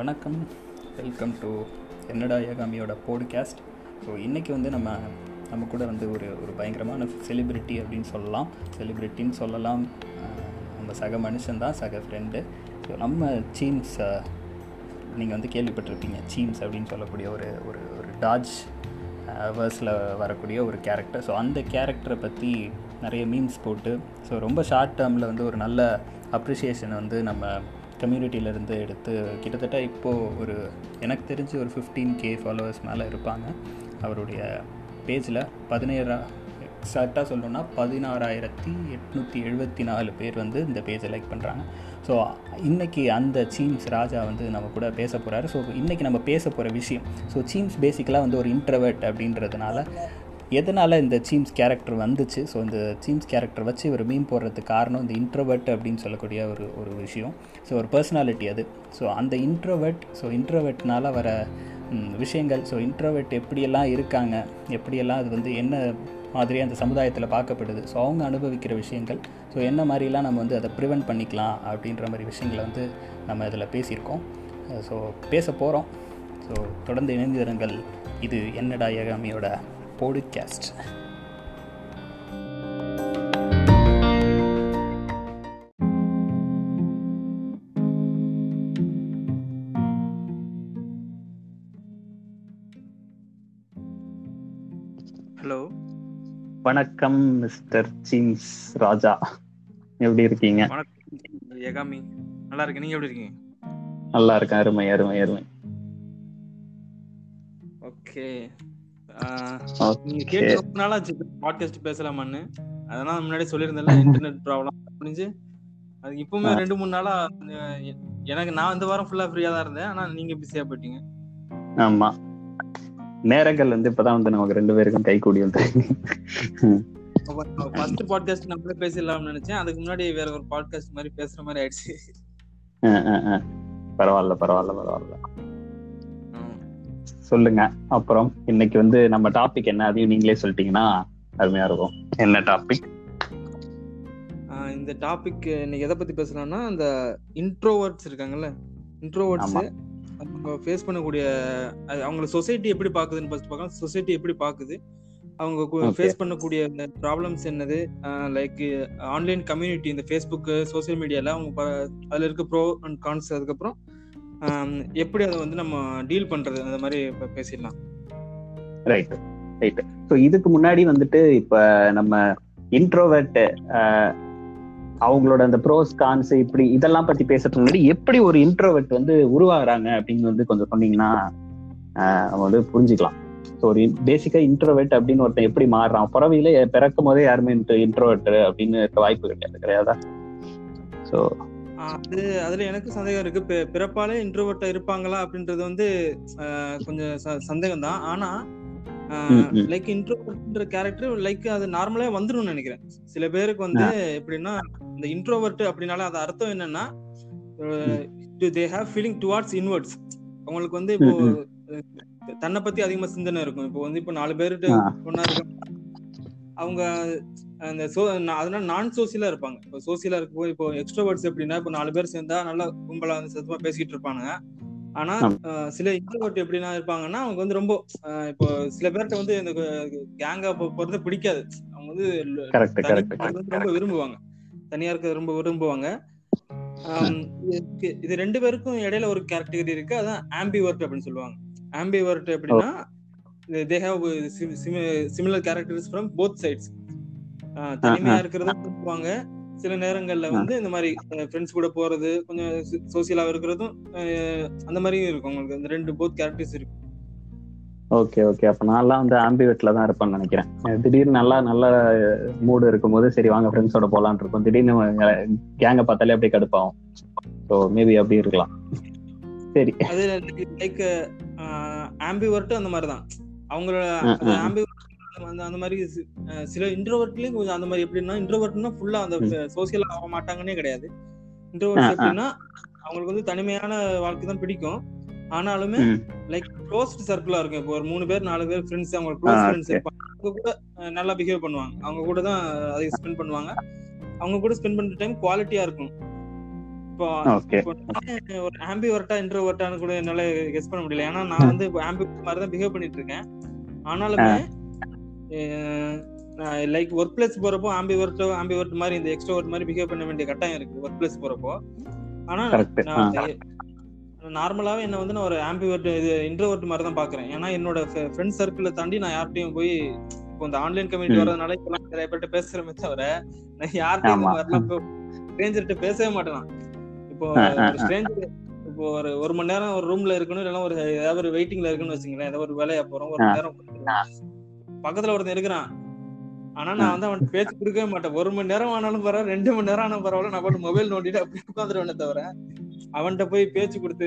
வணக்கம், welcome to என்னடா யகாமியோட போட்காஸ்ட். ஸோ இன்றைக்கி வந்து நம்ம கூட வந்து ஒரு பயங்கரமான செலிப்ரிட்டி அப்படின்னு சொல்லலாம். செலிப்ரிட்டின்னு சொல்லலாம், நம்ம சக மனுஷன்தான், சக ஃப்ரெண்டு. ஸோ நம்ம சீம்ஸ், நீங்கள் வந்து கேள்விப்பட்டிருப்பீங்க, சீம்ஸ் அப்படின்னு சொல்லக்கூடிய ஒரு டாஜ் வேர்ஸில் வரக்கூடிய ஒரு கேரக்டர். ஸோ அந்த கேரக்டரை பற்றி நிறைய மீம்ஸ் போட்டு, ஸோ ரொம்ப ஷார்ட் டேர்மில் வந்து ஒரு நல்ல அப்ரிஷியேஷன் வந்து நம்ம கம்யூனிட்டியிலேருந்து எடுத்து கிட்டத்தட்ட இப்போது எனக்கு தெரிஞ்சு 15K ஃபாலோவர்ஸ் மேலே இருப்பாங்க அவருடைய பேஜில். 16,874 பேர் வந்து இந்த பேஜை லைக் பண்ணுறாங்க. ஸோ இன்றைக்கி அந்த சீம்ஸ் ராஜா வந்து நம்ம கூட பேச போகிறாரு. ஸோ இன்றைக்கி நம்ம பேச போகிற விஷயம், ஸோ சீம்ஸ் பேசிக்கலாக வந்து ஒரு இன்ட்ரவர்ட் அப்படின்றதுனால எதனால் இந்த சீம்ஸ் கேரக்டர் வந்துச்சு, ஸோ இந்த சீம்ஸ் கேரக்டர் வச்சு ஒரு மீம் போடுறதுக்கு காரணம் இந்த இன்ட்ரவர்ட் அப்படின்னு சொல்லக்கூடிய ஒரு விஷயம். ஸோ ஒரு பர்சனாலிட்டி அது. ஸோ அந்த இன்ட்ரவர்ட், ஸோ இன்ட்ரவர்ட்னால் வர விஷயங்கள், ஸோ இன்ட்ரவர்ட் எப்படியெல்லாம் இருக்காங்க, எப்படியெல்லாம் அது வந்து என்ன மாதிரி அந்த சமுதாயத்தில் பார்க்கப்படுது, ஸோ அவங்க அனுபவிக்கிற விஷயங்கள், ஸோ என்ன மாதிரிலாம் நம்ம வந்து அதை ப்ரிவெண்ட் பண்ணிக்கலாம் அப்படின்ற மாதிரி விஷயங்களை வந்து நம்ம இதில் பேசியிருக்கோம், ஸோ பேச போகிறோம். ஸோ தொடர்ந்து இணைந்திருங்கள். இது என்னடா யகாமியோட பாட்காஸ்ட். ஹலோ, வணக்கம் மிஸ்டர் சீம்ஸ் ராஜா, எப்படி இருக்கீங்க? வணக்கம் யகாமி, நல்லா இருக்கேன். நீங்க எப்படி இருக்கீங்க? நல்லா இருக்கேன். அருமை. ஓகே, நீங்க கேட்டதுனால பாட்காஸ்ட் பேசலாமான்னு அதனால முன்னாடி சொல்லியிருந்தேன்ல, இன்டர்நெட் ப்ராப்ளம் புரிஞ்சு. அது இப்பவுமே 2-3 நாளா எனக்கு, நான் இந்த வாரம் ஃபுல்லா ஃப்ரீயா தான் இருந்தேன், ஆனா நீங்க பிஸியா போயிட்டீங்க. ஆமா, நேரங்கள் வந்து இப்பதான் வந்து நமக்கு 2 பேருக்கும் கை கூடி வந்து ஃபர்ஸ்ட் பாட்காஸ்ட் நம்மளே பேசலாம்னு நினைச்சேன். அதுக்கு முன்னாடி வேற ஒரு பாட்காஸ்ட் மாதிரி பேசுற மாதிரி ஆயிடுச்சு. பரவாயில்ல. சொல்லுங்க, அப்புறம் இன்னைக்கு வந்து நம்ம டாபிக் என்ன, அதையும் நீங்களே சொல்லிட்டீங்கன்னா அருமையா இருக்கும். என்ன டாபிக்? இந்த டாபிக் இன்னைக்கு எதை பத்தி பேசலாம்னா, இந்த இன்ட்ரோவர்ட்ஸ் இருக்காங்கல்ல, இன்ட்ரோவர்ட்ஸ் ஃபேஸ் பண்ணக்கூடிய, அவங்கள சொசைட்டி எப்படி பாக்குதுன்னு ஃபர்ஸ்ட் பார்க்கலாம். சொசைட்டி எப்படி பாக்குது, அவங்க ஃபேஸ் பண்ணக்கூடிய ப்ராப்ளம்ஸ் என்னது, லைக் ஆன்லைன் கம்யூனிட்டி, இந்த ஃபேஸ்புக்கு, சோசியல் மீடியால அவங்க அதுல இருக்க ப்ரோ அண்ட் கான்ஸ், அதுக்கப்புறம் எப்படி அதை வந்து நம்ம டீல் பண்றது, அந்த மாதிரி பேசிடலாம். ரைட். ஸோ இதுக்கு முன்னாடி வந்துட்டு இப்ப நம்ம இன்ட்ரோவர்ட் அவங்களோட அந்த ப்ரோஸ் கான்ஸ் இப்படி இதெல்லாம் பத்தி பேசுறதுக்கு முன்னாடி எப்படி ஒரு இன்ட்ரோவர்ட் வந்து உருவாகிறாங்க அப்படின்னு வந்து கொஞ்சம் சொன்னீங்கன்னா அவங்க வந்து புரிஞ்சுக்கலாம். ஸோ ஒரு பேசிக்கா இன்ட்ரோவர்ட் அப்படின்னு ஒருத்தன் எப்படி மாறுறான், பிறவியில பிறக்கும் போதே யாருமே இன்ட்ரோவர்ட் அப்படின்னு இருக்க வாய்ப்பு கிடையாதா? ஸோ அது அதுல எனக்கு சந்தேகம் இருக்கு, பிறப்பாலே இன்ட்ரோவர்ட்டா இருப்பாங்களா அப்படின்றது வந்து கொஞ்சம் சந்தேகம் தான். ஆனா லைக் இன்ட்ரோவர்ட்ன்ற கேரக்டர் லைக் அது நார்மலா வந்துடும் நினைக்கிறேன். சில பேருக்கு வந்து எப்படின்னா, இந்த இன்ட்ரோவர்ட் அப்படின்னால அது அர்த்தம் என்னன்னா, they have feeling towards inwards. அவங்களுக்கு வந்து இப்போ தன்னை பத்தி அதிகமா சிந்தனை இருக்கும். இப்போ வந்து இப்போ 4 பேர்கிட்ட ஒன்னா இருக்க அவங்க அந்த அதனால நான் சோசியலா இருப்பாங்க. இப்போ சோசியலா இருக்க இப்போ எக்ஸ்ட்ரோவர்ட்ஸ் எப்படின்னா, இப்போ 4 பேர் சேர்ந்தா நல்லா கும்பலா வந்து சத்தமா பேசிட்டு இருப்பானுங்க. ஆனா சில இன்ட்ரோவர்ட் எப்படின்னா இருப்பாங்கன்னா, அவங்க வந்து ரொம்ப இப்போ சில பேர்கிட்ட வந்து இந்த கேங்கா போறது பிடிக்காது. அவங்க வந்து ரொம்ப விரும்புவாங்க, தனியா இருக்க ரொம்ப விரும்புவாங்க. இது 2 பேருக்கும் இடையில ஒரு கேட்டகரி இருக்கு, அதான் ஆம்பிவர்ட் அப்படின்னு சொல்லுவாங்க. ஆம்பிவர்ட் எப்படின்னா, they have similar characters from both sides. தனிமையா இருக்கிறது விரும்புவாங்க, சில நேரங்கள்ல வந்து இந்த மாதிரி ஃப்ரெண்ட்ஸ் கூட போறது, கொஞ்சம் சோசியலா இருக்கிறதும் அந்த மாதிரியும் இருக்கும். உங்களுக்கு இந்த 2 both characters இருக்கு. ஓகே. அப்ப நான்லாம் வந்து ஆம்பிவர்ட்ல தான் இருப்பேன்னு நினைக்கிறேன். திடீர்னு நல்ல மூடு இருக்கும்போது சரி வாங்க ஃப்ரெண்ட்ஸோட போலான்னு இருக்கும், திடீர்னு கேங்க பார்த்தாலே அப்படியே கடுப்பாகும். ஸோ மேபி அப்படி இருக்கலாம். சரி, அது லைக் ஆம்பிவர்ட்டும் அந்த மாதிரிதான் அவங்களோட அந்த மாதிரி. சில இன்ட்ரோவர்ட்லயும் கொஞ்சம் அந்த மாதிரி எப்படின்னா, இன்ட்ரோவர்ட்னா ஃபுல்லா அந்த சோசியல் ஆக மாட்டாங்கன்னே கிடையாது. இன்ட்ரோவர்ட் எப்படின்னா, அவங்களுக்கு வந்து தனிமையான வாழ்க்கை தான் பிடிக்கும். ஆனாலுமே லைக் க்ளோஸ்ட் சர்க்கிளா இருக்கும். இப்போ ஒரு 3 பேர் 4 பேர் ஃப்ரெண்ட்ஸ், அவங்க க்ளோஸ் ஃப்ரெண்ட்ஸ் இருப்பாங்க, அவங்க கூட நல்லா பிஹேவ் பண்ணுவாங்க, அவங்க கூட தான் அதை ஸ்பெண்ட் பண்ணுவாங்க. அவங்க கூட ஸ்பெண்ட் பண்ற டைம் குவாலிட்டியா இருக்கும். இப்போ ஒரு ஆம்பிவர்ட்டா இன்ட்ரோவர்ட்டான்னு கூட என்னால கெஸ் பண்ண முடியல. ஏன்னா நான் வந்து ஆம்பிவர்ட் மாதிரி தான் பிஹேவ் பண்ணிட்டு இருக்கேன். ஆனாலுமே லைக் ஒர்க் பிளேஸ் போறப்போ ஆம்பிவர்ட் மாதிரி இந்த எக்ஸ்ட்ரோவர்ட் மாதிரி பிஹேவ் பண்ண வேண்டிய கட்டாயம் இருக்கு ஒர்க் பிளேஸ் போறப்போ. ஆனா நார்மலாவே என்ன வந்து நான் ஒரு ஆம்பிவர்ட் இது இன்ட்ரோவர்ட் மாதிரி தான் பாக்குறேன். ஏன்னா என்னோட ஃப்ரெண்ட் சர்க்கிளை தாண்டி நான் யார்கிட்டையும் போய் இப்போ இந்த ஆன்லைன் கம்யூனிட்டி வரதுனால இப்பெல்லாம் நிறைய பேர்கிட்ட பேசுறமே தவிர நான் யார்கிட்டையும் வரலாம் ஸ்ட்ரேஞ்சர்கிட்ட பேசவே மாட்டேனா. இப்போ ஸ்ட்ரேஞ்சர் இப்போ ஒரு மணி நேரம் ஒரு ரூம்ல இருக்கணும், இல்லைன்னா ஒரு ஏதாவது ஒரு வெயிட்டிங்ல இருக்குன்னு வச்சுங்களேன். ஏதாவது ஒரு வேலையா போறோம், ஒரு மணி நேரம் பக்கத்துல ஒருத்தன் இருக்கிறான். ஆனா நான் வந்து அவன் பேச்சு கொடுக்கவே மாட்டேன். ஒரு மணி நேரம் ஆனாலும் பரவாயில்ல, 2 மணி நேரம் ஆனாலும் பரவாயில்ல, நான் போட்டு மொபைல் நோண்டிட்டு அப்படி உட்காந்துருவேனே தவிர அவன்கிட்ட போய் பேச்சு கொடுத்து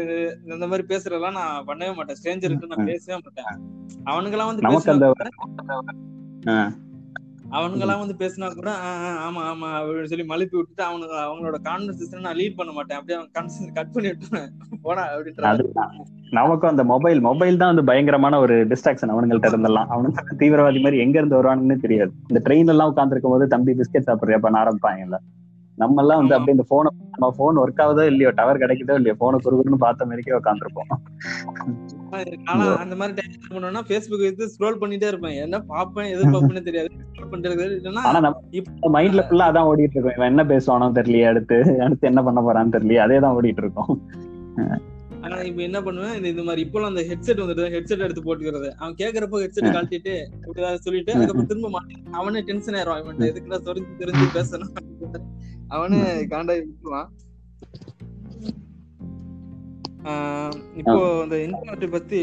இந்த மாதிரி பேசுறதெல்லாம் நான் பண்ணவே மாட்டேன். ஸ்ட்ரேஞ்சர்கிட்ட நான் பேசவே மாட்டேன். அவனுங்கெல்லாம் வந்து பேசினா கூட ஆமா ஆமா அப்படின்னு சொல்லி மழுப்பி விட்டுட்டு அவனுக்கு அவங்களோட கான்வர்சேஷன் நான் லீட் பண்ண மாட்டேன். அப்படியே அவன் கான்வர்சேஷன் கட் பண்ணி விட்டுறேன் போடா அப்படின்ட்டு. நமக்கும் அந்த மொபைல் தான் வந்து பயங்கரமான ஒரு டிஸ்ட்ராக்ஷன். அவனுங்கள்ட்ட இருந்தெல்லாம் அவனுக்கு தீவிரவாதி மாதிரி எங்க இருந்து வருவானுன்னு தெரியாது. இந்த ட்ரெயின் எல்லாம் உட்காந்துருக்கும் போது தம்பி பிஸ்கெட் சாப்பிட்றியாப்பா ஆரம்பிப்பாங்கல்ல. நம்ம எல்லாம் வந்து அப்படியே இந்த போனை நம்ம போன் ஒர்க் ஆகுதோ இல்லையோ, டவர் கிடைக்குதோ இல்லையோ, போனை குறுகுன்னு பார்த்த மாதிரிக்கே உட்காந்துருப்போம். ஆனா அந்த மாதிரி டைம் பண்ணோம்னா Facebook எடுத்து ஸ்க்ரோல் பண்ணிட்டே இருப்பேன். என்ன பாப்பேன் எது பாப்பேன்னு தெரியாது, ஸ்க்ரோல் பண்ணிட்டே இருக்கேன். ஆனா இப்ப மைண்ட்ல ஃபுல்லா அதான் ஓடிட்டு இருக்கோம். இவன் என்ன பேசுவானோ தெரியலையே, அடுத்து என்ன பண்ண போறான்னு தெரியலையே, அதே தான் ஓடிட்டு இருக்கோம். ஆனா இப்ப என்ன பண்ணுவேன், இந்த மாதிரி இப்பெல்லாம் அந்த ஹெட்செட் வந்துட்டு ஹெட்செட் எடுத்து போட்டுக்கிறது. அவன் கேட்கறப்போ ஹெட்செட் கழட்டிட்டு அப்படிதான் சொல்லிட்டு அதுக்கப்புறம் திரும்ப மாட்டேன். அவனே டென்ஷன் ஆயிரும். அவன் எதுக்குன்னா சொரிஞ்சு தெரிஞ்சு பேசணும், அவனே காண்டா விட்டுவான். இப்போ இந்த இன்ட்ரோவர்ட் பத்தி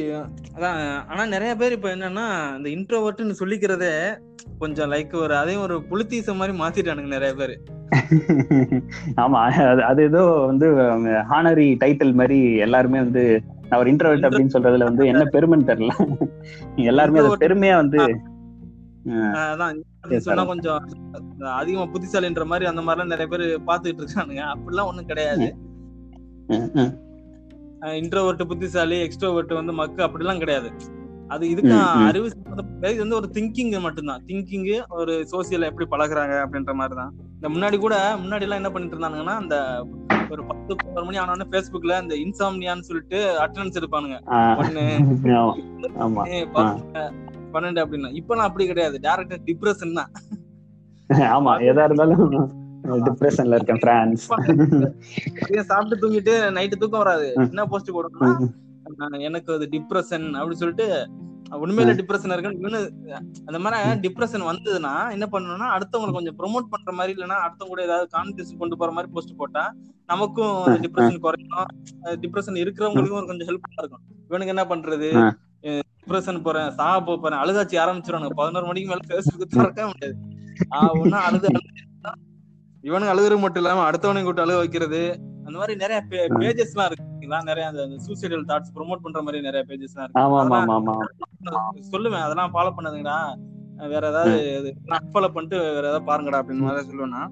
அதான். ஆனா நிறைய பேர் இப்ப என்னன்னா இந்த இன்ட்ரோவர்ட்னு சொல்லிக்கிறதே கொஞ்சம் லைக் ஒரு அதையும் ஒரு புலித்தீசம் மாதிரி மாத்திட்டானுங்க நிறைய பேரு. ஆமா, அது ஏதோ வந்து ஹானரி டைட்டில் மாதிரி எல்லாருமே வந்து நான் ஒரு இன்ட்ரோவர்ட் அப்படின்னு சொல்றதுல வந்து என்ன பெருமைன்னு தெரியல. எல்லாருமே அது பெருமையா வந்து சொன்னா கொஞ்சம் அதிகமா புத்திசாலின்ற மாதிரி அந்த மாதிரிலாம் நிறைய பேர் பாத்துக்கிட்டு இருக்கானுங்க. அப்படிலாம் ஒண்ணும் கிடையாது. இன்ட்ரோவர்ட் புத்திசாலி, எக்ஸ்ட்ரோவர்ட் வந்து மக்கு, அப்படிலாம் கிடையாது. அது இதுக்கு அறிவு இது வந்து ஒரு திங்கிங் மட்டும்தான். திங்கிங்கு ஒரு சோசியல் எப்படி பழகுறாங்க அப்படின்ற மாதிரி தான். இந்த முன்னாடி எல்லாம் என்ன பண்ணிட்டு இருந்தாங்கன்னா அந்த ஒரு 10-11 மணி ஆனோடனே Facebookல இந்த இன்சாம்னியான்னு சொல்லிட்டு அட்டண்டன்ஸ் எடுப்பானுங்க 12 அப்படின்னா. இப்ப நான் அப்படி கிடையாது, டைரக்டா டிப்ரெஷன் தான். ஆமா, எதா இருந்தாலும் டிப்ரெஷன்ல இருக்கேன் பிரான்ஸ் சாப்பிட்டு தூங்கிட்டு நைட்டு தூக்கம் வராது. என்ன போஸ்ட் போடணும் எனக்கு அது டிப்ரெஷன் அப்படின்னு சொல்லிட்டு உண்மையில டிப்ரெஷன் இருக்கு. அந்த மாதிரி டிப்ரெஷன் வந்ததுன்னா என்ன பண்ணணும்னா அடுத்தவங்களை கொஞ்சம் ப்ரொமோட் பண்ற மாதிரி, இல்லைன்னா அடுத்தவங்க கூட ஏதாவது கான்வர்சேஷன் கொண்டு போற மாதிரி போஸ்ட் போட்டா நமக்கும் டிப்ரெஷன் குறையும். டிப்ரெஷன் இருக்கிறவங்களுக்கும் கொஞ்சம் ஹெல்ப்ஃபுல்லா இருக்கும். இவனுக்கு என்ன பண்றது, டிப்ரெஷன் போறேன் சாக போறேன் அழுதாச்சி ஆரம்பிச்சிருவானுங்க. 11 மணிக்கு மேல பேசுறதுக்கு திறக்க முடியாது. ஒன்னும் அழுது இவனுக்கு அழுகுறது மட்டும் இல்லாம அடுத்தவனையும் கூட்டு அழுக வைக்கிறது. அந்த மாதிரி நிறைய பேஜஸ் எல்லாம் இருக்குங்களா, நிறைய சூசைடல் தாட்ஸ் ப்ரொமோட் பண்ற மாதிரி நிறைய பேஜஸ் எல்லாம் இருக்கு. சொல்லுவேன் அதெல்லாம் ஃபாலோ பண்ணாதீங்கடா, வேற ஏதாவது ஃபாலோ பண்ணிட்டு வேற ஏதாவது பாருங்கடா அப்படின்னு மாதிரி சொல்லுவேன்னா.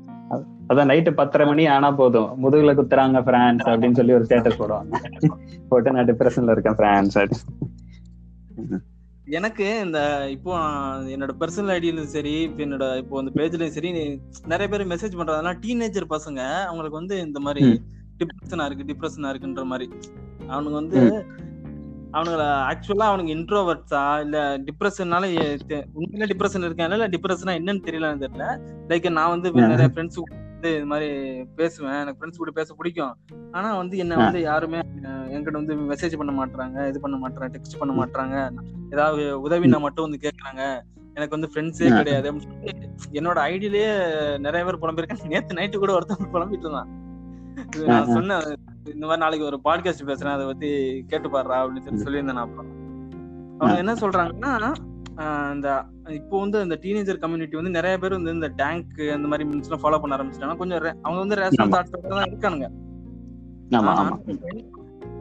அதான் நைட்டு 10:30 மணி ஆனா போதும் முதுகுல குத்துறாங்க பிரான்ஸ் அப்படின்னு சொல்லி ஒரு ஸ்டேட்டஸ் போடுவாங்க. போட்டு நான் டிப்ரெஷன்ல இருக்கேன் பிரான்ஸ். எனக்கு இந்த இப்போ என்னோட பர்சனல் ஐடியிலும் சரி, இப்போ என்னோட இப்போ அந்த பேஜ்லயும் சரி, நிறைய பேர் மெசேஜ் பண்றதுனா டீனேஜர் பசங்க அவங்களுக்கு வந்து இந்த மாதிரி டிப்ரெஷனா இருக்குன்ற மாதிரி அவனுக்கு வந்து அவனுங்களை ஆக்சுவலா அவனுக்கு இன்ட்ரோவர்ட்ஸா இல்ல டிப்ரெஷன்னால உண்மையில டிப்ரெஷன் இருக்காங்க, இல்ல டிப்ரெஷனா என்னன்னு தெரியலன்னு தெரியல. லைக் நான் வந்து நிறைய ஃப்ரெண்ட்ஸ் வந்து இது மாதிரி பேசுவேன், எனக்கு ஃப்ரெண்ட்ஸ் கூட பேச பிடிக்கும். ஆனா வந்து என்ன வந்து யாருமே என்கிட்ட வந்து மெசேஜ் பண்ண மாட்டாங்க, இது பண்ண மாட்டாங்க, டெக்ஸ்ட் பண்ண மாட்டாங்க, ஏதாவது உதவினா மட்டும் வந்து கேட்கறாங்க. எனக்கு வந்து ஃப்ரெண்ட்ஸே கிடையாது. என்னோட ஐடியிலேயே நிறைய பேர் புலம்பிருக்கேன். நேற்று நைட்டு கூட ஒருத்தவங்க புலம்பிட்டு இருந்தான். நான் சொன்னேன் இந்த மாதிரி நாளைக்கு ஒரு பாட்காஸ்ட் பேசுறேன், அதை பத்தி கேட்டு பாடுறா அப்படின்னு சொல்லியிருந்தேன். அப்புறம் அவங்க என்ன சொல்றாங்கன்னா இந்த இப்போ வந்து இந்த டீனேஜர் கம்யூனிட்டி வந்து நிறைய பேர் வந்து இந்த டேங்க் அந்த மாதிரி மீன்ஸ் எல்லாம் ஃபாலோ பண்ண ஆரம்பிச்சிட்டாங்க. கொஞ்சம் அவங்க வந்து ரேஷனல் தாட்ஸ் தான் இருக்கானுங்க.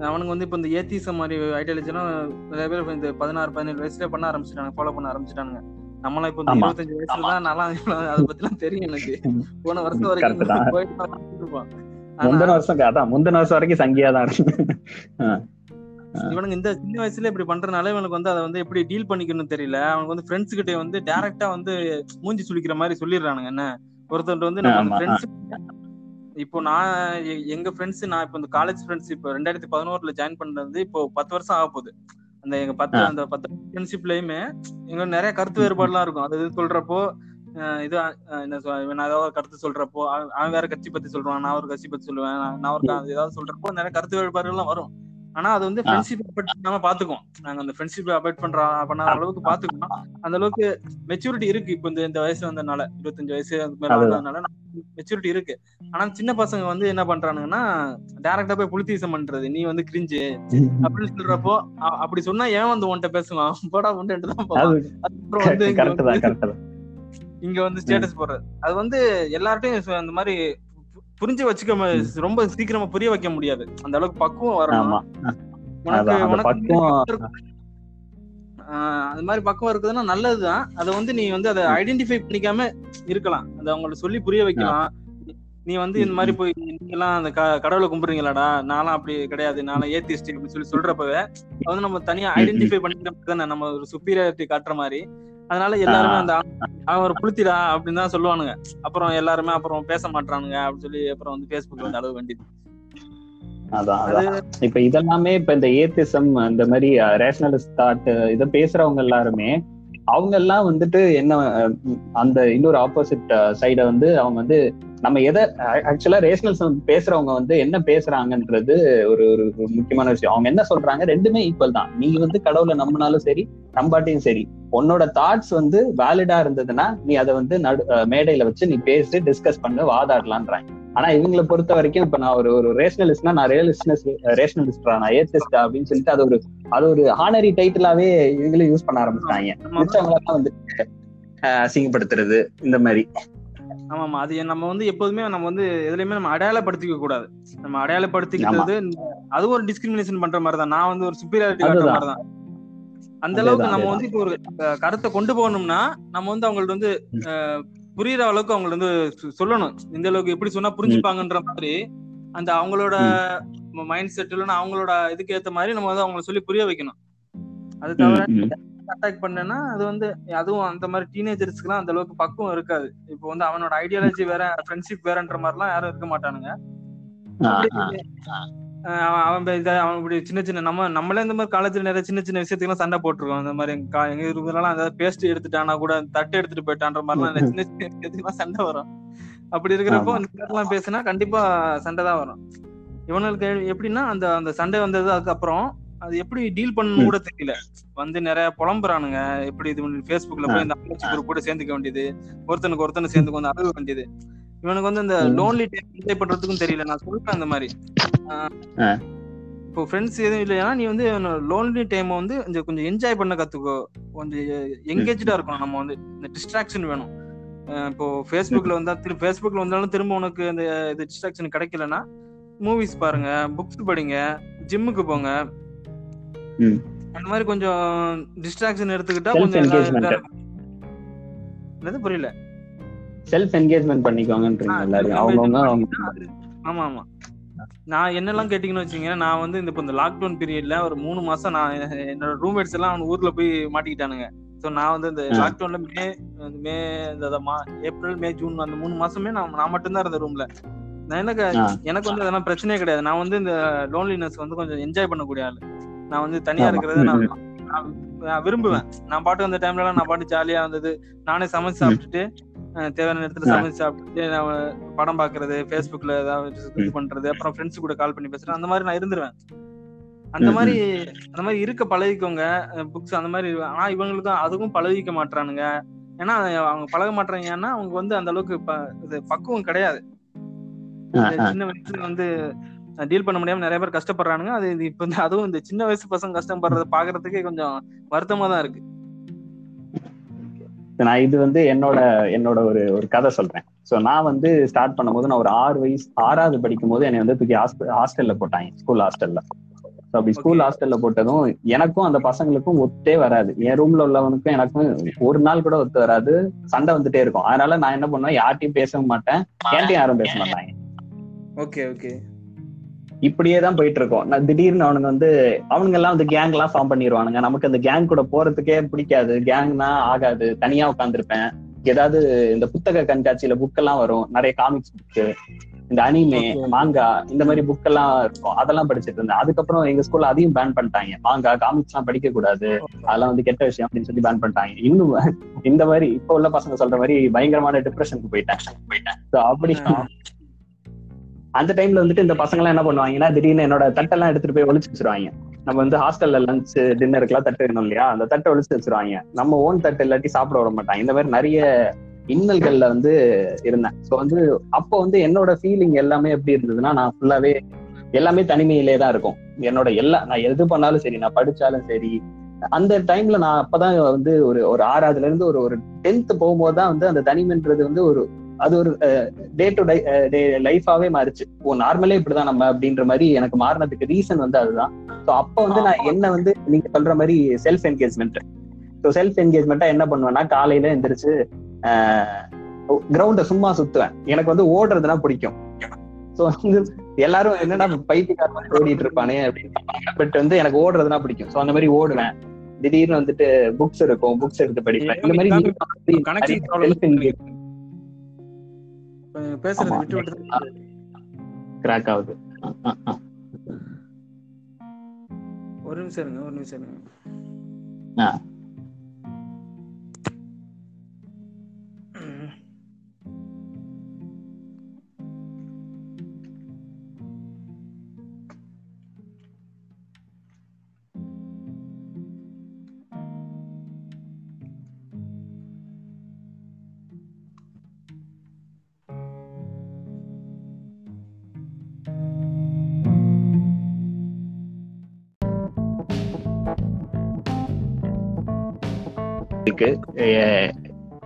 அவனுக்கு வந்து இப்போ இந்த ஏத்திசம் மாதிரி ஐடியாலஜிலாம் நிறைய பேர் இந்த 16-17 வயசுலேயே பண்ண ஆரம்பிச்சிட்டாங்க, ஃபாலோ பண்ண ஆரம்பிச்சிட்டாங்க. நம்மளாம் இப்போ 25 வயசுல தான் நல்லா அதை பத்திலாம் தெரியும். எனக்கு போன வருஷம் வரைக்கும் போயிட்டுருப்பான். முந்தின வருஷம் வரைக்கும் சங்கியா தான் இருக்கு. இவனுக்கு இந்த சின்ன வயசுல இப்படி பண்றதுனால இவனுக்கு வந்து அதை வந்து எப்படி டீல் பண்ணிக்கணும்னு தெரியல. அவனுக்கு வந்து ஃப்ரெண்ட்ஸ் கிட்டே வந்து டைரக்டா வந்து மூஞ்சி சுளிக்கிற மாதிரி சொல்லிடுறானுங்க. என்ன ஒருத்தர் வந்து நம்ம ஃப்ரெண்ட்ஸ் இப்போ நான் எங்க ஃப்ரெண்ட்ஸ், நான் இப்போ இந்த காலேஜ் ஃப்ரெண்ட்ஸ் இப்போ 2011 ஜாயின் பண்ணது, இப்போ 10 வருஷம் ஆக போகுது. அந்த எங்க 10 ஃப்ரெண்ட்ஷிப்லயுமே எங்களுக்கு நிறைய கருத்து வேறுபாடுலாம் இருக்கும். அது சொல்றப்போ இது என்ன நான் ஏதாவது கருத்து சொல்றப்போ அவன் வேற கட்சி பத்தி சொல்றான், நான் ஒரு கட்சி பத்தி சொல்லுவேன், நான் ஒரு ஏதாவது சொல்றப்போ நிறைய கருத்து வேறுபாடுகள்லாம் வரும். ஆனா அது வந்து ஃப்ரெண்ட்ஷிப் அபாய்ட் பண்ணாம பாத்துக்கோம். நாங்க அந்த ஃப்ரெண்ட்ஷிப் அபாய்ட் பண்ணாத அளவுக்கு பாத்துக்கணும். அந்த அளவுக்கு மெச்சூரிட்டி இருக்கு. இப்போ இந்த வயசு வந்ததுனால 25 வயசு அதுக்கு மேல வந்ததுனால மெச்சூரிட்டி இருக்கு. ஆனா சின்ன பசங்க வந்து என்ன பண்றானுங்கன்னா டைரக்டா போய் புலித்தீசம் பண்றது, நீ வந்து கிரிஞ்சு அப்படின்னு சொல்றப்போ அப்படி சொன்னா ஏன் வந்து உன்கிட்ட பேசுவான் போடா உண்டு தான் போவான். அப்புறம் வந்து இங்க வந்து ஸ்டேட்டஸ் போடுறது அது வந்து எல்லார்ட்டையும் அந்த மாதிரி புரிஞ்சு வச்சுக்க ரொம்ப சீக்கிரமா புரிய வைக்க முடியாது. அந்த அளவுக்கு பக்குவம் வரணும். அது மாதிரி பக்குவம் இருக்குதுன்னா நல்லதுதான். அதை வந்து நீ வந்து அதை ஐடென்டிஃபை பண்ணிக்காம இருக்கலாம். அதை அவங்கள்ட்ட சொல்லி புரிய வைக்கலாம். நீ வந்து இந்த மாதிரி போய் நீங்கெல்லாம் அந்த கடவுளை கும்பிடுறீங்களாடா, நானும் அப்படி கிடையாது, நானும் ஏத்திஸ்ட் அப்படின்னு சொல்லி சொல்றப்பவே அது வந்து நம்ம தனியா ஐடென்டிஃபை பண்ணிக்கிட்டோம்னா நம்ம ஒரு சுப்பீரியாரிட்டி காட்டுற மாதிரி. அதனால எல்லாருமே அந்த அவன் ஒரு புளுத்திடா அப்படின்னு தான் சொல்லுவானுங்க. அப்புறம் எல்லாருமே அப்புறம் பேச மாட்டானுங்க அப்படின்னு சொல்லி அப்புறம் வந்து பேஸ்புக்ல வந்து அளவு வேண்டியது. அதான் இப்ப இதெல்லாமே இப்ப இந்த ஏத்திசம் இந்த மாதிரி ரேஷனலிஸ்ட் தாட் இதை பேசுறவங்க எல்லாருமே அவங்க எல்லாம் வந்துட்டு என்ன அந்த இன்னொரு ஆப்போசிட் சைட வந்து அவங்க வந்து நம்ம எதை ஆக்சுவலா ரேஷனலிசம் பேசுறவங்க வந்து என்ன பேசுறாங்கன்றது ஒரு ஒரு முக்கியமான விஷயம். அவங்க என்ன சொல்றாங்க ரெண்டுமே ஈக்குவல் தான். நீங்க வந்து கடவுளை நம்பினாலும் சரி நம்பாட்டியும் சரி உன்னோட தாட்ஸ் வந்து வேலிடா இருந்ததுன்னா நீ அதை வந்து மேடையில வச்சு நீ பேசி டிஸ்கஸ் பண்ண வாதாடலான்றாங்க. ஆனா இவங்களை பொறுத்த வரைக்கும் இப்ப நான் ஒரு ரேஷனலிஸ்ட்னா நான் ரேஷனலிஸ்டா நான் ஏத்திஸ்டா அப்படின்னு சொல்லிட்டு அது ஒரு ஹானரி டைட்டிலாவே இவங்களே யூஸ் பண்ண ஆரம்பிச்சாங்க. மிச்சவங்களெல்லாம் வந்து அசிங்கப்படுத்துறது இந்த மாதிரி. ஆமாமா, அது நம்ம வந்து எப்போதுமே நம்ம வந்து எதுலையுமே நம்ம அடையாளப்படுத்திக்க கூடாது. நம்ம அடையாளப்படுத்திக்கிறது அது ஒரு டிஸ்கிரிமினேஷன் பண்ற மாதிரி தான். நான் வந்து ஒரு சுப்பீரியாரிட்டி காட்டுற மாதிரி தான். அந்த அளவுக்கு நம்ம வந்து இப்போ ஒரு கருத்தை கொண்டு போகணும்னா நம்ம வந்து அவங்கள்ட்ட வந்து புரியுற அளவுக்கு அவங்களுக்கு வந்து சொல்லணும். இந்த அளவுக்கு எப்படி சொன்னா புரிஞ்சுப்பாங்கன்ற மாதிரி அந்த அவங்களோட மைண்ட் செட்ல அவங்களோட இதுக்கு ஏற்ற மாதிரி நம்ம வந்து அவங்களை சொல்லி புரிய வைக்கணும். அது தவிர அட்டாக் பண்ணனா அது வந்து அதுவும் அந்த மாதிரி டீனேஜர்ஸ்க்குலாம் அந்த அளவுக்கு பக்குவம் இருக்காது. இப்போ வந்து அவனோட ஐடியாலஜி வேற ஃப்ரெண்ட்ஷிப் வேறன்ற மாதிரிலாம் யாரும் இருக்க மாட்டானுங்க. அவன் அவன் இப்படி சின்ன சின்ன நம்மளே இந்த மாதிரி காலேஜ்ல நிறைய சின்ன சின்ன விஷயத்துக்குலாம் சண்டை போட்டிருக்கோம். அந்த மாதிரி எங்க இருந்தாலும் அந்த பேஸ்ட் எடுத்துட்டானா கூட தட்டு எடுத்துட்டு போயிட்டான்ற மாதிரிலாம் சின்ன சின்ன விஷயத்துக்குலாம் சண்டை வரும். அப்படி இருக்கிறப்போ எல்லாம் பேசுனா கண்டிப்பா சண்டை தான் வரும். இவனுக்கு எப்படின்னா அந்த அந்த சண்டை வந்தது அதுக்கப்புறம் அது எப்படி டீல் பண்ணணும் கூட தெரியல. வந்து நிறைய புலம்புறானுங்க. எப்படி இது பேஸ்புக்ல போய் இந்த ஆலோசி குரூப் கூட சேர்ந்துக்க வேண்டியது, ஒருத்தனுக்கு ஒருத்தனை சேர்ந்துக்கு வந்து அழுக வேண்டியது. இவனுக்கு வந்து இந்த லோன்லி டைம் என்ஜாய் பண்றதுக்கும் தெரியல. நான் சொல்றேன் அந்த மாதிரி இப்போ ஃப்ரெண்ட்ஸ் எதுவும் இல்லையா நீ வந்து லோன்லி டைம் வந்து கொஞ்சம் என்ஜாய் பண்ண கத்துக்கோ. கொஞ்சம் என்கேஜா இருக்கணும். நம்ம வந்து இந்த டிஸ்ட்ராக்ஷன் வேணும். இப்போ ஃபேஸ்புக்ல வந்தா ஃபேஸ்புக்ல வந்தாலும் திரும்ப உனக்கு அந்த இது டிஸ்ட்ராக்ஷன் கிடைக்கலன்னா மூவிஸ் பாருங்க, புக்ஸ் படிங்க, ஜிம்முக்கு போங்க. அந்த மாதிரி கொஞ்சம் டிஸ்ட்ராக்ஷன் எடுத்துக்கிட்டா கொஞ்சம் புரியல செல்ஃப் என்கேஜ்மென்ட் பண்ணிக்கோங்கன்றீங்க எல்லாரும் அவங்கவங்க. ஆமா ஆமா, நான் என்னெல்லாம் கேட்டீங்கன்னு வச்சீங்கன்னா நான் வந்து இந்த லாக்டவுன் பீரியட்ல ஒரு 3 மாசம் நான் என்னோட ரூம்மேட்ஸ் எல்லாம் அவன் ஊர்ல போய் மாட்டிக்கிட்டானுங்க. ஸோ நான் வந்து இந்த லாக்டவுன்ல ஏப்ரல் மே ஜூன் அந்த 3 மாசமே நான் மட்டும்தான் இருந்த ரூம்ல. எனக்கு வந்து அதெல்லாம் பிரச்சனையே கிடையாது. நான் வந்து இந்த லோன்லினஸ் வந்து கொஞ்சம் என்ஜாய் பண்ணக்கூடிய ஆளு. நான் வந்து தனியா இருக்கிறது நான் விரும்புவேன். நான் பாட்டு அந்த டைம்ல எல்லாம் நான் பாட்டு ஜாலியா வந்தது. நானே சமைச்சு சாப்பிட்டுட்டு தேவையான நேரத்துல சமைச்சு சாப்பிட்டு நான் படம் பாக்குறது, பேஸ்புக்ல ஏதாவது இது பண்றது, அப்புறம் ஃப்ரெண்ட்ஸ் கூட கால் பண்ணி பேசுறேன். அந்த மாதிரி நான் இருந்துருவேன். அந்த மாதிரி இருக்க பழகிக்கோங்க. புக்ஸ் அந்த மாதிரி. ஆனா இவங்களுக்கு அதுவும் பழகிக்க மாட்டானுங்க. ஏன்னா அவங்க பழக மாட்டாங்க. ஏன்னா அவங்க வந்து அந்த அளவுக்கு பக்குவம் கிடையாது. சின்ன வயசுல வந்து டீல் பண்ண முடியாம நிறைய பேர் கஷ்டப்படுறானுங்க. அது இப்ப அதுவும் இந்த சின்ன வயசு பசங்க கஷ்டப்படுறத பாக்குறதுக்கே கொஞ்சம் வருத்தமா தான் இருக்கு. நான் இது வந்து என்னோட ஒரு கதை சொல்றேன். ஸோ நான் வந்து ஸ்டார்ட் பண்ணும்போது நான் ஒரு 6 வயசு 6வது படிக்கும் போது என்னை வந்து தூக்கி ஹாஸ்டல்ல போட்டாங்க, ஸ்கூல் ஹாஸ்டல்ல. ஸோ அப்படி ஸ்கூல் ஹாஸ்டல்ல போட்டதும் எனக்கும் அந்த பசங்களுக்கும் ஒத்தே வராது. என் ரூம்ல உள்ளவனுக்கும் எனக்கும் ஒரு நாள் கூட ஒத்து வராது. சண்டை வந்துட்டே இருக்கும். அதனால நான் என்ன பண்ணுவேன், யார்ட்டையும் பேசவும் மாட்டேன், என்கிட்ட யாரும் பேச மாட்டாங்க. ஓகே ஓகே, இப்படியேதான் போயிட்டு இருக்கோம். நான் திடீர்னு அவனுங்க வந்து அவனுங்க எல்லாம் வந்து கேங் எல்லாம் ஃபார்ம் பண்ணிடுவானுங்க. நமக்கு அந்த கேங் கூட போறதுக்கே பிடிக்காது. கேங்னா ஆகாது. தனியா உட்காந்துருப்பேன். ஏதாவது இந்த புத்தக கண்காட்சியில புக்கெல்லாம் வரும், நிறைய காமிக்ஸ் புக்கு, இந்த அனிமே, மாங்கா, இந்த மாதிரி புக் எல்லாம் இருக்கும், அதெல்லாம் படிச்சுட்டு இருந்தேன். அதுக்கப்புறம் எங்க ஸ்கூல்ல அதையும் பேன் பண்ணிட்டாங்க. மாங்கா, காமிக்ஸ் எல்லாம் படிக்க கூடாது, அதெல்லாம் வந்து கெட்ட விஷயம் அப்படின்னு சொல்லி பேன் பண்ணிட்டாங்க. இன்னும் இந்த மாதிரி இப்ப உள்ள பசங்க சொல்ற மாதிரி பயங்கரமான டிப்ரெஷனுக்கு போயிட்டேன். அப்படி அந்த டைம்ல வந்துட்டு இந்த பசங்க எல்லாம் என்ன பண்ணுவாங்கன்னா, திடீர்னு என்னோட தட்டெல்லாம் எடுத்துட்டு போய் ஒழிச்சு வச்சிருவாங்க. நம்ம வந்து ஹாஸ்டல்ல லஞ்ச் டின்னருக்குலாம் தட்டு வேணும் இல்லையா, அந்த தட்டை ஒழிச்சு வச்சிருவாங்க. நம்ம ஓன் தட்டு இல்லாட்டி சாப்பிட விட மாட்டாங்க. இந்த மாதிரி நிறைய இன்னல்கள்ல வந்து இருந்தேன். ஸோ வந்து அப்போ வந்து என்னோட ஃபீலிங் எல்லாமே எப்படி இருந்ததுன்னா, நான் ஃபுல்லாவே எல்லாமே தனிமையிலே தான் இருக்கும். என்னோட நான் எது பண்ணாலும் சரி, நான் படிச்சாலும் சரி, அந்த டைம்ல நான் அப்பதான் வந்து ஒரு ஆறாவதுல இருந்து ஒரு 10th போகும்போது தான் வந்து அந்த தனிமைன்றது வந்து அது ஒரு டே டு டே லைஃபாவே மாறிச்சு. ஓ, நார்மலே இப்படிதான் நம்ம அப்படின்ற மாதிரி எனக்கு மாறினதுக்கு ரீசன் வந்து அதுதான். ஸோ அப்போ வந்து நான் என்ன வந்து நீங்க சொல்ற மாதிரி செல்ஃப் என்கேஜ்மெண்ட். ஸோ செல்ஃப் என்கேஜ்மெண்ட்டா என்ன பண்ணுவேன்னா, காலையில எந்திரிச்சு கிரவுண்ட சும்மா சுத்துவேன். எனக்கு வந்து ஓடுறதுனா பிடிக்கும். ஸோ வந்து எல்லாரும் என்னன்னா பைத்தியக்காரன் ஓடிட்டு இருப்பானே அப்படின்னு, பட் வந்து எனக்கு ஓடுறதுனா பிடிக்கும். ஸோ அந்த மாதிரி ஓடுவேன். திடீர்னு வந்துட்டு புக்ஸ் இருக்கும், புக்ஸ் எடுத்து படிப்பேன். இந்த மாதிரி ஒரு நிமிஷம் இருங்க,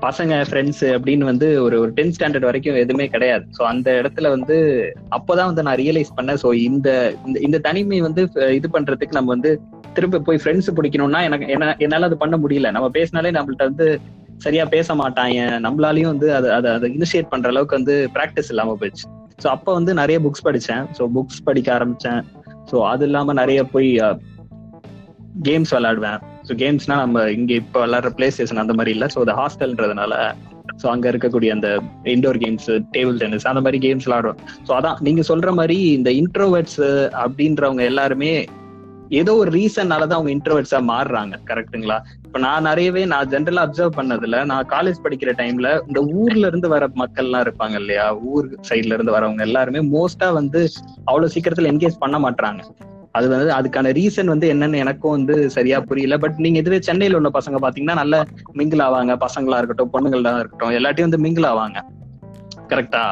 பசங்க ஃப்ரெண்ட்ஸ் அப்படின்னு வந்து ஒரு 10th ஸ்டாண்டர்ட் வரைக்கும் எதுவுமே கிடையாது. ஸோ அந்த இடத்துல வந்து அப்போதான் வந்து நான் ரியலைஸ் பண்ணேன். ஸோ இந்த தனிமை வந்து இது பண்றதுக்கு நம்ம வந்து திரும்ப போய் ஃப்ரெண்ட்ஸ் பிடிக்கணும்னா எனக்கு என்னால அது பண்ண முடியல. நம்ம பேசினாலே நம்மள்ட்ட வந்து சரியா பேச மாட்டாங்க. நம்மளாலையும் வந்து அதை இனிஷியேட் பண்ற அளவுக்கு வந்து ப்ராக்டிஸ் இல்லாம போயிடுச்சு. ஸோ அப்போ வந்து நிறைய புக்ஸ் படித்தேன். ஸோ புக்ஸ் படிக்க ஆரம்பித்தேன். ஸோ அது இல்லாமல் நிறைய போய் கேம்ஸ் விளையாடுவேன். ஸோ கேம்ஸ்னா நம்ம இங்கே இப்போ விளாட்ற பிளே ஸ்டேஷன் அந்த மாதிரி இல்லை. ஸோ அது ஹாஸ்டல்ன்றதுனால ஸோ அங்கே இருக்கக்கூடிய அந்த இன்டோர் கேம்ஸ், டேபிள் டென்னிஸ், அந்த மாதிரி கேம்ஸ் விளாடுவோம். ஸோ அதான் நீங்கள் சொல்கிற மாதிரி இந்த இன்ட்ரோவர்ட்ஸ் அப்படின்றவங்க எல்லாருமே ஏதோ ஒரு ரீசன்னால தான் அவங்க இன்ட்ரோவர்ட்ஸாக மாறுறாங்க. கரெக்டுங்களா? இப்போ நான் ஜென்ரலாக அப்சர்வ் பண்ணதில், நான் காலேஜ் படிக்கிற டைமில் இந்த ஊரில் இருந்து வர மக்கள்லாம் இருப்பாங்க இல்லையா, ஊர் சைட்ல இருந்து வரவங்க எல்லாருமே மோஸ்ட்டாக வந்து அவ்வளோ சீக்கிரத்தில் என்கேஜ் பண்ண மாட்டாங்க. அது வந்து அதுக்கான ரீசன் வந்து என்னன்னு எனக்கும் வந்து சரியா புரியல. பட் நீங்க இதுவே சென்னையில உள்ள பசங்க பாத்தீங்கன்னா நல்லா மிங்கிள் ஆவாங்க. பசங்களா இருக்கட்டும், பொண்ணுங்களா இருக்கட்டும், எல்லாத்தையும் வந்து மிங்கிள் ஆவாங்க. கரெக்டா?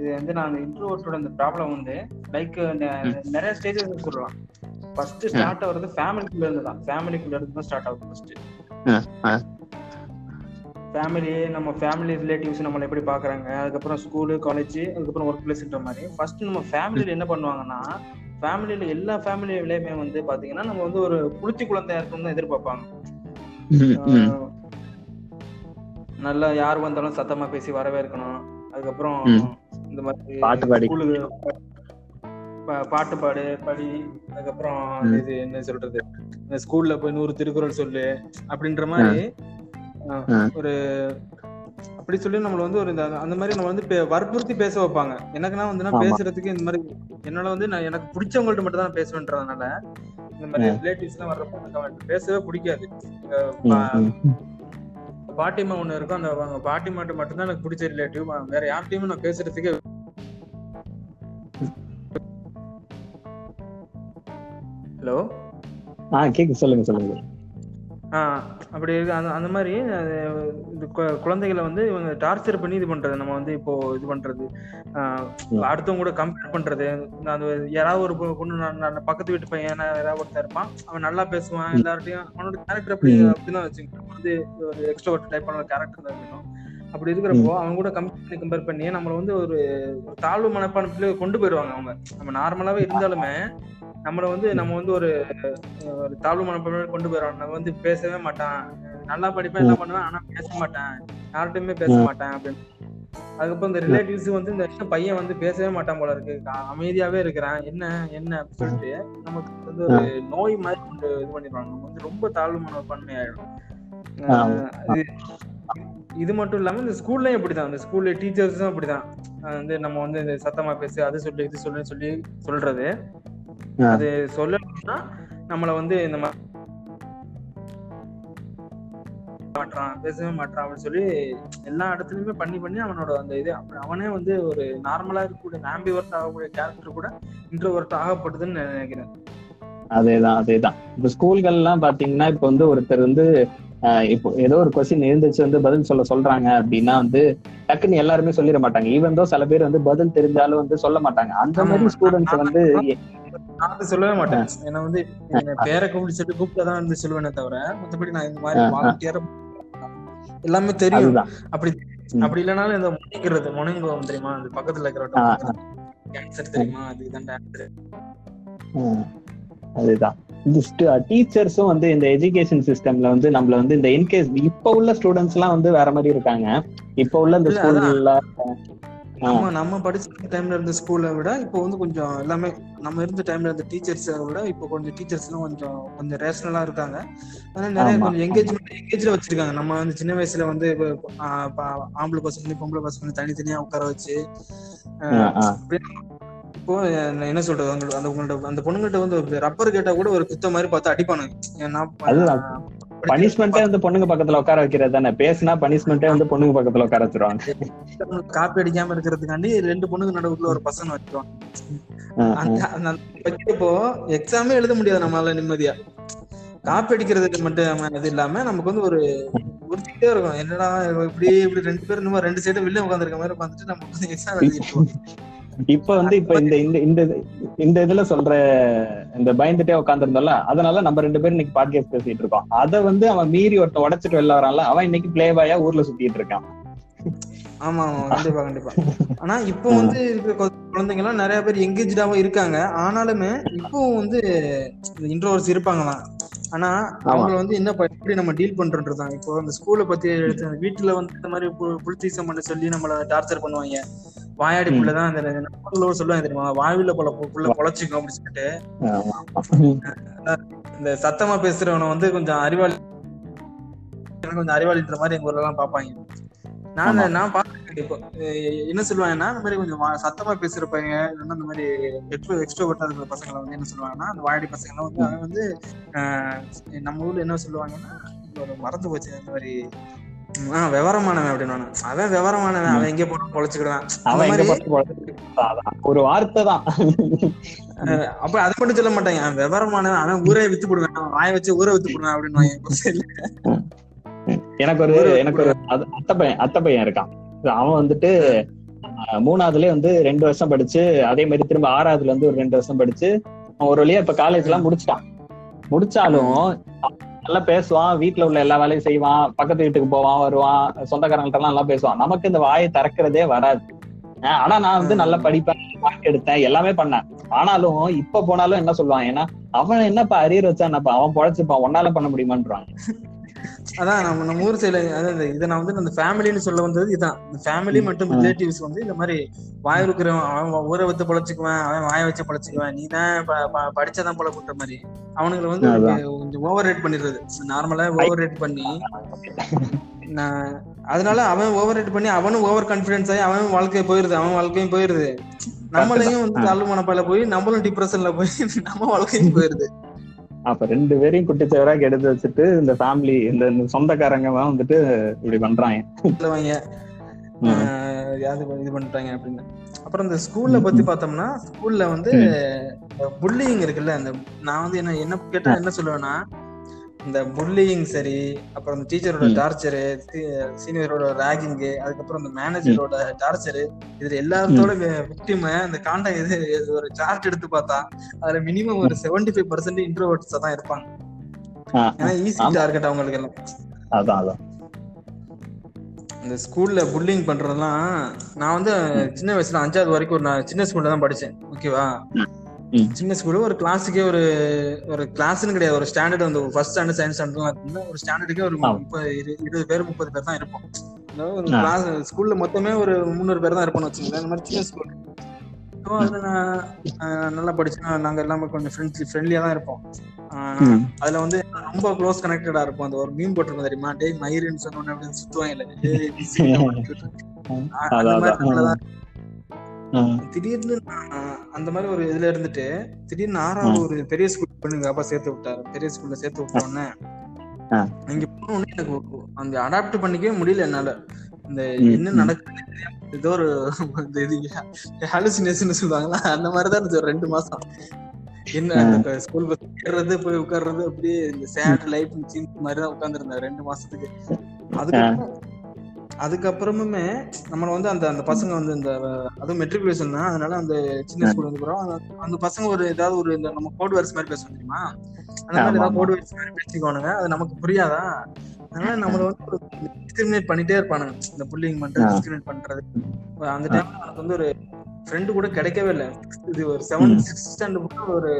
இது வந்து நான் இன்ட்ரோவர்ட்டோட இந்த ப்ராப்ளம் வந்து லைக் நிறைய ஸ்டேஜஸ் வந்து சொல்றேன். ஃபர்ஸ்ட் ஸ்டார்ட் ஆகுறது ஃபேமிலிக்குள்ள இருந்து தான். ஸ்டார்ட் ஆகுது ஃபர்ஸ்ட் ஃபேமிலி, நம்ம ஃபேமிலி ரிலேட்டிவ்ஸ் நம்மளை எப்படி பார்க்குறாங்க, அதுக்கப்புறம் ஸ்கூலு, காலேஜ், அதுக்கப்புறம் ஒர்க் பிளேஸ்ன்ற மாதிரி ஃபர்ஸ்ட் நம்ம ஃபேமிலியில் என்ன பண்ணுவாங்கன்னா, ஃபேமிலியில் எல்லா ஃபேமிலியிலையுமே வந்து பார்த்தீங்கன்னா நம்ம வந்து ஒரு புளிச்சி குழந்தையா இருக்கணும்னு தான் எதிர்பார்ப்பாங்க. நல்லா யார் வந்தாலும் சத்தமாக பேசி வரவேற்கணும். அதுக்கப்புறம் இந்த மாதிரி ஸ்கூலுக்கு பாட்டு படி, அதுக்கப்புறம் இது என்ன சொல்றது, இந்த ஸ்கூலில் போய் 100 திருக்குறள் சொல்லு அப்படின்ற மாதிரி ஒரு அப்படி சொல்லி நம்மள வந்து ஒரு அந்த மாதிரி நம்ம வந்து வற்புறுத்தி பேச வைப்பாங்க. எனக்குன்னா வந்து நான் பேசுறதுக்கு இந்த மாதிரி என்னால வந்து நான் எனக்கு பிடிச்சவங்கள்ட்ட மட்டும் தான் பேசுவேன்றதுனால இந்த மாதிரி ரிலேட்டிவ்ஸ் எல்லாம் வர்றப்ப எனக்கு பேசவே பிடிக்காது. பாட்டிமா ஒண்ணு இருக்கும், அந்த பாட்டிமாட்டு மட்டும்தான் எனக்கு பிடிச்ச ரிலேட்டிவ். வேற யார்ட்டையுமே நான் பேசுறதுக்கு ஹலோ கேக்கு சொல்லுங்க அப்படி இருக்கு. அந்த மாதிரி குழந்தைகளை வந்து இவங்க டார்ச்சர் பண்ணி இது பண்றது, நம்ம வந்து இப்போ இது பண்றது, அடுத்தவங்க கூட கம்பேர் பண்றது. அது யாராவது ஒரு பொண்ணு பக்கத்து வீட்டு பையன் யாராவது ஒருத்தர் இருப்பான், அவன் நல்லா பேசுவான் எல்லார்ட்டையும், அவனோட கேரக்டர் அப்படிதான் வச்சுக்கணும். வந்து ஒரு எக்ஸ்ட்ரோவர்ட் டைப்பான கேரக்டர் தான் இருக்கணும். அப்படி இருக்கிறப்போ அவங்க கூட கம்பேர் பண்ணி நம்மளை வந்து ஒரு தாழ்வு மனப்பான்மையில கொண்டு போயிடுவாங்க அவங்க. நம்ம நார்மலாவே இருந்தாலுமே நம்மளை வந்து நம்ம வந்து ஒரு தாழ்வு மனப்பான்மையில கொண்டு போயிடுவாங்க. நம்ம வந்து பேசவே மாட்டான், நல்லா படிப்பேன், என்ன பண்ணுவேன், ஆனா பேச மாட்டேன், யார்கிட்டயுமே பேச மாட்டேன் அப்படின்னு. அதுக்கப்புறம் இந்த ரிலேட்டிவ்ஸ் வந்து இந்த பையன் வந்து பேசவே மாட்டான் போல இருக்கு, அமைதியாவே இருக்கிறான், என்ன அப்படின்னு சொல்லிட்டு நமக்கு வந்து ஒரு நோய் மாதிரி கொண்டு இது பண்ணிடுவாங்க. நம்ம வந்து ரொம்ப தாழ்வு மனப்பான்மை ஆயிடும். இது மட்டும் இல்லாமல் இந்த ஸ்கூல்லையும் அப்படி தான், இந்த ஸ்கூல்ல டீச்சர்ஸும் அப்படி தான் வந்து நம்ம வந்து இந்த சத்தமாக பேசு அது சொல்லு இது சொல்லுன்னு சொல்லி சொல்றது, அது சொல்லணும்னா நம்மளை வந்து இந்த மாட்டான் பேசவே மாட்டான் அப்படின்னு சொல்லி எல்லா இடத்துலையுமே பண்ணி பண்ணி அவனோட அந்த இது அவனே வந்து ஒரு நார்மலாக இருக்கக்கூடிய ஆம்பிவர்ட் ஆகக்கூடிய கேரக்டர் கூட இன்ட்ரோவர்ட் ஆகப்படுதுன்னு நினைக்கிறேன். அதேதான் அதேதான். இப்ப ஸ்கூல்கள் எல்லாம் பாத்தீங்கன்னா இப்ப வந்து ஒருத்தர் வந்து இப்போ ஏதோ ஒரு கொஸ்டின் இருந்துச்சு வந்து பதில் சொல்ல சொல்றாங்க அப்படின்னா வந்து டக்குன்னு எல்லாருமே சொல்லிட மாட்டாங்க. ஈவன் தோ சில பேர் வந்து பதில் தெரிஞ்சாலும் வந்து சொல்ல மாட்டாங்க. அந்த மாதிரி ஸ்டூடெண்ட்ஸ் வந்து நான் சொல்லவே மாட்டேன், ஏன்னா வந்து பேரை கூப்பிட்டு கூப்பிட்டதான் வந்து சொல்லுவேனே தவிர மற்றபடி நான் இந்த மாதிரி வாலண்டியரா எல்லாமே தெரியும். அப்படி அப்படி இல்லைனாலும் இந்த முனைக்கிறது முனைங்குவோம் தெரியுமா, அந்த பக்கத்துல இருக்கிற கேன்சர் தெரியுமா, அதுதான் டாக்டர். அதுதான் டீச்சர்ஸும் வந்து இந்த எஜுகேஷன் சிஸ்டம்ல வந்து நம்மள வந்து இந்த என்கேஜ் இப்ப உள்ள ஸ்டூடெண்ட்ஸ் எல்லாம் வந்து வேற மாதிரி இருக்காங்க. இப்ப உள்ள இந்த ஸ்கூல்ல நம்ம படிச்ச டைம்ல இருந்த ஸ்கூலை விட இப்போ வந்து கொஞ்சம் எல்லாமே நம்ம இருந்த டைம்ல இருந்த டீச்சர்ஸ் விட இப்போ கொஞ்சம் டீச்சர்ஸ் எல்லாம் கொஞ்சம் கொஞ்சம் ரேஷனலா இருக்காங்க. அதனால நிறைய கொஞ்சம் என்கேஜ்மெண்ட் வச்சிருக்காங்க. நம்ம வந்து சின்ன வயசுல வந்து ஆம்பளை பசங்க பொம்பளை பசங்க தனித்தனியா உட்கார வச்சு இப்போ என்ன சொல்றது அந்த உங்கள்ட்ட அந்த பொண்ணுங்கிட்ட வந்து ரப்பர் கேட்டா கூட ஒரு குத்த மாதிரி பார்த்து அடிப்பானுங்க. பக்கத்துல உட்கார வைக்கிறது தானே பேசினா பனிஷ்மெண்டே வந்து பொண்ணுங்க பக்கத்துல உட்கார வச்சிருவாங்க. காப்பி அடிக்காம இருக்கிறதுக்காண்டி ரெண்டு பொண்ணுங்க நடுவுக்குள்ள ஒரு பசங்க வச்சிருவாங்க. இப்போ எக்ஸாமே எழுத முடியாது நம்மளால நிம்மதியா. காப்பி அடிக்கிறதுக்கு மட்டும் அது இல்லாம நமக்கு வந்து ஒரு உறுத்திட்டே இருக்கும், என்னடா இப்படி இப்படி ரெண்டு பேரும் நம்ம ரெண்டு சைடும் வெளியே உட்காந்துருக்க மாதிரி பார்த்துட்டு நம்ம எக்ஸாம் எழுதிட்டு இப்ப வந்து இப்ப இந்த இதுல சொல்ற இந்த பயந்துட்டே உட்காந்துருந்தோம்ல, அதனால நம்ம ரெண்டு பேரும் இன்னைக்கு பாட்காஸ்ட் பேசிட்டு இருக்கோம். அதை வந்து அவன் மீறி ஒருத்த உடைச்சிட்டு வெளில வரான்ல, அவன் இன்னைக்கு பிளே பாயா ஊர்ல சுத்திட்டு இருக்கான். ஆமா ஆமா கண்டிப்பா கண்டிப்பா. ஆனா இப்போ வந்து இருக்கிற குழந்தைங்க எல்லாம் நிறைய பேர் எங்கேஜாவும் இருக்காங்க. ஆனாலுமே இப்போ வந்து இன்ட்ரோவர்ஸ் இருப்பாங்களாம், ஆனா அவங்களை வந்து என்ன எப்படி நம்ம டீல் பண்றோம்ன்றதாங்க. இப்போ அந்த ஸ்கூலை பத்தி வீட்டுல வந்து இந்த மாதிரி புலித்தீசம் பண்ண சொல்லி நம்மள டார்ச்சர் பண்ணுவாங்க. வாயாடி புள்ளதான் அந்த சொல்லுவாங்க தெரியுமா, வாயுல புள்ள பொழைச்சிக்கும் அப்படின்னு சொல்லிட்டு இந்த சத்தமா பேசுறவன வந்து கொஞ்சம் அறிவாளி கொஞ்சம் அறிவாளின்ற மாதிரி எங்க ஊர்ல எல்லாம் பாப்பாங்க. நான் பாத்துருக்கேன். இப்போ என்ன சொல்லுவாங்கன்னா இந்த மாதிரி கொஞ்சம் சத்தமா பேசுறப்பாங்க, இல்லைன்னா இந்த மாதிரி எக்ஸ்ட்ரோவர்ட்டா இருக்கிற பசங்களை வந்து என்ன சொல்லுவாங்கன்னா அந்த வாயாடி பசங்கள்லாம் வந்து அவன் வந்து நம்ம ஊர்ல என்ன சொல்லுவாங்கன்னா மறந்து போச்சு இந்த மாதிரி விவரமானவன் அப்படின்னு. அவன் விவரமானவன் அவன் எங்க போட்டு பொழைச்சுக்கிடுவான் ஒரு வார்த்தை தான். அப்ப அதை மட்டும் சொல்ல மாட்டாங்க, அவன் விவரமானவன் அவன் ஊரே வித்து போடுவேன் வாய வச்சு ஊரை வித்து போடுவேன் அப்படின்னு. எனக்கு ஒரு அத்தை பையன் இருக்கான். அவன் வந்துட்டு 3ஆவதுலயே வந்து 2 வருஷம் படிச்சு, அதே மாதிரி திரும்ப 6ஆவதுல வந்து ஒரு 2 வருஷம் படிச்சு ஒரு வழியா இப்ப காலேஜ் எல்லாம் முடிச்சுட்டான். முடிச்சாலும் நல்லா பேசுவான், வீட்டுல உள்ள எல்லா வேலையும் செய்வான், பக்கத்து வீட்டுக்கு போவான் வருவான், சொந்தக்காரங்கள்ட்ட எல்லாம் பேசுவான். நமக்கு இந்த வாயை திறக்கிறதே வராது. ஆனா நான் வந்து நல்லா படிப்பேன், மார்க் எடுத்தேன், எல்லாமே பண்ணேன். ஆனாலும் இப்ப போனாலும் என்ன சொல்லுவான், ஏன்னா அவன் என்னப்பா அரியர் வச்சான்ப்பா அவன் பொழைச்சுப்பான் ஒன்னால பண்ண முடியுமான்றான். அதான் நம்ம ஊர் சைடுல அதாவது இதை நான் வந்து அந்த ஃபேமிலின்னு சொல்ல வந்தது இதான். இந்த ஃபேமிலி மற்றும் ரிலேட்டிவ்ஸ் வந்து இந்த மாதிரி வாய் இருக்கிறவன் அவன் ஊரை வச்சு பொழைச்சிக்குவேன், அவன் வாயை வச்சு பொழைச்சிக்குவேன், நீ தான் படிச்சாதான் போல கூட்டுற மாதிரி அவனுங்களை வந்து கொஞ்சம் ஓவர் ரேட் பண்ணிடுறது. நார்மலா ஓவர் ரேட் பண்ணி அதனால அவன் ஓவர் ரேட் பண்ணி அவனும் ஓவர் கான்பிடன்ஸ் ஆகி அவன் வாழ்க்கையை போயிருது, அவன் வாழ்க்கையும் போயிருது. நம்மளையும் வந்து தாழ்வு மனப்பால போய் நம்மளும் டிப்ரெஷன்ல போய் நம்ம வாழ்க்கையும் போயிருது. அப்ப 2 பேரையும் குட்டிச்சவரா எடுத்து வச்சுட்டு இந்த ஃபேமிலி இந்த சொந்தக்காரங்க வந்துட்டு இப்படி பண்றாங்க இது பண்றாங்க அப்படின்னு. அப்புறம் இந்த ஸ்கூல்ல பத்தி பார்த்தோம்னா ஸ்கூல்ல வந்து புல்லிங் இருக்குல்ல, அந்த நான் வந்து என்ன கேட்டா என்ன சொல்லுவேன்னா இந்த புல்லிங் சரி, அப்புறம் இந்த டீச்சரோட டார்ச்சரு, சீனியரோட ராகிங்கு, அதுக்கப்புறம் இந்த மேனேஜரோட டார்ச்சரு, இதுல எல்லாத்தோட விக்டிம் இந்த காண்டாக்ட் இது ஒரு சார்ட் எடுத்து பார்த்தா அதுல மினிமம் ஒரு 75% இன்ட்ரோவர்ட்ஸா தான் இருப்பாங்க. ஏன்னா ஈஸி டார்கெட் அவங்களுக்கு எல்லாம். அதான் அதான் இந்த ஸ்கூல்ல புல்லிங் பண்றதெல்லாம் நான் வந்து சின்ன வயசுல 5ஆவது வரைக்கும் ஒரு நான் சின்ன ஸ்கூல்ல தான் படிச்சேன். ஓகேவா, சின்ன ஸ்கூலு ஒரு கிளாஸுக்கே ஒரு கிளாஸ்ன்னு கிடையாது, ஒரு ஸ்டாண்டர்ட் வந்து ஃபர்ஸ்ட் ஸ்டாண்டர்ட் செகண்ட் ஸ்டாண்டர்ட்லாம் இருக்குன்னா ஒரு ஸ்டாண்டர்டுக்கே ஒரு 30 பேர் 30 பேர் தான் இருப்போம். ஒரு கிளாஸ் ஸ்கூல்ல மொத்தமே ஒரு 300 பேர் தான் இருப்போம்னு வச்சுக்கோங்க. இந்த மாதிரி சின்ன ஸ்கூல் ஸோ அது நான் நல்லா படிச்சுன்னா நாங்கள் எல்லாமே கொஞ்சம் ஃப்ரெண்ட்லியாக தான் இருப்போம். அதில் வந்து ரொம்ப க்ளோஸ் கனெக்டடாக இருப்போம். அந்த ஒரு மீன் போட்டிருக்கோம் தெரியுமா, டே மயிருன்னு சொன்னோன்னு அப்படின்னு சுற்றுவாங்க. திடீர்னு அந்த மாதிரி ஒரு இதுல இருந்துட்டு திடீர்னு ஆறாவது ஒரு பெரிய ஸ்கூல் பொண்ணு அப்பா சேர்த்து விட்டாரு. பெரிய ஸ்கூல்ல சேர்த்து விட்டோன்னே இங்க போனோடனே எனக்கு அந்த அடாப்ட் பண்ணிக்கவே முடியல என்னால. இந்த என்ன நடக்குதுன்னு ஏதோ ஒரு ஹாலுசினேஷன் சொல்லுவாங்களா அந்த மாதிரிதான் இருந்துச்சு. 2 மாசம் என்ன ஸ்கூல் பஸ் ஏறுறது போய் உட்கார்றது அப்படியே இந்த சேட் லைஃப் மாதிரிதான் உட்கார்ந்துருந்தேன் 2 மாசத்துக்கு. அதுக்கப்புறமுமே நம்மளை வந்து அந்த அந்த பசங்க வந்து இந்த அதுவும் மெட்ரிகுலேஷன் தான், அதனால அந்த சின்ன ஸ்கூல் வந்து போகிறோம். அந்த பசங்க ஒரு ஏதாவது ஒரு இந்த நம்ம கோட் வேர்ட்ஸ் மாதிரி பேச முடியுமா, அந்த மாதிரி ஏதாவது கோட் வேர்ட்ஸ் மாதிரி பேசிக்கோனுங்க, அது நமக்கு புரியாதான். அதனால நம்மளை வந்து ஒரு டிஸ்கிரிமினேட் பண்ணிட்டே இருப்பானுங்க, இந்த புல்லிங் பண்ணுறது, டிஸ்கிரிமினேட் பண்ணுறது. அந்த டைம்ல எனக்கு வந்து ஒரு ஃப்ரெண்டு கூட கிடைக்கவே இல்லை. இது ஒரு 7th 6th ஸ்டாண்டர்ட் கூட ஒரு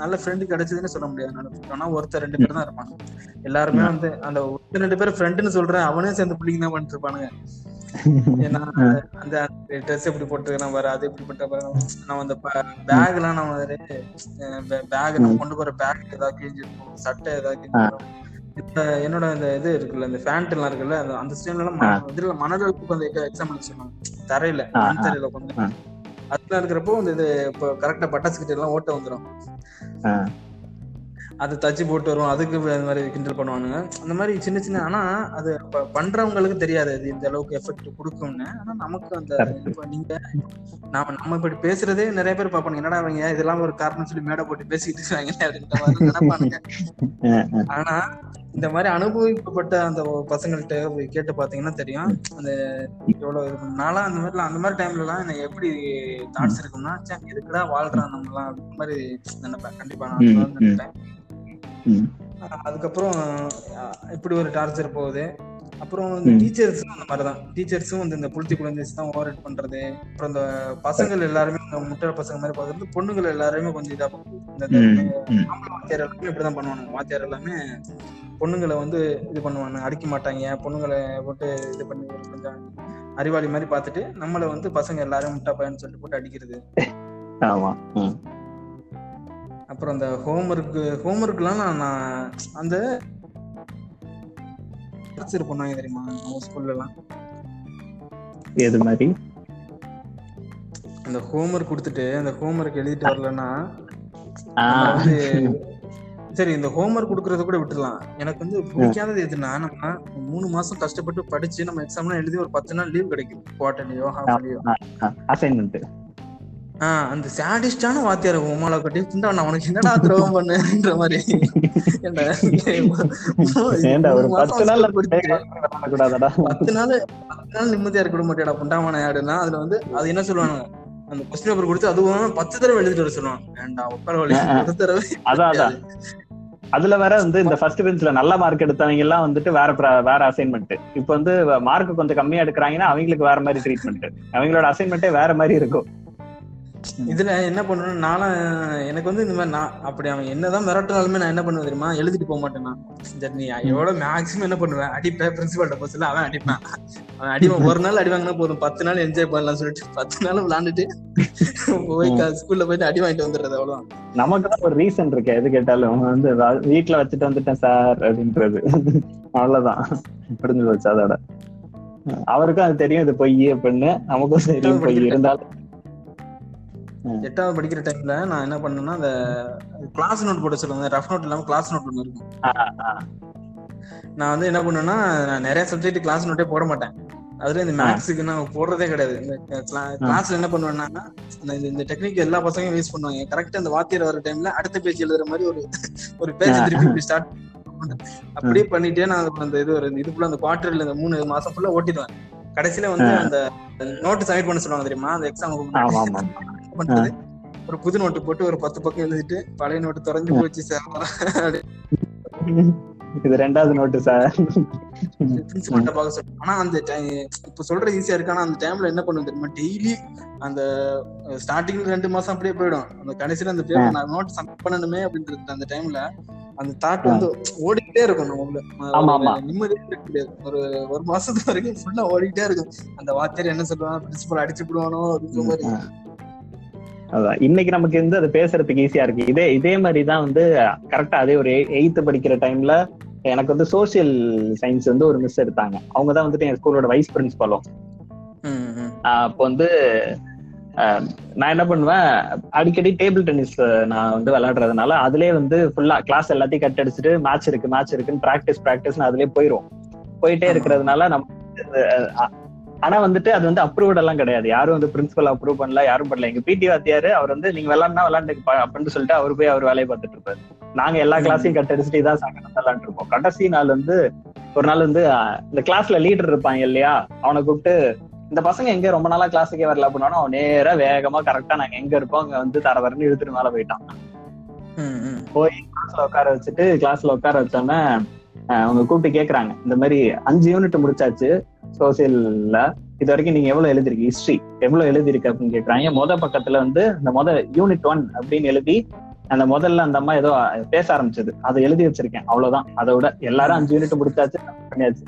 நல்ல ஃப்ரெண்டு கிடைச்சதுன்னு சொல்ல முடியாது. ஆனா 1-2 பேர் தான் இருப்பாங்க. எல்லாருமே வந்து அந்த 1-2 பேர் ஃப்ரெண்டுன்னு சொல்றேன், அவனே சேர்ந்து பிள்ளைங்க தான் பண்ணிட்டு இருப்பானுங்க. ஏன்னா அந்த ட்ரெஸ் எப்படி போட்டுருக்கேன் பாரு, அது எப்படி போட்ட பாரு, நம்ம அந்த பேக் எல்லாம் நம்ம பேக் நம்ம கொண்டு போற பேக் ஏதாவது கிழிஞ்சிருக்கும், சட்டை ஏதாவது கிழிஞ்சிருக்கும். இப்ப என்னோட அந்த இது இருக்குல்ல, இந்த பேண்ட் எல்லாம் இருக்குல்ல, அந்த ஸ்டைம்ல எல்லாம் மணலுக்கு கொஞ்சம் எக்ஸாம் பண்ணிச்சுருவாங்க தரையில, மண் தரையில கொஞ்சம் அதுல இருக்கிறப்போ அந்த இது இப்போ கரெக்டா பட்டாசுக்கிட்ட எல்லாம் ஓட்ட வந்துடும், அது தச்சு போட்டு வரும், அதுக்கு அந்த மாதிரி கிண்டல் பண்ணுவானுங்க. அந்த மாதிரி சின்ன சின்ன, ஆனா அது பண்றவங்களுக்கு தெரியாது அது இந்த அளவுக்கு எஃபெக்ட் கொடுக்கும்னு. ஆனா நமக்கு அந்த இப்போ நீங்க நம்ம இப்படி பேசுறதே நிறைய பேர் பாப்பானுங்க, என்னடா அவங்க இதெல்லாம் ஒரு காரணம் சொல்லி மேடை போட்டு பேசிக்கிட்டு இருக்காங்க அப்படின்ற மாதிரி நினைப்பானுங்க. ஆனா இந்த மாதிரி அனுபவிக்கப்பட்ட அந்த பசங்கள்கிட்ட போய் கேட்டு பாத்தீங்கன்னா தெரியும் அந்த எவ்வளவு இருக்கும்னால. அந்த மாதிரிலாம் அந்த மாதிரி டைம்ல எல்லாம் எனக்கு எப்படி தாட்ஸ் இருக்கும்னா, எதுக்குடா வாழ்றான் நம்மலாம் அந்த மாதிரி நினைப்பேன். கண்டிப்பா நான் நினைப்பேன். அதுக்கப்புறம் இப்படி ஒரு டார்ச்சர் போகுது. அப்புறம் வந்து டீச்சர்ஸும் அந்த மாதிரிதான், டீச்சர்ஸும் வந்து இந்த புளுத்தி குழந்தைஸ் தான் ஓவர் ஹெட் பண்றது. அப்புறம் இந்த பசங்கள் எல்லாருமே முட்டை பசங்க மாதிரி பாக்குறது, பொண்ணுகள் எல்லாருமே கொஞ்சம் இதா வாத்தியார் எல்லாமே இப்படிதான் பண்ணுவாங்க. வாத்தியார் எல்லாமே பொண்ணுங்களை வந்து இது பண்ணுவாங்க, அடிக்க மாட்டாங்க, பொண்ணுங்களை போட்டு இது பண்ணி கொஞ்சம் அறிவாளி மாதிரி பாத்துட்டு நம்மளை வந்து பசங்க எல்லாரும் முட்டை பையன்னு சொல்லிட்டு போட்டு அடிக்கிறது. அப்புறம் அந்த ஹோம்ஒர்க்லாம் நான் அந்த டார்ச்சர் பண்ணாங்க தெரியுமா நம்ம ஸ்கூல்லலாம். எது மாதிரி அந்த ஹோம்ஒர்க் கொடுத்துட்டு அந்த ஹோம்ஒர்க் எழுதிட்டு வரலன்னா வந்து சரி இந்த ஹோம்ஒர்க் கொடுக்கறத கூட விட்டுடலாம். எனக்கு வந்து பிடிக்காதது எதுனா, நம்ம 3 மாசம் கஷ்டப்பட்டு படிச்சு நம்ம எக்ஸாம்லாம் எழுதி ஒரு 10 நாள் லீவ் கிடைக்கும், குவார்டர்லியோ ஹாஃப்லியோ அசைன்மெண்ட். அந்த சாடிஸ்டான வாத்தியார் உமாலா கட்டி அவனுக்கு என்னடா துரோகம் பண்ணுன்ற மாதிரி நிம்மதியா இருக்க மாட்டேடா புண்டாமான ஆடுனா. அதுல வந்து அது என்ன சொல்லுவாங்க, அந்த கொஸ்டின் பேப்பர் கொடுத்து அதுவும் 10 தடவை எழுதிட்டு வர சொல்லுவாங்க. வேண்டாம் உட்கார 10 தடவை. அதான் அதுல வேற வந்து இந்த ஃபர்ஸ்ட் பெஞ்ச்ல நல்ல மார்க் எடுத்தவங்க எல்லாம் வந்துட்டு வேற அசைன்மெண்ட். இப்ப வந்து மார்க் கொஞ்சம் கம்மியா எடுக்கிறாங்கன்னா அவங்களுக்கு வேற மாதிரி ட்ரீட்மெண்ட், அவங்களோட அசைன்மெண்டே வேற மாதிரி இருக்கும். இதுல என்ன பண்ணணும், நானும் எனக்கு வந்து இந்த மாதிரி நான் அப்படி அவன் என்னதான் மிரட்டினாலுமே நான் என்ன பண்ணுவேன் தெரியுமா, எழுதிட்டு போக மாட்டேன். நான் நீ எவ்வளவு மேக்ஸிமம் என்ன பண்ணுவேன், அடிப்பேன் பிரின்சிபால்ட்ட போச்சுல, அவன் அடிப்பான். அவன் அடிப்பான், 1 நாள் அடிவாங்கன்னா போதும், 10 நாள் என்ஜாய் பண்ணலாம் சொல்லிட்டு 10 நாள் விளாண்டுட்டு போய் ஸ்கூல்ல போயிட்டு அடி வாங்கிட்டு வந்துடுறது. அவ்வளவுதான். நமக்கு ஒரு ரீசன் இருக்கு, எது கேட்டாலும் வந்து வீட்டுல வச்சுட்டு வந்துட்டேன் சார் அப்படின்றது, அவ்வளவுதான் முடிஞ்சு போச்சு. அதோட அவருக்கும் அது தெரியும், இது பொய் அப்படின்னு. நமக்கும் தெரியும் பொய் இருந்தாலும். 8வது படிக்கிற டைம்ல நான் என்ன பண்ணேன்னா, அந்த கிளாஸ் நோட் போட சொல்லுவாங்க, ரஃப் நோட் இல்லாம கிளாஸ் நோட் ஒன்று இருக்கும். நான் வந்து என்ன பண்ணேன்னா, நான் நிறைய சப்ஜெக்ட் கிளாஸ் நோட்டே போட மாட்டேன். அதுல இந்த மேக்ஸுக்கு நான் போடுறதே கிடையாது. இந்த கிளாஸ்ல என்ன பண்ணுவேன்னா, இந்த டெக்னிக் எல்லா பசங்களும் யூஸ் பண்ணுவாங்க. கரெக்டா அந்த வாத்தியார் வர டைம்ல அடுத்த பேஜ் எழுதுற மாதிரி ஒரு பேஜ் திருப்பி ஸ்டார்ட் அப்படியே பண்ணிட்டே நான் அந்த இது ஒரு இதுக்குள்ள அந்த குவார்டர்ல இந்த 3 மாசம் ஃபுல்லா ஓட்டிடுவேன். கடைசியில வந்து அந்த நோட்டு சப்மிட் பண்ண சொல்லுவாங்க தெரியுமா, அந்த எக்ஸாம் பண்றது ஒரு புது நோட்டு போட்டு ஒரு 10 பக்கம் எழுதிட்டு பழைய நோட்டு தொலைஞ்சு போச்சு சார், இது 2வது நோட்டு சார் பிரின்சிபல்ட்ட பார்க்க சொல்றேன். ஆனா அந்த இப்ப சொல்ற ஈஸியா இருக்கு, ஆனா அந்த டைம்ல என்ன பண்ணுவோம் தெரியுமா, டெய்லி அந்த ஸ்டார்டிங்ல 2 மாசம் அப்படியே போயிடும். அந்த கடைசியில அந்த பேர் நான் நோட் சப்மிட் பண்ணணுமே அப்படின்றது அந்த டைம்ல அந்த தாட் வந்து ஓடிக்கிட்டே இருக்கும். நம்ம நிம்மதியா இருக்க முடியாது. ஒரு மாசத்து வரைக்கும் ஃபுல்லா ஓடிக்கிட்டே இருக்கும். அந்த வாத்தியார் என்ன சொல்லுவாங்க, பிரின்சிபல் அடிச்சு விடுவானோ அப்படின்ற மாதிரி. இன்னைக்கு நமக்கு வந்து அது பேசுறதுக்கு ஈஸியா இருக்கு. இதே மாதிரிதான் வந்து கரெக்டா அதே ஒரு 8th படிக்கிற டைம்ல எனக்கு வந்து சோசியல் சயின்ஸ் வந்து ஒரு மிஸ் எடுத்தாங்க. அவங்கதான் வந்துட்டு என் ஸ்கூலோட வைஸ் பிரின்சிபலும். அப்போ வந்து நான் என்ன பண்ணுவேன், அடிக்கடி டேபிள் டென்னிஸ் நான் வந்து விளையாடுறதுனால அதுலயே வந்து ஃபுல்லா கிளாஸ் எல்லாத்தையும் கட் அடிச்சுட்டு மேட்ச் இருக்குன்னு பிராக்டிஸ் அதுலயே போயிரும். போயிட்டே இருக்கிறதுனால நம்ம ஆனா வந்துட்டு அது வந்து அப்ரூவ்ட் எல்லாம் கிடையாது, யாரும் வந்து பிரின்சிபல் அப்ரூவ் பண்ணல, யாரும் பண்ணல. எங்க பிடி வாத்தியாரு அவர் வந்து நீங்க விளையாடுனா விளையாண்டுக்கு அப்படின்னு சொல்லிட்டு அவர் போய் அவர் வேலையை பார்த்துட்டு இருப்பாரு. நாங்க எல்லா கிளாஸையும் கட் அடிச்சுட்டு இதான் சாயங்காலம் விளையாண்டு இருப்போம். கடைசி நாள் வந்து ஒரு நாள் வந்து இந்த கிளாஸ்ல லீடர் இருப்பாங்க இல்லையா, அவனை கூப்பிட்டு இந்த பசங்க எங்க ரொம்ப நாளா கிளாஸுக்கே வரல அப்படின்னா அவன் நேரா வேகமா கரெக்டா நாங்க எங்க இருப்போம் அங்க வந்து தர வரன்னு இழுத்துட்டு மேல போயிட்டான். போய் கிளாஸ்ல உட்கார வச்சோன்னா அவங்க கூப்பிட்டு கேக்குறாங்க, இந்த மாதிரி 5 யூனிட் முடிச்சாச்சு சோசியல்ல, இது வரைக்கும் நீங்க எவ்வளவு எழுதிருக்கு, ஹிஸ்டரி எவ்வளவு எழுதிருக்கு அப்படின்னு கேக்குறாங்க. மொத பக்கத்துல வந்து இந்த யூனிட் 1 அப்படின்னு எழுதி அந்த முதல்ல அந்த அம்மா ஏதோ பேச ஆரம்பிச்சது அதை எழுதி வச்சிருக்கேன், அவ்வளவுதான். அதோட எல்லாரும் 5 யூனிட் முடிச்சாச்சு பண்ணியாச்சு,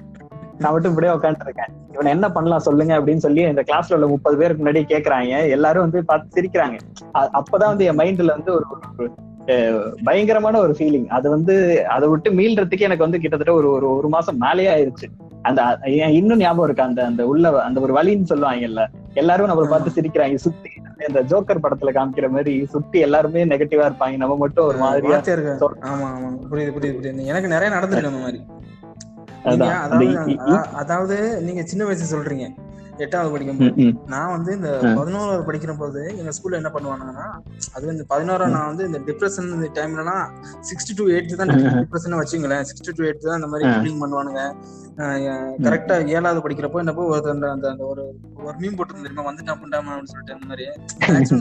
நான் மட்டும் இப்படியே உட்காந்துட்டு இருக்கேன், இவன் என்ன பண்ணலாம் சொல்லுங்க அப்படின்னு சொல்லி இந்த கிளாஸ்ல உள்ள 30 பேருக்கு முன்னாடி கேக்குறாங்க. எல்லாரும் வந்து பார்த்து சிரிக்கிறாங்க. அப்பதான் வந்து என் மைண்ட்ல வந்து ஒரு பயங்கரமான ஒரு ஃபீலிங். அது வந்து அதை விட்டு மீள்றதுக்கு எனக்கு வந்து கிட்டத்தட்ட ஒரு மாசம் மேலேயே ஆயிடுச்சு. அந்த இன்னும் ஞாபகம் இருக்கு, அந்த அந்த உள்ள அந்த ஒரு வலின்னு சொல்லுவாங்கல்ல, எல்லாரும் நம்மளை பார்த்து சிரிக்கிறாங்க, சுத்தி இந்த ஜோக்கர் படத்துல காமிக்கிற மாதிரி சுத்தி எல்லாருமே நெகட்டிவா இருப்பாங்க, நம்ம மட்டும் ஒரு மாதிரியா இருக்கு. எனக்கு நிறைய நடந்துருக்கு அந்த மாதிரி. அதாவது நீங்க சின்ன வயசு சொல்றீங்க 8வது படிக்கும் போது, நான் வந்து இந்த 11வது படிக்கிற போது எங்க ஸ்கூல்ல என்ன பண்ணுவாங்கன்னா, அது இந்த 11 நான் வந்து இந்த டிப்ரெஷன் டைம்லனா 6 to 8 தான் டிப்ரெஷன் வச்சுங்களேன், 6 to 8 தான் இந்த மாதிரி ஃபீலிங் பண்ணுவானுங்க. கரெக்டா 7வது படிக்கிறப்போ என்னப்போ ஒரு மீன் போட்டு தெரியுமா வந்துட்டு அப்படின்னு சொல்லிட்டு அந்த மாதிரி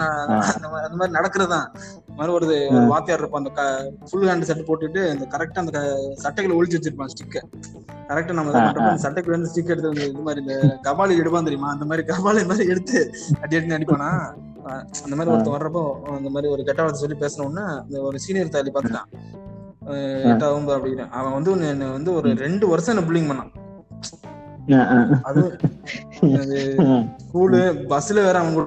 அந்த மாதிரி நடக்கிறதான் மாதிரி ஒரு வாத்தியார் இருப்போம், அந்த ஃபுல் ஹேண்ட் சட்டை போட்டுட்டு இந்த கரெக்டா அந்த சட்டைகளை ஒழிச்சு வச்சிருப்பான் ஸ்டிக்கை. கரெக்டா நம்ம அந்த சட்டைக்குள்ள இருந்து ஸ்டிக் எடுத்து இது மாதிரி இந்த கபாலி எடுப்பான் தெரியுமா, அந்த மாதிரி கபாலி மாதிரி எடுத்து அடி அடிப்பானா. அந்த மாதிரி ஒருத்தர் வர்றப்போ அந்த மாதிரி ஒரு கெட்ட வார்த்தை சொல்லி பேசணும்னா இந்த ஒரு சீனியர் தாலி பார்த்துட்டான் 8வது அப்படிங்கிறேன். அவன் வந்து என்ன வந்து ஒரு 2 வருஷம் என்ன புல்லிங் பண்ணான். அது ஸ்கூலு பஸ்ல வேற அவங்க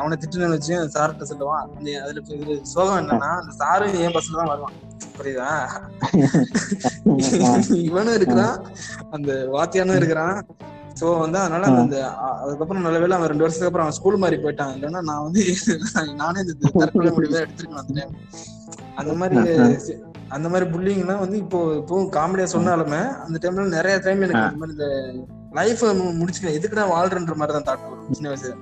அவனை திட்டுன்னு வச்சு சார்கிட்ட சொல்லுவான். அதுல சோகம் என்னன்னா அந்த சாரு என் பஸ்ல தான் வருவான், புரியுதா, இவனும் இருக்கிறான் அந்த வாத்தியானும் இருக்கிறான். சோ வந்து அதனால அந்த அதுக்கப்புறம் நல்லவேளை அவன் 2 வருஷத்துக்கு அப்புறம் அவன் ஸ்கூல் மாதிரி போயிட்டான், இல்லைன்னா நான் வந்து நானே இந்த தற்கொலை முடிவுதான் எடுத்திருக்கேன் அந்த டைம். அந்த மாதிரி புல்லிங்லாம் வந்து இப்போவும் காமெடியா சொன்னாலுமே அந்த டைம்ல நிறைய டைம் எனக்கு இந்த மாதிரி இந்த லைஃப் முடிச்சுக்கலாம் எதுக்குடா வாழ்றன்ற மாதிரி தான் தாட் வரும் சின்ன வயசுல.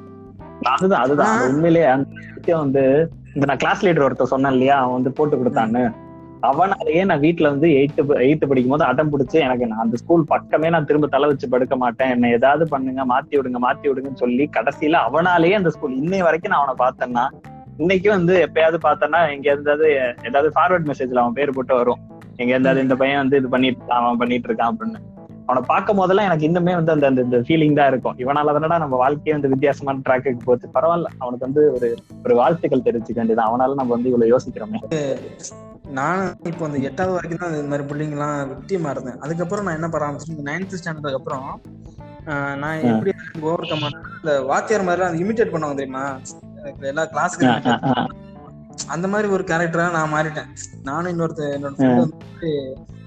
அதுதான் உண்மையிலேயே அந்த விஷயம் வந்து இந்த நான் கிளாஸ் லீடர் ஒருத்தர் சொன்னேன் இல்லையா, அவன் வந்து போட்டு கொடுத்தான்னு, அவனாலேயே நான் வீட்டுல வந்து 8th படிக்கும் போது அடம் பிடிச்சு எனக்கு நான் அந்த ஸ்கூல் பக்கமே நான் திரும்ப தலை வச்சு படுக்க மாட்டேன், என்ன ஏதாவது பண்ணுங்க மாத்தி விடுங்கன்னு சொல்லி கடைசியில அவனாலேயே அந்த ஸ்கூல் இன்னை வரைக்கும் நான் அவனை பார்த்தேன்னா, இன்னைக்கு வந்து எப்பயாவது பார்த்தேன்னா எங்க இருந்தாவது ஏதாவது ஃபார்வர்ட் மெசேஜ்ல அவன் பேர் போட்டு வரும், எங்க இருந்தாவது இந்த பையன் வந்து இது பண்ணிட்டு இருக்கான் அப்படின்னு. அவனை பார்க்கும் போதெல்லாம் எனக்கு இன்னுமே வந்து அந்த அந்த ஃபீலிங் தான் இருக்கும், இவனால தானடா நம்ம வாழ்க்கையே வந்து வித்தியாசமான ட்ராக்குக்கு போச்சு, பரவாயில்ல அவனுக்கு வந்து ஒரு வாழ்த்துக்கள் தெரிவிச்சுக்க வேண்டியதான், அவனால நம்ம வந்து இவ்வளவு யோசிக்கிறோமே. நானும் இப்போ அந்த 8வது வரைக்கும் தான் இந்த மாதிரி பிள்ளைங்கலாம் வித்தியமா இருந்தேன். அதுக்கப்புறம் நான் என்ன பராமரிச்சேன், இந்த 9th standard அப்புறம் நான் எப்படி ஓவர் கம் பண்ணேன், இந்த வாத்தியார் மாதிரிலாம் அந்த இமிட்டேட் பண்ணுவாங்க தெரியுமா எல்லா கிளாஸுக்கு, அந்த மாதிரி ஒரு கேரக்டரா நான் மாறிட்டேன். நானும் என்னோட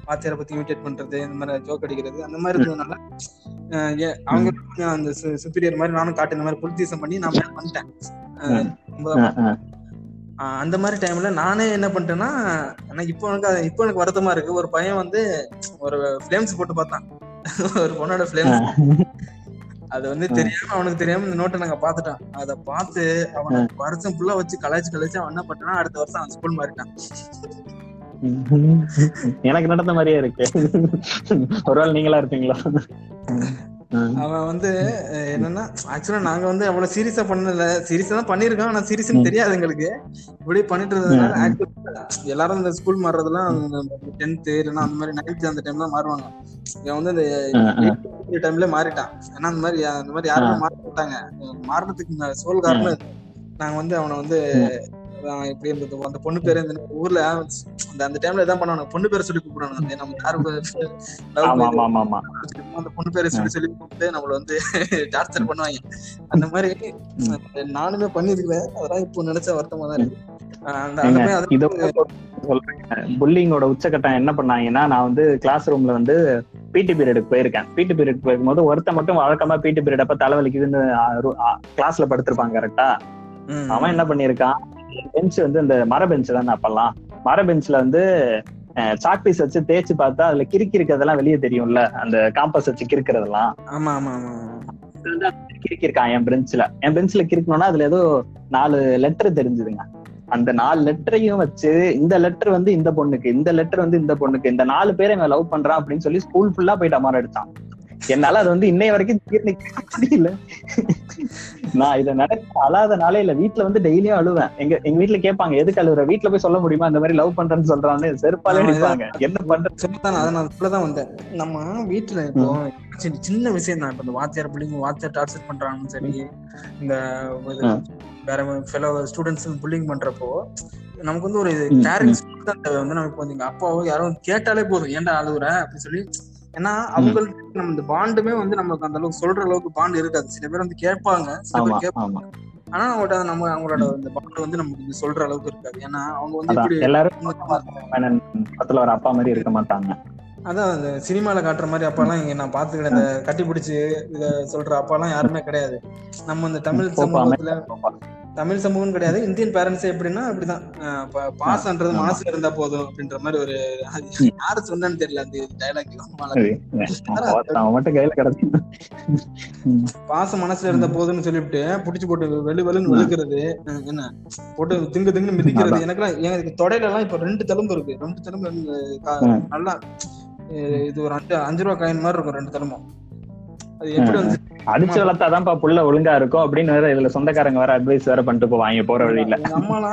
வாத்தியாரை பத்தி இமிட்டேட் பண்றது, இந்த மாதிரி ஜோக் அடிக்கிறது, அந்த மாதிரி இருந்ததுனால அவங்க அந்த சுப்பீரியர் மாதிரி நானும் காட்டு இந்த மாதிரி புலித்தீசம் பண்ணி நான் பண்ணிட்டேன். அந்த மாதிரி டைம்ல நானே என்ன பண்ணிட்டேன்னா, இப்போ எனக்கு வருத்தமா இருக்கு, ஒரு பையன் வந்து ஒரு ஃபிளேம்ஸ் போட்டு பார்த்தான், ஒரு பொண்ணோட ஃபிளேம்ஸ், அது வந்து தெரியாம அவனுக்கு தெரியாம இந்த நோட்டை நாங்க பாத்துட்டான். அதை பார்த்து அவன் வருஷம் ஃபுல்லா வச்சு கலாய்ச்சி அவன் என்ன பண்றான், அடுத்த வருஷம் அவன் ஸ்கூல் மாறிட்டான். எனக்கு நடந்த மாதிரியே இருக்கு, ஒருவேளை நீங்களா இருப்பீங்களா. அவன் வந்து என்னன்னா ஆக்சுவலா நாங்க வந்து அவ்வளவு சீரியஸா பண்ணல, சீரியஸா தான் பண்ணிருக்கோம், ஆனா சீரியஸ்ன்னு தெரியாது எங்களுக்கு. இப்படியே பண்ணிட்டு இருந்ததுனால ஆக்சுவலா எல்லாரும் இந்த ஸ்கூல் மாறுறதுலாம் 10th இல்லைன்னா அந்த மாதிரி 9th அந்த டைம்லாம் மாறுவாங்க. இவன் வந்து இந்த 8th டைம்ல மாறிட்டான். ஏன்னா அந்த மாதிரி யாருமே மாற மாட்டாங்க, மாறினதுக்கு சோல் காரணம் நாங்க வந்து அவனை வந்து இப்படி இருந்தது அந்த பொண்ணு பேர் இந்த ஊர்ல அந்த டைம்ல இதான் பண்ணுவாங்க பொண்ணு பேரை சொல்லி கூப்பிடுவாங்க. நம்ம யாரும் அந்த பொண்ணு பேரை சொல்லி சொல்லி கூப்பிட்டு நம்மள வந்து டார்ச்சர் பண்ணுவாங்க. அந்த மாதிரி நானுமே பண்ணிருக்கேன். அதெல்லாம் இப்போ நினைச்ச வருத்தமா தான் இருக்கு. புல்லிங்கோட உச்சகட்டம் என்ன பண்ணாங்கன்னா, நான் வந்து கிளாஸ் ரூம்ல வந்து பிடி பீரியடுக்கு போயிருக்கேன். பிடி பீரியட் போயிருக்கும்போது ஒருத்த மட்டும் வழக்கமா பிடி பீரியட் அப்ப தலைவலிக்குதுன்னு கிளாஸ்ல படுத்திருப்பாங்க. கரெக்டா அவன் என்ன பண்ணிருக்கான், பெஞ்ச் வந்து இந்த மர பெஞ்ச் தான் அப்பெல்லாம், மர பெஞ்ச்ல வந்து சாக் பீஸ் வச்சு தேய்ச்சி பார்த்தா அதுல கிறுக்கி இருக்கிறதெல்லாம் வெளியே தெரியும்ல, அந்த காம்பஸ் வச்சு கிறுக்கிறதெல்லாம். ஆமா ஆமா ஆமா, கிறுக்கி இருக்கான் என் பெஞ்ச்ல. என் பெஞ்ச்ல கிறுக்கணும்னா அதுல ஏதோ 4 லெட்டர் தெரிஞ்சுதுங்க. அந்த 4 லெட்டரையும் வச்சு இந்த லெட்டர் வந்து இந்த பொண்ணுக்கு, இந்த லெட்டர் வந்து இந்த பொண்ணுக்கு, இந்த 4 பேரை இவன் லவ் பண்றான் அப்படின்னு சொல்லி ஸ்கூல் ஃபுல்லா போயிட்டு அமர அடிச்சான். என்னால அது வந்து இன்னைய வரைக்கும் நான் இதை நினைக்க அழாதனால இல்ல, வீட்டுல வந்து டெய்லியும் அழுவேன். எங்க வீட்டுல கேட்பாங்க, எதுக்கு அழுவுற, வீட்டுல போய் சொல்ல முடியுமா இந்த மாதிரி லவ் பண்றேன்னு சொல்றான்னு செருப்பாலே நினைப்பாங்க. என்ன பண்றதுதான் வந்து நம்ம வீட்டுல இப்போ சின்ன விஷயம் தான். இப்ப இந்த வாத்தியார் பிள்ளைங்க வாத்தியார் டார்ச்சர் பண்றாங்கன்னு சரி, இந்த வேற ஃபெலோ ஸ்டூடெண்ட்ஸ் புல்லிங் பண்றப்போ நமக்கு வந்து ஒரு கேரிங் வந்து நமக்கு வந்து அப்பாவோ யாரும் கேட்டாலே போதும், ஏன்டா அழுகுற அப்படின்னு சொல்லி. ஏன்னா அவங்களுக்கு நம்ம இந்த பாண்டுமே வந்து நமக்கு அந்த அளவுக்கு சொல்ற அளவுக்கு பாண்டு இருக்காது. சில பேர் வந்து கேட்பாங்க, சில பேர் கேட்பாங்க, ஆனா அவங்கள்ட்ட நம்ம அவங்களோட இந்த பாண்டு வந்து நமக்கு சொல்ற அளவுக்கு இருக்காது. ஏன்னா அவங்க வந்து எல்லாரும் ஒரு அப்பா மாதிரி இருக்க மாட்டாங்க. அதான் அந்த சினிமால காட்டுற மாதிரி அப்பாலாம் இங்க நான் பாத்துக்கிட்டேன். இந்த கட்டிப்பிடிச்சு இத சொல்ற அப்பாலாம் யாருமே கிடையாது. நம்ம இந்த தமிழ் சமூகத்துல, தமிழ் சமூகம் கிடையாது, இந்தியன் பேரண்ட்ஸ் எப்படின்னா அப்படிதான் பாஸ்ன்றது மனசுல இருந்தா போதும் அப்படின்ற மாதிரி ஒரு யாரு சொன்னு தெரியல அந்த டைலாக். பாசம் மனசுல இருந்தா போதும்னு சொல்லிட்டு புடிச்சு போட்டு வெளுவெளுன்னு விழுக்கிறது, என்ன போட்டு திங்கு திங்கு மிதிக்கிறது. எனக்கு எல்லாம் எனக்கு தொடையில எல்லாம் இப்ப 2 தழும்பு இருக்கு. 2 தழும்பு நல்லா இது ஒரு 5 ரூபா காயின் மாதிரி இருக்கும் 2 தழும்பும். அது எப்படி வந்து அடிச்சு வளர்த்தாதான்ப்பா புள்ள ஒழுங்கா இருக்கும் அப்படின்னு வேற இதுல சொந்தக்காரங்க வேற அட்வைஸ் வேற பண்ணிட்டு போவாங்க போற வழியில. நம்மளாம்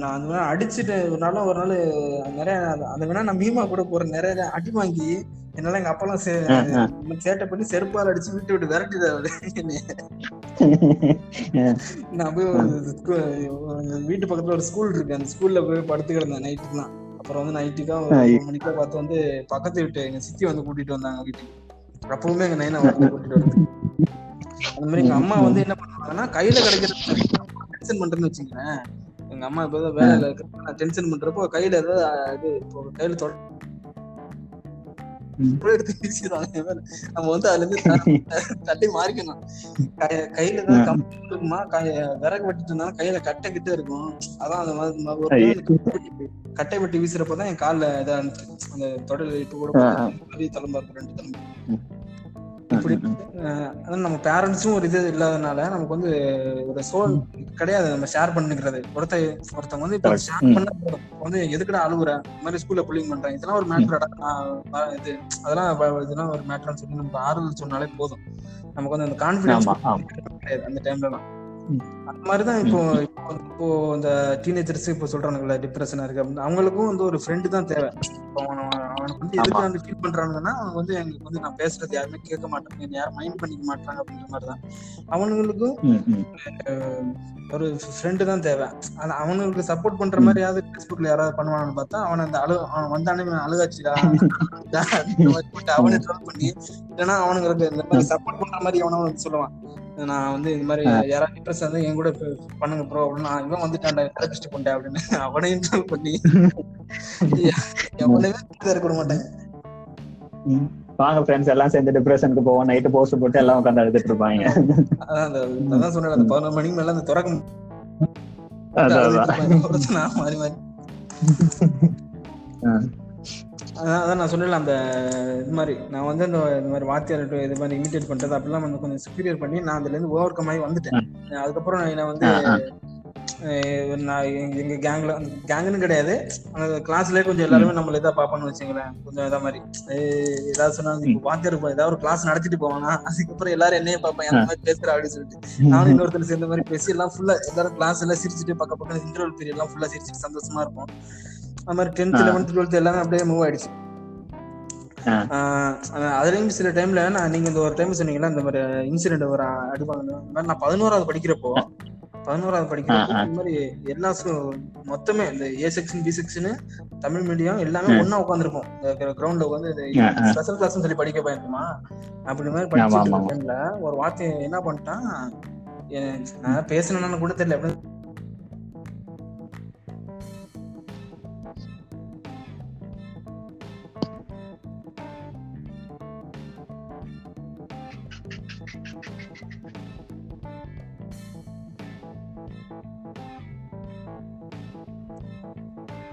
நான் அந்த மாதிரி அடிச்சுட்டு ஒரு நாள் நிறைய அந்த வேணா நான் மீமா கூட போறேன். நிறைய அடி வாங்கி என்னால எங்க அப்பெல்லாம் சேட்டை பண்ணி செருப்பால் அடிச்சு வீட்டு விட்டு விரட்டிதான். நான் போய் வீட்டு பக்கத்துல ஒரு ஸ்கூல் இருக்கு, அந்த ஸ்கூல்ல போய் படுத்து கிடந்தேன் நைட்டு தான். அப்புறம் வந்து நைட்டுக்கா 1 மணிக்கா பார்த்து வந்து பக்கத்து வீட்டு எங்க சித்தி வந்து கூட்டிட்டு வந்தாங்க வீட்டுக்கு. அப்பவுமே எங்க நைனா கூட்டிட்டு வருது. அந்த மாதிரி எங்க அம்மா வந்து என்ன பண்ணுவாங்கன்னா, கையில கிடைக்கிறது டென்ஷன் பண்றேன்னு வச்சுக்கிறேன். எங்க அம்மா இப்ப வேலையில இருக்கிற டென்ஷன் பண்றப்போ கையில ஏதாவது இது இப்போ கையில எடுத்து வீசிடுவாங்க. நம்ம வந்து அதுல இருந்து தள்ளி மாறிக்கணும். கையில ஏதாவது கம்ப்ளீட் இருக்குமா, விறகு வெட்டிட்டு இருந்தாலும் கையில கட்டை கிட்ட இருக்கும். அதான் அந்த மாதிரி கட்டை வெட்டி வீசுறப்பதான் என் காலில் இதா இருந்துச்சு. அந்த தொடர்ல இப்ப கூட தளம்பா இருக்கும் 2 தளம்பு. இப்படி அதான் நம்ம பேரண்ட்ஸும் ஒரு இது இல்லாதனால நமக்கு வந்து ஒரு சோல் கிடையாது. நம்ம ஷேர் பண்ணிக்கிறது ஒருத்தவங்க வந்து இப்ப ஷேர் பண்ண வந்து எதுக்கடா அழுகுற இந்த மாதிரி ஸ்கூல்ல புல்லிங் பண்றாங்க, இதெல்லாம் ஒரு மேட்டர் இது, அதெல்லாம் இதெல்லாம் ஒரு மேட்டர்னு சொல்லி நமக்கு ஆறுதல் சொன்னாலே போதும். நமக்கு வந்து அந்த கான்பிடன்ஸ் கிடையாது அந்த டைம்லாம். அந்த மாதிரிதான் இப்போ இப்போ இந்த டீனேஜர்ஸ் இப்போ சொல்றானுங்களா டிப்ரெஷனா இருக்கு அப்படின்னு, அவங்களுக்கும் வந்து ஒரு ஃப்ரெண்டு தான் தேவை. அவனுக்கு வந்து எதுக்கு வந்து ஃபீல் பண்றானுங்கன்னா, அவனுக்கு வந்து எங்களுக்கு வந்து நான் பேசுறது யாருமே கேட்க மாட்டாங்க, யாரும் மைண்ட் பண்ணிக்க மாட்டாங்க அப்படின்ற மாதிரிதான். அவனுங்களுக்கும் ஒரு ஃப்ரெண்டு தான் தேவை. அது அவனுக்கு சப்போர்ட் பண்ற மாதிரி யாராவது ஃபேஸ்புக்ல யாராவது பண்ணுவானு பார்த்தா அவன் அந்த அவன் வந்தானே அழுகாச்சுடா போட்டு அவனை ட்ரோல் பண்ணி, இல்லைன்னா அவனுங்களுக்கு இந்த மாதிரி சப்போர்ட் பண்ற மாதிரி அவனை அவனுக்கு சொல்லுவான், நான் வந்து இந்த மாதிரி யாராவது இன்ட்ரெஸ்ட் வந்து என் கூட பண்ணுங்க ப்ரோ அப்படின்னா இவன் வந்துட்டான் கஷ்டம் பண்ணிட்டேன் அப்படின்னு அவனையும் ட்ரோல் பண்ணி எவனையுமே இருக்க மாட்டேன். வாங்க ஃப்ரெண்ட்ஸ் எல்லாம் சேர்ந்து டிப்ரெஷனுக்கு போவோம், நைட்டு போஸ்ட் போட்டு எல்லாம் உட்காந்து அழுதுட்டு இருப்பாங்க. அதான் சொன்ன அந்த 11 மணிக்கு மேல அந்த துறக்கம் மாறி மாறி. அதான் நான் சொன்னல அந்த இது மாதிரி நான் வந்து இந்த மாதிரி வாத்தியார் இது மாதிரி இமிட்டேட் பண்றது அப்படிலாம் வந்து கொஞ்சம் சுப்பீரியர் பண்ணி நான் அதுல இருந்து ஓவர் கம் ஆகி வந்துட்டேன். அதுக்கப்புறம் நான் வந்து எங்க கேங்ல கேங்குன்னு கிடையாது, கிளாஸ்லயே கொஞ்சம் எல்லாருமே நம்மள இதா பாப்போம்னு வச்சுங்களேன். கொஞ்சம் இதா மாதிரி ஏதாவது சொன்னாங்க, வாத்தியார் ஏதாவது ஒரு கிளாஸ் நடத்திட்டு போவானா, அதுக்கப்புறம் எல்லாரும் என்னையே பார்ப்பேன் அந்த மாதிரி பேசுற அப்படின்னு சொல்லிட்டு நானும் இன்னொருத்தர் சேர்ந்த மாதிரி பேசி எல்லாம் ஃபுல்லா எல்லாரும் கிளாஸ் எல்லாம் சிரிச்சுட்டு பக்க பக்கம் இன்டர்வல் பீரியட் எல்லாம் ஃபுல்லா சிரிச்சுட்டு சந்தோஷமா இருக்கும். அது மாதிரி 10th 11th 12th எல்லாமே அப்படியே மூவ் ஆயிடுச்சு. அதுலயும் சில டைம்ல நீங்க இந்த ஒரு டைம் சொன்னீங்கன்னா இந்த மாதிரி இன்சிடென்ட் ஒரு அடிப்பாங்க. நான் 11ஆவது படிக்கிறப்போ 11ஆவது படிக்கிறப்ப இந்த மாதிரி எல்லா மொத்தமே இந்த A section B section Tamil medium எல்லாமே ஒன்னா உட்காந்துருக்கும் இந்த கிரவுண்ட்ல உட்காந்து ஸ்பெஷல் கிளாஸ்ன்னு சொல்லி படிக்க பயன்படுமா அப்படி மாதிரி படிச்சுல ஒரு வார்த்தை என்ன பண்ணிட்டான் நான் பேசணும்னு கூட தெரியல எப்படி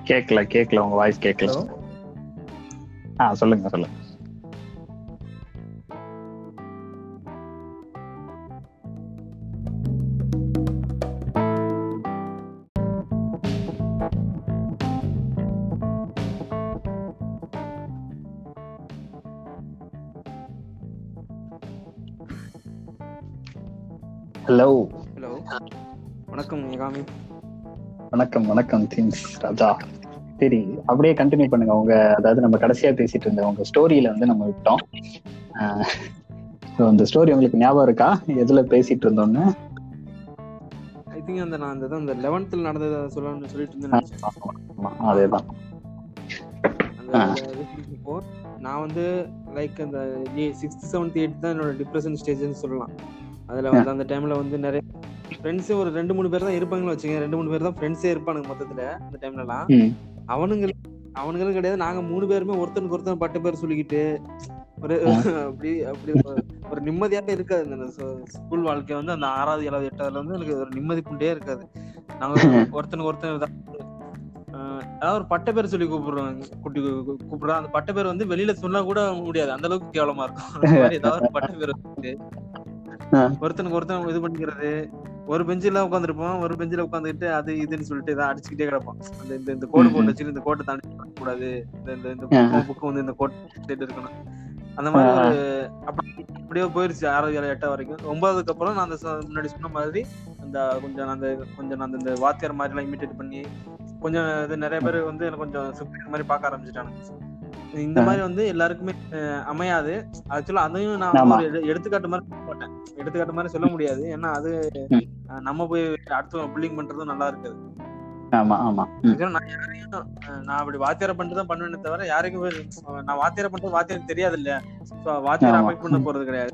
கேக்கல கேக்கல உங்க வாய்ஸ் கேக்கல சொல்லுங்க சொல்லுங்க ஹலோ ஹலோ வணக்கம் யாமி வணக்கம் வணக்கம் Cheems Rajah. சரி அப்படியே கண்டினியூ பண்ணுங்க. அவங்க அதாவது நம்ம கடைசியா பேசிட்டு இருந்தோம் உங்க ஸ்டோரியில வந்து நம்ம விட்டோம். அந்த ஸ்டோரி உங்களுக்கு ஞாபகம் இருக்கா எதுல பேசிட்டு இருந்தோம்னு? ஐ திங்க் அந்த நான் அந்த 11th நடந்தத சொல்லணும்னு சொல்லிட்டு இருந்தேன். அதேதான் நான் வந்து லைக் அந்த 6th 7th 8th தான் என்னோட டிப்ரஷன் ஸ்டேஜ்னு சொல்லலாம். அதில் வந்து அந்த டைம்ல வந்து நிறைய ஃப்ரெண்ட்ஸு ஒரு 2-3 பேர் தான் இருப்பாங்கன்னு வச்சுக்கேன். 2-3 பேர் தான் ஃப்ரெண்ட்ஸே இருப்பானுங்க மொத்தத்துல அந்த டைம்லலாம். அவனுங்களும் கிடையாது, நாங்க 3 பேருமே ஒருத்தனுக்கு ஒருத்தன் 10 பேர் சொல்லிக்கிட்டு ஒரு அப்படி அப்படி ஒரு நிம்மதியாக இருக்காது. இந்த ஸ்கூல் வாழ்க்கை வந்து அந்த 6th 7th 8th வந்து எனக்கு ஒரு நிம்மதி கொண்டே இருக்காது. நாங்கள் ஒருத்தனுக்கு ஒருத்தன் அதாவது ஒரு பட்ட பேர் சொல்லி கூப்பிடுறோம். அந்த பட்ட பேர் வந்து வெளியில சொன்னா கூட முடியாது, அந்த அளவுக்கு கேவலமா இருக்கும். ஏதாவது பட்ட பேர் ஒருத்தனுக்கு ஒருத்தன் இது பண்ணிக்கிறது, ஒரு பெஞ்சில உட்காந்துருப்போம், ஒரு பெஞ்சில உட்காந்துட்டு அது இதுன்னு சொல்லிட்டு இதை அடிச்சுக்கிட்டே கிடப்போம். அந்த இந்த கோடு போட்டு வச்சுட்டு இந்த கோட்டை தாண்டி கூடாது, இந்த புக்கு வந்து இந்த கோட்டை இருக்கணும், அந்த மாதிரி ஒரு அப்படி அப்படியே போயிருச்சு 6th 7th 8th வரைக்கும். 9th அப்புறம் நான் அந்த முன்னாடி சொன்ன மாதிரி அந்த கொஞ்சம் நான் இந்த வாத்தியார் மாதிரி எல்லாம் இமிட்டேட் பண்ணி கொஞ்சம் இது நிறைய பேர் வந்து எனக்கு கொஞ்சம் சுப்ரீம் மாதிரி பார்க்க ஆரம்பிச்சுட்டாங்க. இந்த மாதிரி வந்து எல்லாருக்குமே அமையாது. ஆக்சுவலா அதையும் நான் ஒரு எடுத்துக்காட்டு மாதிரி போட்டேன். எடுத்துக்காட்டு மாதிரி சொல்ல முடியாது, ஏன்னா அது நம்ம போய் அடுத்த புல்லிங் பண்றதும் நல்லா இருக்காது. நான் யாரையும் நான் அப்படி வாத்தியார பண்ணிட்டுதான் பண்ணுவேன்னு தவிர யாருக்கும் நான் வாத்தியார பண்றது வாத்தியாருக்கு தெரியாது இல்ல, வாத்தியார அவாய்ட் பண்ண போறது கிடையாது,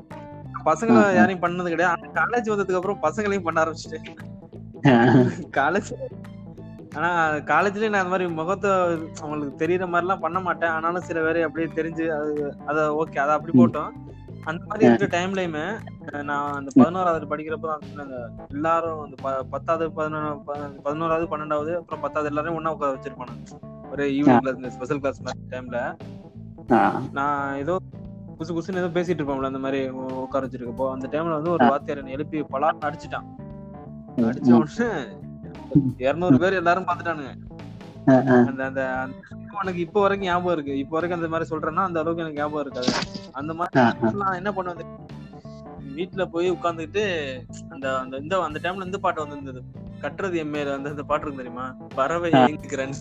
பசங்களை யாரையும் பண்ணது கிடையாது. ஆனா காலேஜ் வந்ததுக்கு அப்புறம் பசங்களையும் பண்ண ஆரம்பிச்சுட்டேன். ஆனா காலேஜ்லயே நான் அந்த மாதிரி முகத்தை அவங்களுக்கு தெரியற மாதிரி எல்லாம் பண்ண மாட்டேன். ஆனாலும் சில பேர் அப்படியே தெரிஞ்சு அது ஓகே அதை அப்படி போட்டோம். அந்த மாதிரி இருக்கிற டைம்லயுமே நான் அந்த 11th படிக்கிறப்ப எல்லாரும் அந்த 10th 11th 12th அப்புறம் 10th எல்லாரும் ஒன்னா உட்கார வச்சிருப்பானு ஒரு ஈவினிங்ல இந்த ஸ்பெஷல் கிளாஸ் டைம்ல நான் ஏதோ குசு குசுன்னு ஏதோ பேசிட்டு இருப்போம்ல, அந்த மாதிரி உட்கார வச்சிருக்கப்போ அந்த டைம்ல வந்து ஒரு வாத்தியாரன் எழுப்பி பலாரம் அடிச்சுட்டான். அடிச்ச உடனே 200 பேர் எல்லாரும் பாத்துட்டானுங்க. எனக்கு இப்ப வரைக்கும் ஞாபகம் இருக்கு. இப்ப வரைக்கும் அந்த மாதிரி சொல்றேன்னா அந்த அளவுக்கு எனக்கு ஞாபகம் இருக்காது. அந்த மாதிரி நான் என்ன பண்ணுவேன், வீட்டுல போய் உட்கார்ந்துட்டு அந்த டைம்ல இந்த பாட்டு வந்திருந்தது, கட்டுறது எம்ஏல வந்து அந்த பாட்டு இருக்கு தெரியுமா, பறவை ஏங்குகிறேன்.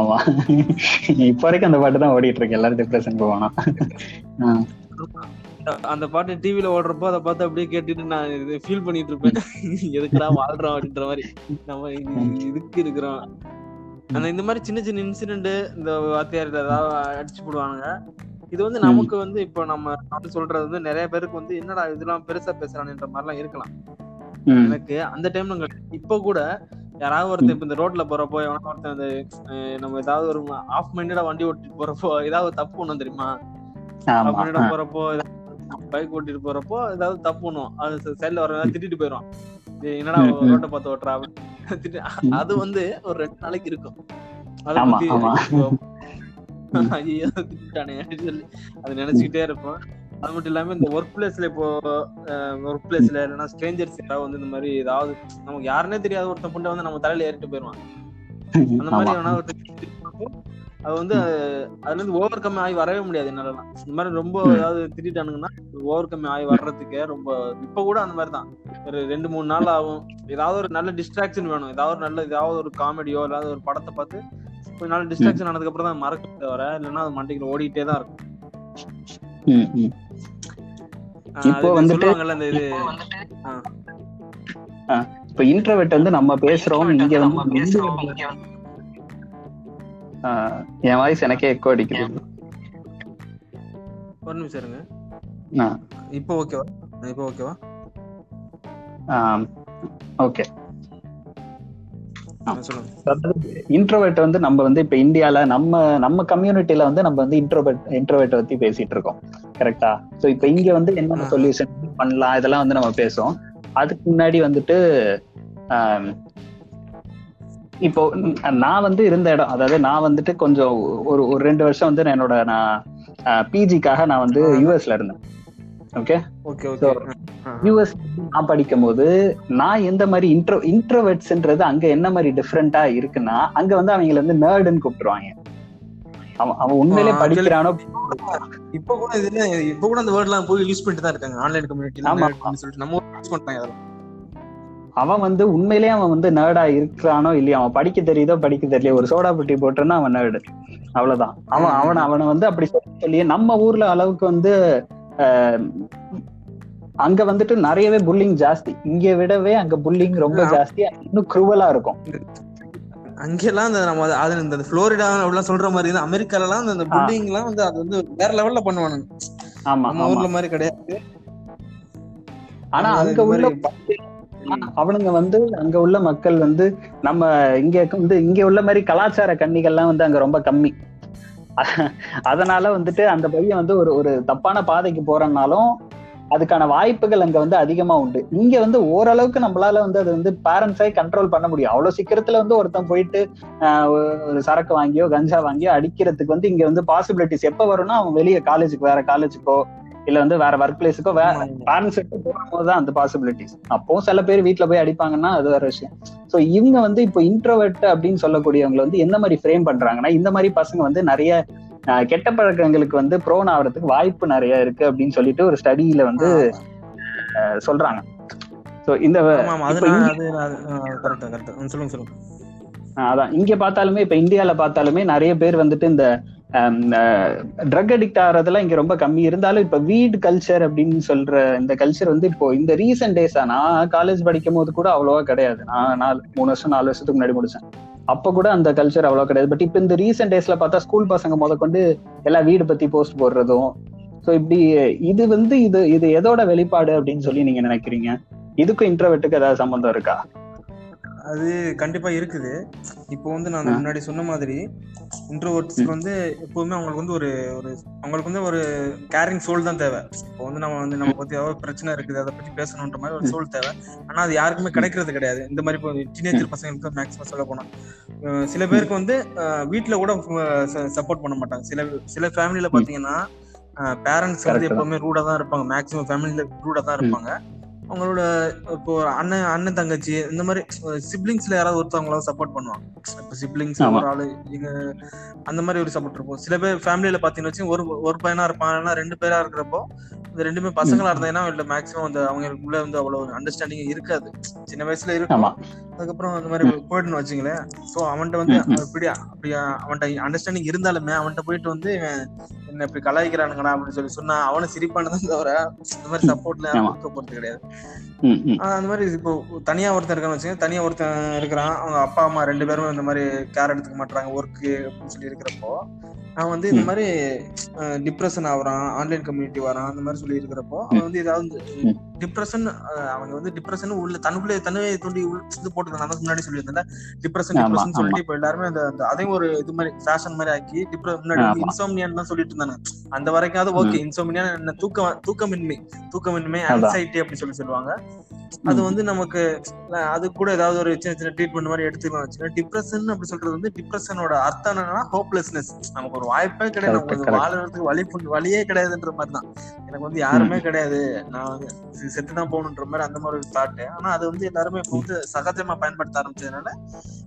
ஆமா, இப்ப வரைக்கும் அந்த பாட்டு தான் ஓடிட்டு இருக்கு, எல்லாரும் டிப்ரெஷன் போவானா. அந்த பாட்டு டிவில ஓடுறப்போ அதை பார்த்து அப்படியே கேட்டுட்டு நான் ஃபீல் பண்ணிட்டு இருப்பேன், எதுக்குடா வாழ்றோம் அப்படின்ற மாதிரி நம்ம இதுக்கு இருக்கிறோம். அந்த இந்த மாதிரி சின்ன சின்ன இன்சிடென்ட் இந்த வாத்தியார் ஏதாவது அடிச்சு போடுவானுங்க. இது வந்து நமக்கு வந்து இப்போ நம்ம சொல்றது வந்து நிறைய பேருக்கு வந்து என்னடா இதெல்லாம் பெருசா பேசுறானுன்ற மாதிரிலாம் இருக்கலாம். எனக்கு அந்த டைம்ல இப்ப கூட யாராவது ஒருத்தர் இப்ப இந்த ரோட்ல போறப்போ எவனா ஒருத்தர் அந்த நம்ம ஏதாவது ஒரு ஹாஃப் மைண்டடா வண்டி ஓட்டிட்டு போறப்போ ஏதாவது தப்பு ஒண்ணும் தெரியுமா, ஹாஃப் மைண்டடா போறப்போ பைக் ஓட்டிட்டு போறப்போ ஏதாவது தப்புணும், அது சைட்ல வர திட்டிட்டு போயிடும், என்னடா ரோட்டை பார்த்து ஓட்டுறா திட்டு. அது வந்து ஒரு 2 நாளைக்கு இருக்கும். அதை அது நினைச்சுக்கிட்டே இருப்போம். அது மட்டும் இல்லாம இந்த ஒர்க் பிளேஸ்ல இல்லைன்னா ஸ்ட்ரேஞ்சர்ஸ் யாராவது வந்து இந்த மாதிரி ஏதாவது நமக்கு யாருன்னே தெரியாத ஒருத்தன் புண்டை வந்து நம்ம தலையில ஏறிட்டு போயிடுவான். அந்த மாதிரி எவனா ஒருத்தன் அது வந்து அதுல இருந்து ஓவர் கம் ஆகி வரவே முடியாது என்னாலலாம். இந்த மாதிரி ரொம்ப ஏதாவது திட்டானுங்கன்னா ஓவர் கம் ஆகி வர்றதுக்கே ரொம்ப இப்ப கூட அந்த மாதிரி தான் ஒரு 2-3 நாள் ஆகும். ஏதாவது ஒரு நல்ல டிஸ்ட்ராக்ஷன் வேணும், ஏதாவது ஒரு காமெடியோ ஏதாவது ஒரு படத்தை பார்த்து கொஞ்ச நாள் டிஸ்ட்ராக்ஷன் ஆனதுக்கு அப்புறம் தான் மறக்க வர, இல்லைன்னா அது மண்டிக்கிற ஓடிட்டே தான் இருக்கும். இப்போ வந்து சொல்லுவாங்கல்ல இந்த இது இப்ப இன்ட்ரோவெர்ட் வந்து நம்ம பேசுறோம், இங்க என் வாய்ஸ் எனக்கே எக்கோ அடிக்குது. ஒரு நிமிஷம் இருங்க. இப்போ ஓகேவா? இப்போ ஓகேவா? ஓகே. இன்ட்ரோவெர்ட் வந்து நம்ம வந்து இப்ப இந்தியால நம்ம கம்யூனிட்டியில வந்து நம்ம வந்து இன்ட்ரோவெர்ட் பத்தி பேசிட்டு இருக்கோம், கரெக்டா? சோ இப்ப இங்க வந்து என்னென்ன சொல்யூஷன் பண்ணலாம் இதெல்லாம் வந்து நம்ம பேசுவோம். அதுக்கு முன்னாடி வந்துட்டு இப்போ நான் வந்து இருந்த இடம், அதாவது நான் வந்துட்டு கொஞ்சம் ஒரு 2 வருஷம் வந்து நான் பிஜிக்காக நான் வந்து யூஎஸ்ல இருந்தேன். ஓகே, யூஎஸ் நான் படிக்கும் போது நான் எந்த மாதிரி இன்ட்ரோவெர்ட்ஸ்ன்றது அங்க என்ன மாதிரி டிஃப்ரெண்டா இருக்குன்னா, அங்க வந்து அவங்களை வந்து நர்டுன்னு கூப்பிட்டுருவாங்க. அவன் உண்மையிலே படிக்கிறானோ இப்ப கூட அந்த வேர்ட் எல்லாம் போய் யூஸ் பண்ணிட்டு தான் இருக்காங்க ஆன்லைன் கம்யூனிட்டி சொல்லிட்டு நம்ம யூஸ் பண்றாங்க. அதெல்லாம் அவன் வந்து உண்மையிலேயே அவன் வந்து நர்டா இருக்கிறானோ இல்லையா, அவன் படிக்க தெரியுதோ படிக்க தெரியலையோ, ஒரு சோடா புட்டி போட்டுன்னா அவன் நர்டு, அவ்வளவுதான். அவனை வந்து அப்படி சொல்லி நம்ம ஊர்ல அளவுக்கு வந்து அங்க வந்துட்டு நிறையவே புல்லிங் ஜாஸ்தி, இங்க விடவே அங்க புல்லிங் ரொம்ப ஜாஸ்தி, இன்னும் குரூவலா இருக்கும் அங்கெல்லாம். இந்த புளோரிடா அப்படிலாம் சொல்ற மாதிரி அமெரிக்கால எல்லாம் இந்த புல்லிங் எல்லாம் வந்து அது வந்து வேற லெவல்ல பண்ணுவானுங்க. ஆமா, நம்ம ஊர்ல மாதிரி கிடையாது. ஆனா அங்க உள்ள அவனுங்க வந்து அங்க உள்ள மக்கள் வந்து நம்ம இங்க உள்ள மாதிரி கலாச்சார கண்ணிகள்லாம் வந்து அங்க ரொம்ப கம்மி. அதனால வந்துட்டு அந்த பையன் வந்து ஒரு தப்பான பாதைக்கு போறனாலும் அதுக்கான வாய்ப்புகள் அங்க வந்து அதிகமா உண்டு. இங்க வந்து ஓரளவுக்கு நம்மளால வந்து அது வந்து பேரண்ட்ஸாய் கண்ட்ரோல் பண்ண முடியும். அவ்வளவு சீக்கிரத்துல வந்து ஒருத்தன் போயிட்டு ஒரு சரக்கு வாங்கியோ கஞ்சா வாங்கியோ அடிக்கிறதுக்கு வந்து இங்க வந்து பாசிபிலிட்டிஸ் எப்ப வரும்னா அவன் வெளியே காலேஜுக்கு, வேற காலேஜுக்கோ இல்ல வந்து வேற ஒர்க் பிளேஸுக்கோ பேரண்ட்ஸ் கிட்ட போகும்போது தான் அந்த பாசிபிலிட்டிஸ். அப்போ சில பேர் வீட்டுல போய் அடிப்பாங்கன்னா அது வேற விஷயம். சோ இவங்க வந்து இப்போ இன்ட்ரோவெர்ட் அப்படின்னு சொல்லக்கூடியவங்களை வந்து என்ன மாதிரி ஃப்ரேம் பண்றாங்கன்னா, இந்த மாதிரி பசங்க வந்து நிறைய கெட்ட பழக்கங்களுக்கு வந்து ப்ரோன் ஆகிறதுக்கு வாய்ப்பு நிறைய இருக்கு அப்படின்னு சொல்லிட்டு ஒரு ஸ்டடியில வந்து சொல்றாங்க. சோ இந்த அதான் இங்க பார்த்தாலுமே இப்ப இந்தியால பார்த்தாலுமே நிறைய பேர் வந்துட்டு இந்த ட்ரக் அடிக்ட் ஆகிறதுலாம் இங்க ரொம்ப கம்மி. இருந்தாலும் இப்ப வீட் கல்ச்சர் அப்படின்னு சொல்ற இந்த கல்ச்சர் வந்து இப்போ இந்த ரீசன்ட் டேஸா, நான் காலேஜ் படிக்கும் போது கூட அவ்வளவா கிடையாது. நான் 3 வருஷம் 4 வருஷத்துக்கு முன்னாடி முடிச்சேன், அப்ப கூட அந்த கல்ச்சர் அவ்வளவா கிடையாது. பட் இப்ப இந்த ரீசன்ட் டேஸ்ல பார்த்தா ஸ்கூல் பசங்க முதற்கொண்டு எல்லா வீடு பத்தி போஸ்ட் போடுறதும். ஸோ இப்படி இது வந்து இது எதோட வெளிப்பாடு அப்படின்னு சொல்லி நீங்க நினைக்கிறீங்க? இதுக்கும் இன்ட்ரோவெர்ட்டுக்கு ஏதாவது சம்பந்தம் இருக்கா? அது கண்டிப்பா இருக்குது. இப்போ வந்து நான் முன்னாடி சொன்ன மாதிரி இன்ட்ரோவர்ட்ஸ் வந்து எப்பவுமே அவங்களுக்கு வந்து ஒரு கேரிங் சோல் தான் தேவை. இப்போ வந்து நம்ம பத்தி ஏதாவது பிரச்சனை இருக்குது அதை பத்தி பேசணுன்ற மாதிரி ஒரு சோல் தேவை. ஆனா அது யாருக்குமே கிடைக்கிறது கிடையாது. இந்த மாதிரி இப்போ டீனேஜர் பசங்களுக்கு மேக்ஸிமம் சொல்ல போனா சில பேருக்கு வந்து வீட்டுல கூட சப்போர்ட் பண்ண மாட்டாங்க. சில ஃபேமிலியில பாத்தீங்கன்னா பேரண்ட்ஸ் வந்து எப்பவுமே ரூடா தான் இருப்பாங்க. மேக்ஸிமம் ஃபேமிலியில ரூடா தான் இருப்பாங்க. அவங்களோட இப்போ அண்ணன் தங்கச்சி இந்த மாதிரி சிப்ளிங்ஸ்ல யாராவது ஒருத்தவங்களாவது சப்போர்ட் பண்ணுவாங்க. இப்போ சிப்ளிங்ஸ் ஒரு ஆளு இங்க அந்த மாதிரி ஒரு சப்போர்ட் இருக்கும். சில பேர் ஃபேமிலியில பாத்தீங்கன்னு வச்சு ஒரு பையனா இருப்பாங்க, 2 பேரா இருக்கிறப்போ இந்த 2 பேர் பசங்களா இருந்தாங்கன்னா அவங்கள மேக்ஸிமம் அந்த அவங்களுக்குள்ள வந்து அவ்வளவு அண்டர்ஸ்டாண்டிங் இருக்காது. சின்ன வயசுல இருக்கும், அதுக்கப்புறம் அந்த மாதிரி போயிட்டுன்னு வச்சுங்களேன். ஸோ அவன்கிட்ட வந்து அப்படியா அவன்கிட்ட அண்டர்ஸ்டாண்டிங் இருந்தாலுமே அவன்கிட்ட போயிட்டு வந்து என்ன இப்படி கலாய்க்கிறானுங்கடா அப்படின்னு சொல்லி சொன்னா அவனும் சிரிப்பானதான் தவிர இந்த மாதிரி சப்போர்ட்ல இருக்க போறது கிடையாது. அந்த மாதிரி இப்போ தனியா ஒருத்தன் இருக்கான்னு வச்சுக்கோங்க. தனியா ஒருத்தன் இருக்கிறான், அவங்க அப்பா அம்மா 2 பேரும் இந்த மாதிரி கேர் எடுத்துக்க மாட்டாங்க ஒர்க்கு அப்படின்னு சொல்லி இருக்கிறப்போ அவன் வந்து இந்த மாதிரி டிப்ரெஷன் ஆகுறான், ஆன்லைன் கம்யூனிட்டி வரான் அந்த மாதிரி சொல்லி இருக்கிறப்போ அவன் வந்து ஏதாவது டிப்ரெஷன் அவங்க வந்து டிப்ரெஷன் உள்ள தன்னுடைய தோண்டி இது போட்டுருக்காங்க. அதுக்கு முன்னாடி சொல்லியிருந்தேன் டிப்ரெஷன் சொல்லிட்டு இப்போ எல்லாருமே அதையும் ஒரு இது மாதிரி ஃபேஷன் மாதிரி ஆக்கி முன்னாடி இன்சோம்னியான்னு தான் சொல்லிட்டு இருந்தாங்க. அந்த வரைக்கும் ஓகே, இன்சோம்னியா என்ன தூக்கமின்மை ஆன்சைட்டி அப்படின்னு சொல்லி சொல்லுவாங்க. அது வந்து நமக்கு அது கூட ஏதாவது ஒரு சின்ன சின்ன ட்ரீட்மெண்ட் மாதிரி எடுத்துக்கலாம் வச்சுக்கோங்க. டிப்ரெஷன் அப்படி சொல்றது வந்து டிப்ரெஷனோட அர்த்தம் என்னன்னா ஹோப்லெஸ்னஸ். நமக்கு ஒரு வாய்ப்பே கிடையாது, நமக்கு வாழ்றதுக்கு வழியே கிடையாதுன்ற மாதிரி தான். எனக்கு வந்து யாருமே கிடையாது, நான் செத்துதான் போகணுன்ற மாதிரி அந்த மாதிரி ஒரு தாட். ஆனா அது வந்து எல்லாருமே இப்போ வந்து சகஜமா பயன்படுத்த ஆரம்பிச்சதுனால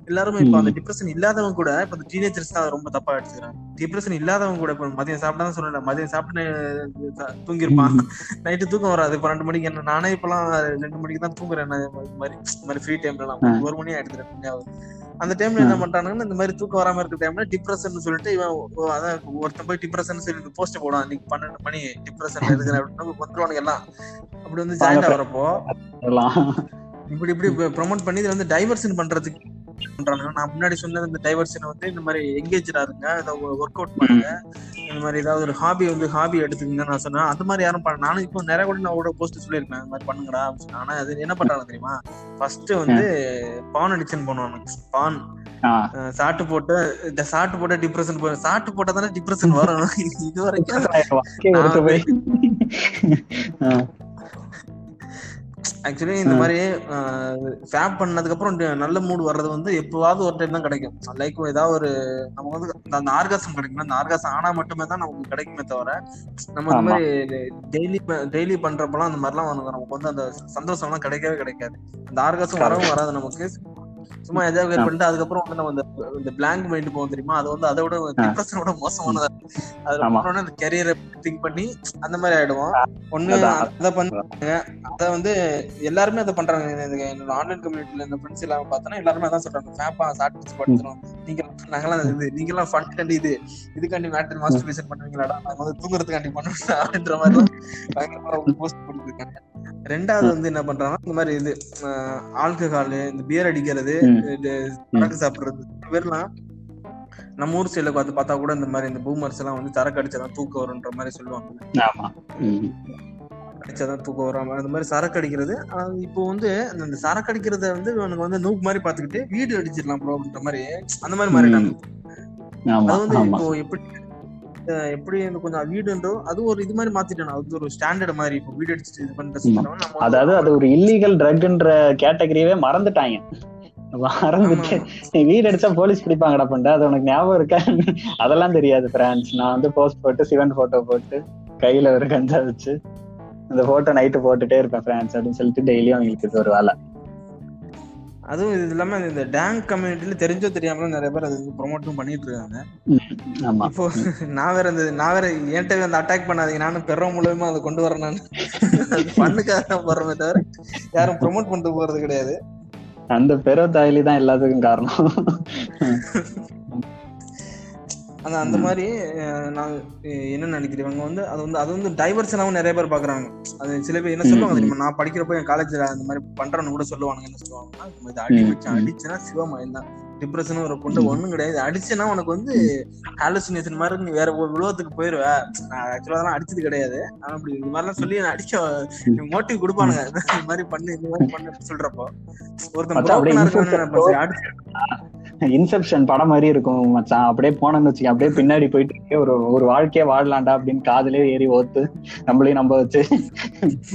எல்லாருமே இப்போ அந்த டிப்ரெஷன் இல்லாதவங்க கூட இப்போ அந்த டீனேஜர்ஸ் தான் ரொம்ப தப்பா எடுத்துக்கிறாங்க. டிப்ரெஷன் இல்லாதவங்க கூட இப்போ மதியம் சாப்பிட்டாதான் சொல்லல, மதியம் சாப்பிட்டு தூங்கிருப்பான், நைட்டு தூக்கம் வராது. 12 மணிக்கு என்ன நானே இப்பெல்லாம் 2 மணிக்கு தான் தூங்குறேன். ஃப்ரீ டைம்ல 1 மணி ஆயிடுறேன். அந்த டைம்ல என்ன பண்றானுங்கன்னா இந்த மாதிரி தூக்கம் வராம இருக்க டைம்ல டிப்ரெஷன் சொல்லிட்டு இவன் அதான் ஒருத்தன் போய் டிப்ரெஷன் சொல்லி போஸ்ட் போடுவான், இன்னைக்கு 12 மணி டிப்ரெஷன் இருக்குன்னு அப்படின்னு வந்துருவானுங்க எல்லாம். அப்படி வந்து ஜாயின் ஆகிறப்போ இப்படி இப்படி ப்ரொமோட் பண்ணி இது வந்து டைவர்ஷன் பண்றதுக்கு பண்றாங்க. நான் முன்னாடி சொன்னது இந்த டைவர்ஷனை வந்து இந்த மாதிரி எங்கேஜா இருங்க, ஏதாவது ஒர்க் அவுட் பண்ணுங்க, இந்த மாதிரி ஏதாவது ஒரு ஹாபி வந்து ஹாபி எடுத்துக்கீங்கன்னு நான் சொன்னேன். அந்த மாதிரி யாரும் பண்ண, நானும் இப்போ நிறைய கூட நான் போஸ்ட் சொல்லியிருக்கேன் இந்த மாதிரி பண்ணுங்கடா அப்படின்னு. ஆனா அது என்ன பண்றாங்க தெரியுமா, ஃபர்ஸ்ட் வந்து பான் அடிக்ஷன் பண்ணுவாங்க. பான் சாட்டு போட்டு இந்த சாட்டு போட்டா டிப்ரெஷன் போய் சாட்டு போட்டா தானே டிப்ரெஷன் வரும். இது வரைக்கும் ஆக்சுவலி இந்த மாதிரி ஃபேப் பண்ணதுக்கு அப்புறம் நல்ல மூடு வர்றது வந்து எப்போவாவது ஒரு டைம் தான் கிடைக்கும். லைக் ஏதாவது ஒரு நமக்கு வந்து அந்த ஆர்காசம் கிடைக்கும். அந்த ஆர்காசம் ஆனா மட்டுமே தான் நமக்கு கிடைக்குமே தவிர நம்ம இந்த மாதிரி டெய்லி பண்றப்பெல்லாம் அந்த மாதிரிலாம் நமக்கு வந்து அந்த சந்தோஷம் எல்லாம் கிடைக்கவே கிடைக்காது. அந்த ஆர்காசம் வரவும் வராது நமக்கு. சும்மா எதாவது வெயிட் பண்ணிட்டு அதுக்கப்புறம் வந்து நம்ம இந்த பிளாங்க் மைண்ட் போவோம் தெரியுமா, அது வந்து அதோட டிப்ரெஷனோட மோசமானதா இருக்கு. அதுக்கப்புறம் அந்த கரியரை திங்க் பண்ணி அந்த மாதிரி ஆயிடுவோம். ஒண்ணு அதை பண்றாங்க, அதை வந்து எல்லாருமே அதை பண்றாங்க. என்னோட ஆன்லைன் கம்யூனிட்டில இந்த ஃப்ரெண்ட்ஸ் எல்லாம் பார்த்தோன்னா எல்லாருமே அதான் சொல்றாங்க, ஃபேப்பா சாட் பிச்சு படுத்துறோம், நீங்கெல்லாம் ஃபன் கண்டி இதுக்காண்டி மேட்டர் மாஸ்டர்பேஷன் பண்ணுவீங்களாடா, நாங்க வந்து தூங்குறதுக்காண்டி பண்ணுவோம் அப்படின்ற மாதிரி பயங்கரமா போஸ்ட் பண்ணிருக்காங்க. ரெண்டாவது வந்து என்ன பண்றாங்கன்னா இந்த மாதிரி இது ஆல்கஹால், இந்த பியர் அடிக்கிறது, சரக்கு சாப்பிடுறது. பேர்லாம் நம்ம ஊர் சைட்ல பார்த்தா கூட இந்த மாதிரி இந்த பூமர்ஸ் எல்லாம் வந்து சரக்கு அடிச்சாதான் தூக்கம் வரும்ன்ற மாதிரி சொல்லுவாங்க. அடிச்சாதான் தூக்கம் வராம அந்த மாதிரி சரக்கு அடிக்கிறது. இப்போ வந்து அந்த சரக்கு அடிக்கிறத வந்து எனக்கு வந்து நூக்கு மாதிரி பாத்துக்கிட்டு வீடு அடிச்சிடலாம் ப்ரோ அப்படின்ற மாதிரி அந்த மாதிரி மாறிட்டாங்க. அது வந்து இப்போ எப்படி கொஞ்சம் வீடுன்றோ அது ஒரு இது மாதிரி மாத்திட்டாங்க. அது ஒரு ஸ்டாண்டர்ட் மாதிரி இப்போ வீடு அடிச்சு இது பண்றது, அதாவது அது ஒரு இல்லீகல் ட்ரக்ன்ற கேட்டகரியவே மறந்துட்டாங்க. வீடு அடிச்சா போலீஸ் பிடிப்பாங்கடா பண்ற, அது உனக்கு ஞாபகம் இருக்கா? அதெல்லாம் தெரியாது பிரான்ஸ். நான் வந்து போஸ்ட் போட்டு சிவன் போட்டோ போட்டு கையில ஒரு கஞ்சா வச்சு அந்த போட்டோ நைட்டு போட்டுட்டே இருப்பேன் ஃப்ரெண்ட்ஸ் அப்படின்னு சொல்லிட்டு டெய்லியும் அவங்களுக்கு ஒரு வேலை. அதுவும் இது இல்லாம இந்த டேங் கம்யூனிட்டில தெரிஞ்சோ தெரியாமலும் நிறைய பேர் அது ப்ரொமோட்டும் பண்ணிட்டு இருக்காங்க. இப்போ நான் வேற ஏன்ட்ட அந்த அட்டாக் பண்ணாதீங்க, நானும் பெற மூலமா அதை கொண்டு வரேன். நான் பண்ணுக்காக போறமே தவிர யாரும் ப்ரொமோட் பண்ணிட்டு போறது கிடையாது. அந்த பெற தாயிலி தான் எல்லாத்துக்கும் காரணம். அந்த மாதிரி நான் என்ன நினைக்கிறேன் வந்து அது வந்து டைவர்ஷனாகவும் நிறைய பேர் பாக்குறாங்க. அது சில பேர் என்ன சொல்லுவாங்க தெரியுமா, நான் படிக்கிறப்போ என் காலேஜ்ல அந்த மாதிரி பண்றேன்னு கூட சொல்லுவாங்க. என்ன சொல்லுவாங்கன்னா, அடிச்சேன்னா சிவமாயம் தான், டிப்ரெஷன் ஒரு கொண்டு ஒண்ணும் கிடையாது, அடிச்சேன்னா உனக்கு வந்து ஹாலுசினேஷன் மாதிரி நீ வேற ஒரு உலகத்துக்கு போயிருவேன். நான் ஆக்சுவலா அதெல்லாம் அடிச்சது கிடையாது, ஆனா அப்படி இந்த மாதிரிலாம் சொல்லி அடிக்க மோட்டிவ் கொடுப்பானுங்க. இந்த மாதிரி பண்ணு இந்த மாதிரி பண்ணு சொல்றப்போ ஒருத்தன் இன்செப்ஷன் படம் மாதிரி இருக்கும் மச்சான், அப்படியே போனோம்னு வச்சுக்கேன், அப்படியே பின்னாடி போயிட்டு ஒரு வாழ்க்கையே வாழலாண்டா அப்படின்னு காதலே ஏறி ஓத்து நம்மளையும் நம்ப வச்சு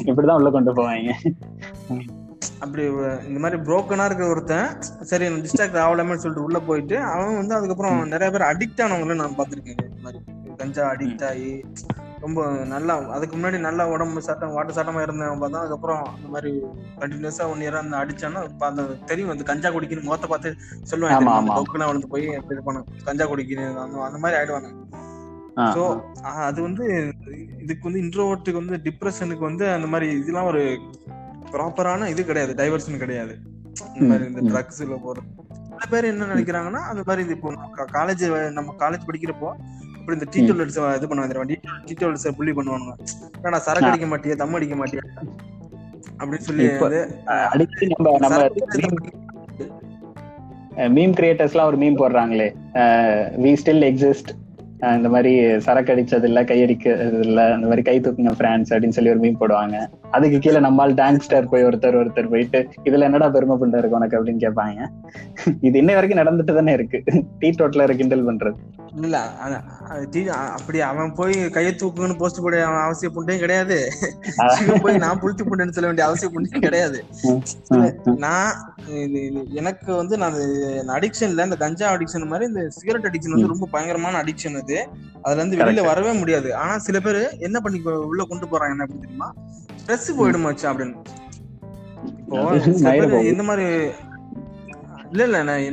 இப்படிதான் உள்ள கொண்டு போவாங்க. அப்படி இந்த மாதிரி புரோக்கனா இருக்க ஒருத்தன் சரி டிஸ்ட்ராக்ட் ஆகலாமே சொல்லிட்டு உள்ள போயிட்டு அவன் வந்து அதுக்கப்புறம் நிறைய பேர் அடிக்ட் ஆனவங்களும் நான் பாத்திருக்கேன். இந்த மாதிரி கஞ்சா அடிக்ட் ஆகி ரொம்ப நல்லா, அதுக்கு முன்னாடி நல்லா உடம்பு சாட்டம் வாட்டர் சாட்டமா இருந்தவன் பார்த்தா அதுக்கப்புறம் அந்த மாதிரி கண்டினியூஸா 1 year அந்த அடிச்சான்னா தெரியும் வந்து கஞ்சா குடிக்கணும். முகத்தை பார்த்து சொல்லுவாங்க வந்து போய் கஞ்சா குடிக்கணும் அந்த மாதிரி ஆயிடுவாங்க. ஸோ அது வந்து இதுக்கு வந்து இன்ட்ரோவர்ட்டுக்கு வந்து டிப்ரெஷனுக்கு வந்து அந்த மாதிரி இதெல்லாம் ஒரு ப்ராப்பரான இது கிடையாது, டைவர்ஷன் கிடையாது. இந்த மாதிரி இந்த ட்ரக்ஸ்ல போறது சில பேர் என்ன நினைக்கிறாங்கன்னா அந்த மாதிரி இது இப்போ நம்ம காலேஜ் படிக்கிறப்போ அப்படி இந்த டீச்சர்ஸ் இது பண்ணுவாங்க, டீச்சர்ஸ் புள்ளி பண்ணுவாங்க, ஏன்னா சரக்கு அடிக்க மாட்டியா, தம் அடிக்க மாட்டியா அப்படின்னு சொல்லி அடிச்சு மீம் கிரியேட்டர்ஸ்லாம் ஒரு மீம் போடுறாங்களே, வி ஸ்டில் எக்ஸிஸ்ட், இந்த மாதிரி சரக்கு அடிச்சது இல்ல, கை அடிக்கிறது இல்ல, அந்த மாதிரி கை தூக்குங்க பிரான்ஸ் அப்படின்னு சொல்லி ஒரு மீம் போடுவாங்க. அதுக்கு கீழே நம்மால் டாங்ஸ்டர் போய் ஒருத்தர் போயிட்டு இதுல என்னடா பெருமை பண்ற இருக்கு உனக்கு அப்படின்னு கேட்பாங்க. இது இன்ன வரைக்கும் நடந்துட்டு தானே இருக்கு, டீ டோட்ல கிண்டல் பண்றது இல்ல. அப்படி அவன் போய் கையை தூக்குன்னு போஸ்ட் போட அவசியம் பண்ணியும் கிடையாது, போய் நான் புளிச்சு புண்டேன்னு சொல்ல வேண்டிய அவசியம் பண்ணியும் கிடையாது. நான் எனக்கு வந்து நான் அடிக்ஷன்ல இந்த கஞ்சா அடிக்ஷன் மாதிரி இந்த சிகரெட் அடிக்ஷன் வந்து ரொம்ப பயங்கரமான அடிக்ஷன். அது அதுல இருந்து வெளியில வரவே முடியாது. ஆனா சில பேர் என்ன பண்ணி உள்ள கொண்டு போறாங்க என்ன அப்படின்னு தெரியுமா, ஸ்ட்ரெஸ் போயிடுமாச்சு அப்படின்னு. இப்போ இந்த மாதிரி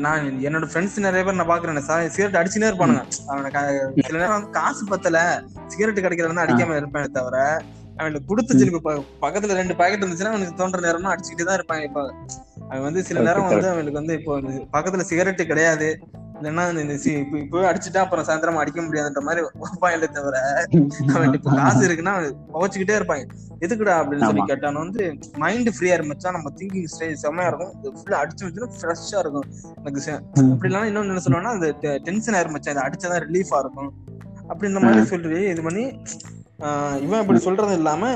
நான் என்னோட ஃப்ரெண்ட்ஸ் நிறைய பேர் நான் பாக்குறேன், சிகரெட் அடிச்சுனே இருப்பானுங்க. அவனுக்கு சில நேரம் வந்து காசு பத்தல, சிகரெட் கிடைக்கிறதுனா அடிக்காம இருப்பானே தவிர அவனுக்கு கொடுத்துச்சு பக்கத்துல 2 packet இருந்துச்சுன்னா அவனுக்கு தோன்ற நேரம்னா அடிச்சுக்கிட்டே தான் இருப்பாங்க. இப்போ அவன் வந்து சில நேரம் வந்து அவனுக்கு வந்து இப்போ பக்கத்துல சிகரெட்டு கிடையாது, இல்லைன்னா இந்த இப்பவே அடிச்சுட்டா அப்புறம் சாயந்தரம் அடிக்க முடியாதுன்ற மாதிரி வைப்பாங்களே தவிர, அவன் இப்ப காசு இருக்குன்னா புகச்சுக்கிட்டே இருப்பாங்க. எதுக்குடா அப்படின்னு சொல்லி கேட்டான்னு வந்து மைண்ட் ஃப்ரீயா இருந்துச்சா நம்ம திங்கிங் செம்மையா இருக்கும், ஃபுல்லா அடிச்சு வச்சுன்னா ஃப்ரெஷ்ஷா இருக்கும் எனக்கு. அப்படின்னா இன்னொன்னு என்ன சொல்லுவாங்கன்னா அந்த டென்ஷன் ஆயிருந்துச்சா இதை அடிச்சாதான் ரிலீஃபா இருக்கும் அப்படின்ற மாதிரி சொல்லி இது பண்ணி இவன் இப்படி சொல்றது இல்லாம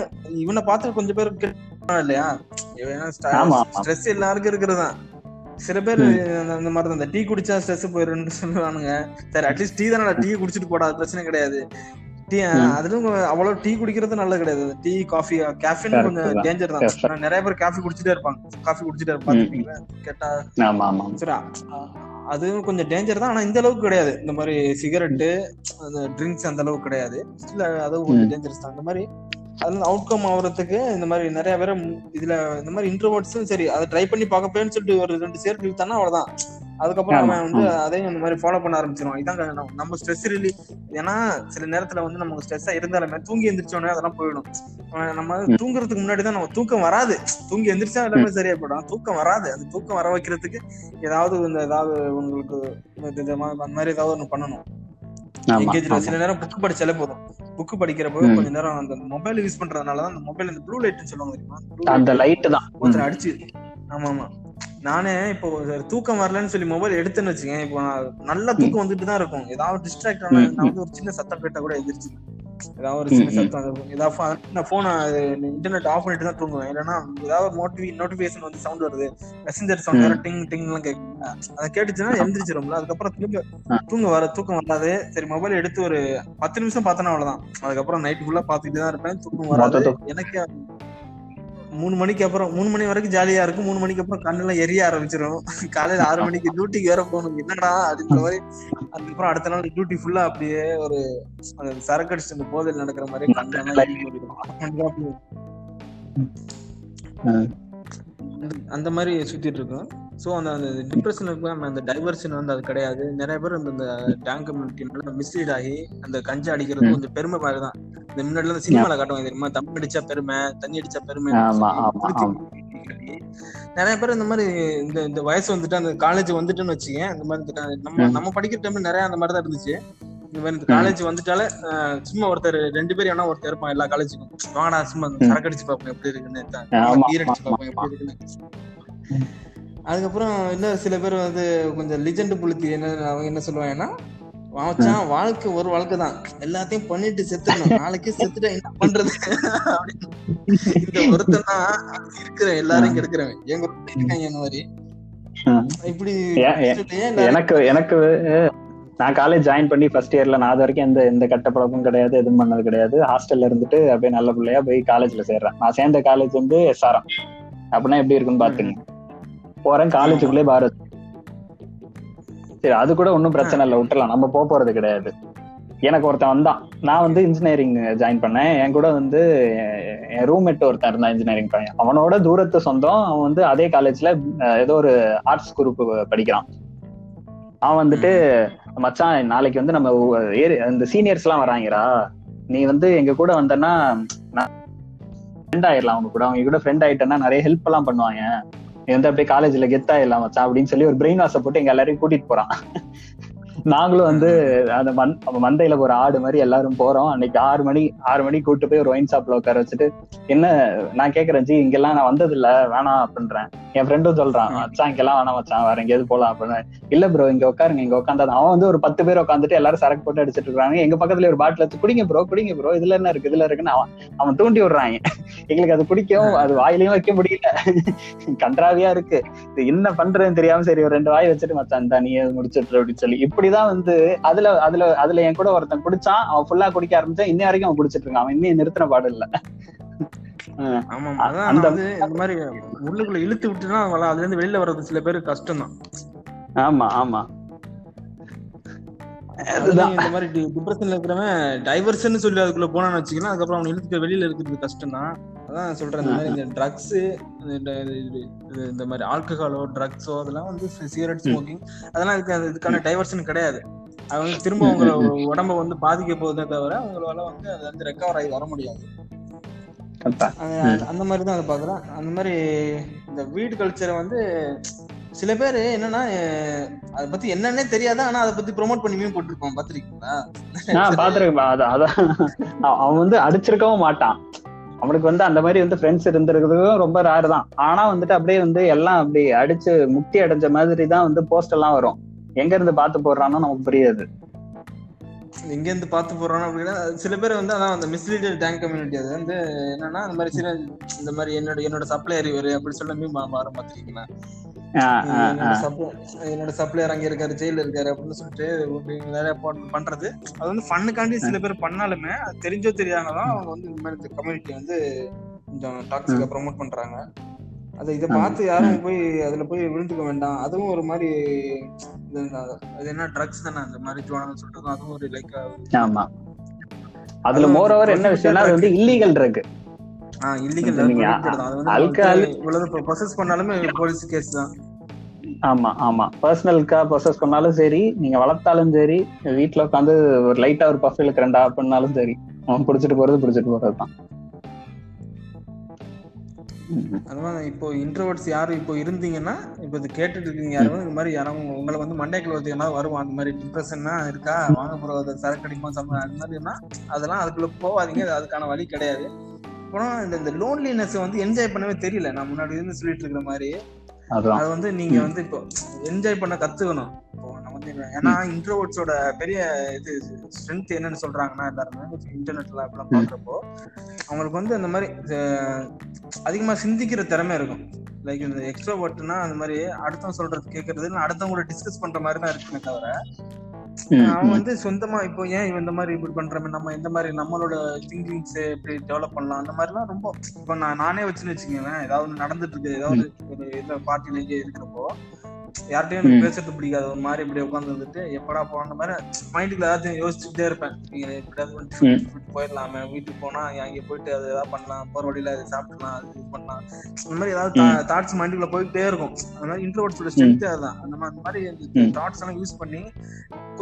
இவனை பார்த்து கொஞ்சம் பேர் இல்லையா ஸ்ட்ரெஸ் எல்லாருக்கும் இருக்கிறதுதான். சில பேர் அந்த மாதிரி தான், இந்த டீ குடிச்சா ஸ்ட்ரெஸ் போயிடுன்னு சொல்லுவானுங்க. சரி அட்லீஸ்ட் டீ தானே, டீ குடிச்சிட்டு போடா அது பிரச்சனை கிடையாது. டீ அதுவும் அவ்வளவு டீ குடிக்கிறது நல்லது கிடையாது. டீ காஃபி கேஃபின் கொஞ்சம் டேஞ்சர் தான். நிறைய பேர் காஃபி குடிச்சிட்டே இருப்பாங்க, காஃபி குடிச்சிட்டே இருப்பாங்க கேட்டா. சரி அதுவும் கொஞ்சம் டேஞ்சர் தான், ஆனா இந்த அளவுக்கு கிடையாது. இந்த மாதிரி சிகரெட்டு ட்ரிங்க்ஸ் அந்த அளவுக்கு கிடையாது, ஸ்டில் அதுவும் கொஞ்சம் டேஞ்சர்ஸ் தான். இந்த மாதிரி அதுல அவுட் கம் ஆகுறதுக்கு இந்த மாதிரி நிறைய பேர் இதுல இந்த மாதிரி இன்ட்ரோவர்ட்ஸும் சரி அதை ட்ரை பண்ணி பார்க்கப்பேன்னு சொல்லிட்டு ஒரு 2 சேர்த்து இழுத்தானா அவ்வளவுதான். அதுக்கப்புறம் அவன் வந்து அதையும் இந்த மாதிரி ஃபாலோ பண்ண ஆரம்பிச்சிருவான். இதான் நம்ம ஸ்ட்ரெஸ் ரிலீஃப். ஏன்னா சில நேரத்துல வந்து நமக்கு ஸ்ட்ரெஸ்ஸா இருந்தாலுமே தூங்கி எந்திரிச்சோடனே அதெல்லாம் போயிடும். நம்ம தூங்குறதுக்கு முன்னாடி தான் நம்ம தூக்கம் வராது, தூங்கி எந்திரிச்சா எல்லாமே சரியா போயிடும். தூக்கம் வராது, அது தூக்கம் வர வைக்கிறதுக்கு ஏதாவது இந்த ஏதாவது உங்களுக்கு அந்த மாதிரி ஏதாவது ஒண்ணு பண்ணணும். சில நேரம் புக் படிச்சாலே போதும். புக் படிக்கிறப்போ கொஞ்ச நேரம் அந்த மொபைல் யூஸ் பண்றதுனாலதான் அந்த மொபைல் இந்த ப்ளூ லைட்னு சொல்லுவாங்க தெரியுமா, அந்த லைட் தான் கொஞ்சம் அடிச்சு. ஆமா ஆமா, நானே இப்போ தூக்கம் வரலன்னு சொல்லி மொபைல் எடுத்துன்னு வச்சுக்கேன். இப்போ நல்லா தூக்கம் வந்துட்டு தான் இருக்கும், ஏதாவது டிஸ்ட்ராக்ட் ஆனா நான் வந்து ஒரு சின்ன சத்தம் கேட்டா கூட எந்திரிச்சுக்கேன். ஏதாவது ஒரு சின்ன சத்தம் இருக்கும், ஏதாவது நான் போனை இன்டர்நெட் ஆஃப் பண்ணிட்டு தான் தூங்குவேன். இல்லைன்னா ஏதாவது நோட்டிபிகேஷன் வந்து சவுண்ட் வருது, மெசஞ்சர் சவுண்ட் வேற டிங் டிங் எல்லாம் கேட்குங்க, அதை கேட்டுச்சுன்னா எந்திரிச்சிடும்ல. அதுக்கப்புறம் தூக்கம் வராது. சரி மொபைல் எடுத்து ஒரு 10 நிமிஷம் பார்த்தேன்னா அவ்வளவுதான். அதுக்கப்புறம் நைட் ஃபுல்லா பார்த்துக்கிட்டு தான் இருப்பேன், தூக்கம் வராது எனக்கு. 3 மணி வரைக்கும் ஜாலியா இருக்கும், 3 மணிக்கு அப்புறம் கண்ணெல்லாம் எரிய ஆரம்பிச்சிடும். காலையில 6 மணிக்கு டியூட்டிக்கு வேற போகணும், என்னடா அப்படின்ற மாதிரி. அதுக்கப்புறம் அடுத்த நாள் டியூட்டி ஃபுல்லா அப்படியே ஒரு சரக்கு அடிச்சு அந்த போதையில் நடக்கிற மாதிரி அந்த மாதிரி சுத்திட்டு இருக்கும். ஸோ அந்த டிப்ரெஷன் இருக்கும். நம்ம அந்த டைவர்ஷன் வந்து அது கிடையாது. நிறைய பேர் அந்த டேங்க் கம்யூனிட்டி மிஸ்லீட் ஆகி அந்த கஞ்சா அடிக்கிறது கொஞ்சம் பெருமை மாதிரி தான். இந்த முன்னாடி அந்த சினிமாவில் காட்டுவாங்க தெரியுமா, தம்பி அடிச்சா பெருமை, தண்ணி அடிச்சா பெருமை. நிறைய பேர் இந்த மாதிரி இந்த வயசு வந்துட்டு அந்த காலேஜ் வந்துட்டுன்னு வச்சுக்கேன். அந்த மாதிரி நம்ம படிக்கிற டைம்ல நிறைய அந்த மாதிரி தான் இருந்துச்சு. இந்த காலேஜ் வந்துட்டாலே சும்மா ஒருத்தர் 2 பேர் ஏன்னா ஒருத்தர் இருப்பான் எல்லா காலேஜுக்கும். வாடா சும்மா சரக்கு அடிச்சு பார்ப்போம் எப்படி இருக்குன்னு, நீர் அடிச்சு பார்ப்போம் எப்படி இருக்குன்னு. அதுக்கப்புறம் இன்னும் சில பேர் வந்து கொஞ்சம் லிஜெண்ட் புளுத்தி அவங்க என்ன சொல்லுவாங்கன்னா, வாழ்க்கை ஒரு வாழ்க்கை தான், எல்லாத்தையும் பண்ணிட்டு செத்துக்கணும், நாளைக்கே செத்துட்டா என்ன பண்றது அப்படின்னு. ஒருத்தர் தான் இருக்கிறேன் எல்லாரும் கெடுக்கிறவன் எங்க இருக்காங்க இந்த மாதிரி இப்படி. எனக்கு நான் காலேஜ் ஜாயின் பண்ணி ஃபர்ஸ்ட் இயர்ல நான் அது வரைக்கும் எந்த கட்ட பழக்கமும் கிடையாது, எதுவும் பண்ணது கிடையாது. ஹாஸ்டல்ல இருந்துட்டு அப்படியே நல்ல பிள்ளையா போய் காலேஜ்ல சேர்றேன். நான் சேர்ந்த காலேஜ் வந்து SRM. அப்படின்னா எப்படி இருக்குன்னு பாத்துக்கங்க. போறேன் காலேஜுக்குள்ளே பாரத். சரி அது கூட ஒன்றும் பிரச்சனை இல்லை, விட்டுலாம், நம்ம போறது கிடையாது. எனக்கு ஒருத்தன் வந்தான், நான் வந்து இன்ஜினியரிங் ஜாயின் பண்ணேன். என் கூட வந்து என் ரூம்மேட் ஒருத்தன் இருந்தான், இன்ஜினியரிங் பையன். அவனோட தூரத்து சொந்தம். அவன் வந்து அதே காலேஜ்ல ஏதோ ஒரு ஆர்ட்ஸ் குரூப் படிக்கிறான். அவன் வந்துட்டு, மச்சான் நாளைக்கு வந்து நம்ம இந்த சீனியர்ஸ் எல்லாம் வராங்கடா, நீ வந்து எங்க கூட வந்தன்னா ஃப்ரெண்ட் ஆயிடலாம், அவங்க கூட ஃப்ரெண்ட் ஆயிட்டேன்னா நிறைய ஹெல்ப் எல்லாம் பண்ணுவாங்க, நீ வந்து அப்படியே காலேஜ்ல கெத்தாயிடலாம் மச்சான் அப்படின்னு சொல்லி ஒரு பிரெயின் வாஷை போட்டு எங்க எல்லாரையும் கூட்டிட்டு போறான். நாங்களும் வந்து அந்த மந்தையில ஒரு ஆடு மாதிரி எல்லாரும் போறோம். அன்னைக்கு 6 மணி கூப்பிட்டு போய் ஒரு ஒயின் ஷாப்ல உட்கார வச்சுட்டு, என்ன நான் கேட்கறேன், ஜி இங்கெல்லாம் நான் வந்தது இல்ல வேணாம் அப்படின்றேன். என் ஃப்ரெண்டும் சொல்றான், மச்சான் இங்கெல்லாம் வேணாம் மச்சான், வேற எங்கேயாவது போலாம் அப்படின்னு. இல்ல ப்ரோ இங்க உட்காருங்க, இங்க உட்காந்தா அவன் வந்து ஒரு 10 பேர் உட்காந்துட்டு எல்லாரும் சரக்கு போட்டு அடிச்சிட்டு இருக்காங்க. எங்க பக்கத்துல ஒரு பாட்டில் வச்சு குடிங்க ப்ரோ இதுல என்ன இருக்கு இதுல இருக்குன்னு அவன் தூண்டி விடுறாங்க. எங்களுக்கு அது பிடிக்கும், அது வாயிலையும் வைக்க முடியல, கன்றாவியா இருக்கு, இது என்ன பண்றதுன்னு தெரியாம சரி ஒரு 2 வாய் வச்சுட்டு மச்சான் தான் நீ முடிச்சிட்டு அப்படின்னு சொல்லி இப்படிதான் வந்து அதுல என் கூட ஒருத்தன் குடிச்சான். அவன் ஃபுல்லா குடிக்க ஆரம்பிச்சா இன்ன வரைக்கும் அவன் குடிச்சிட்டு இருக்கான், அவன் இன்னும் நிறுத்தின பாடு இல்ல. உள்ளுக்குள்ள இழுத்து விட்டுனா அதுல இருந்து வெளியில வர்றது சில பேருக்கு கஷ்டம் தான். ஆமா ஆமா, இந்த மாதிரி டிப்ரெஷன்ல இருக்கிறவன் டைவர்ஷன் சொல்லி அதுக்குள்ள போனான்னு வச்சுக்கலாம், அதுக்கப்புறம் அவன் இழுத்து வெளியில இருக்கிறது கஷ்டம் தான். அதான் சொல்றேன், இந்த மாதிரி இந்த ட்ரக்ஸு, இந்த மாதிரி ஆல்கஹாலோ ட்ரக்ஸோ அதெல்லாம் வந்து சிகரெட் ஸ்மோக்கிங் அதெல்லாம் இதுக்கான டைவர்ஷன் கிடையாது. அவங்க திரும்ப அவங்களோட உடம்ப வந்து பாதிக்க போகுதுன்னு தவிர அவங்களால வந்து அது வந்து ரெக்கவர் ஆகி வர முடியாது. அந்த மாதிரிதான் அதை பாக்குறேன். அந்த மாதிரி இந்த வீடு கல்ச்சரை வந்து சில பேர் என்னன்னா அதை பத்தி என்னன்னே தெரியாது, ஆனா அதை பத்தி ப்ரொமோட் பண்ணி போட்டிருப்பான். பாத்திருக்கீங்களா? பாத்துருக்கேன். அதான் அவன் வந்து அடிச்சிருக்கவும் மாட்டான். அவனுக்கு வந்து அந்த மாதிரி வந்து ஃப்ரெண்ட்ஸ் இருந்திருக்கிறதுக்கும் ரொம்ப ரேர் தான். ஆனா வந்துட்டு அப்படியே வந்து எல்லாம் அப்படி அடிச்சு முக்தி அடைஞ்ச மாதிரி தான் வந்து போஸ்ட் எல்லாம் வரும். எங்க இருந்து பார்த்து போடுறானோ நமக்கு புரியாது. எங்க இருந்து பார்த்து போடுறானோ அப்படின்னா சில பேர் வந்து அதான் அந்த மிஸ்லீடர் டேங்க் கம்யூனிட்டி. அது வந்து என்னன்னா அந்த மாதிரி சில இந்த மாதிரி என்னோட சப்ளையர் இவரு அப்படி சொல்லி மாற பாத்திருக்கீங்களா? என்னோட சப்ளையர் அங்க இருக்காரு, ஜெயில இருக்காரு அப்படின்னு சொல்லிட்டு நிறைய பண்றது. அது வந்து ஃபண்ணுக்காண்டி சில பேர் பண்ணாலுமே அது தெரிஞ்சோ தெரியாமதான் அவங்க வந்து இந்த மாதிரி கம்யூனிட்டி வந்து கொஞ்சம் டாக்ஸிக்கா ப்ரொமோட் பண்றாங்க. அதை இதை பார்த்து யாரும் போய் அதுல போய் விழுந்துக்க வேண்டாம். அதுவும் ஒரு மாதிரி அது என்ன ட்ரக்ஸ் தானே, அந்த மாதிரி ஜோனல்னு சொல்றது. அதுவும் ஒரு லைக் அதுல மோரோவர் என்ன விஷயம்னா அது வந்து இல்லீகல் ட்ரக். சரி, நீங்க வளர்த்தாலும் சரி, வீட்டுல உட்காந்து ஒரு லைட்டா ஒரு பஃப் இழுக்கிறண்டா பண்ணாலும் சரி, அவன் பிடிச்சிட்டு போறதுதான். அதனால இப்போ இன்ட்ரோவர்ட்ஸ் யாரும் இப்போ இருந்தீங்கன்னா, இப்போ இது கேட்டுட்டு இருக்கீங்க யாரும், இந்த மாதிரி யாரும் உங்களை வந்து மண்டைக்குள்ள ஒருத்தீங்கன்னா வருவான். அந்த மாதிரி டிப்ரெஷன்னா இருக்கா, வாங்க போற சரக்கு அடிப்போம் சம்பளம் அந்த மாதிரினா அதெல்லாம் அதுக்குள்ள போவாதீங்க. அதுக்கான வழி கிடையாது. அப்புறம் இந்த லோன்லினஸ் வந்து என்ஜாய் பண்ணவே தெரியல. நான் முன்னாடி இருந்து சொல்லிட்டு இருக்கிற மாதிரி அது வந்து நீங்க வந்து இப்போ என்ஜாய் பண்ண கத்துக்கணும். இப்போ நம்ம வந்து ஏன்னா இன்ட்ரோவர்ட்ஸோட பெரிய இது ஸ்ட்ரென்த் என்னன்னு சொல்றாங்கன்னா, எல்லாருமே இன்டர்நெட்ல அப்படிலாம் பாக்குறப்போ அவங்களுக்கு வந்து அந்த மாதிரி அதிகமா சிந்திக்கிற திறமை இருக்கும். லைக் இந்த எக்ஸ்ட்ரோவர்ட்னா அந்த மாதிரி அடுத்தவங்க சொல்றது கேட்கறது, அடுத்தவங்களோட டிஸ்கஸ் பண்ற மாதிரி தான் இருக்குமே தவிர அவன் வந்து சொந்தமா இப்போ ஏன் இந்த மாதிரி இப்படி பண்றமே, நம்ம இந்த மாதிரி நம்மளோட திங்கிங்ஸ் இப்படி டெவலப் பண்ணலாம் அந்த மாதிரிலாம் ரொம்ப இப்போ நானே வச்சுன்னு வச்சுக்கோங்களேன். ஏதாவது நடந்துட்டு இருக்கு, ஏதாவது ஒரு இதுல பார்ட்டில எங்கே இருக்கிறப்போ யார்ட்டையும் எனக்கு பேசுறது பிடிக்காது. ஒரு மாதிரி இப்படி உட்காந்து வந்துட்டு எப்படா போன மாதிரி மைண்டுக்குள்ள ஏதாச்சும் யோசிச்சுட்டே இருப்பேன். நீங்க எப்படியாவது போயிடலாமே, வீட்டுக்கு போனா அங்கே போயிட்டு அது ஏதாவது பண்ணலாம், போற வழியில அது சாப்பிடலாம், அது இது பண்ணலாம், இந்த மாதிரி ஏதாவது தாட்ஸ் மைண்டுக்குள்ள போயிட்டே இருக்கும். அதனால இன்ட்ரோவர்ட்ஸோட ஸ்ட்ரென்த் அதுதான். அந்த மாதிரி தாட்ஸ் எல்லாம் யூஸ் பண்ணி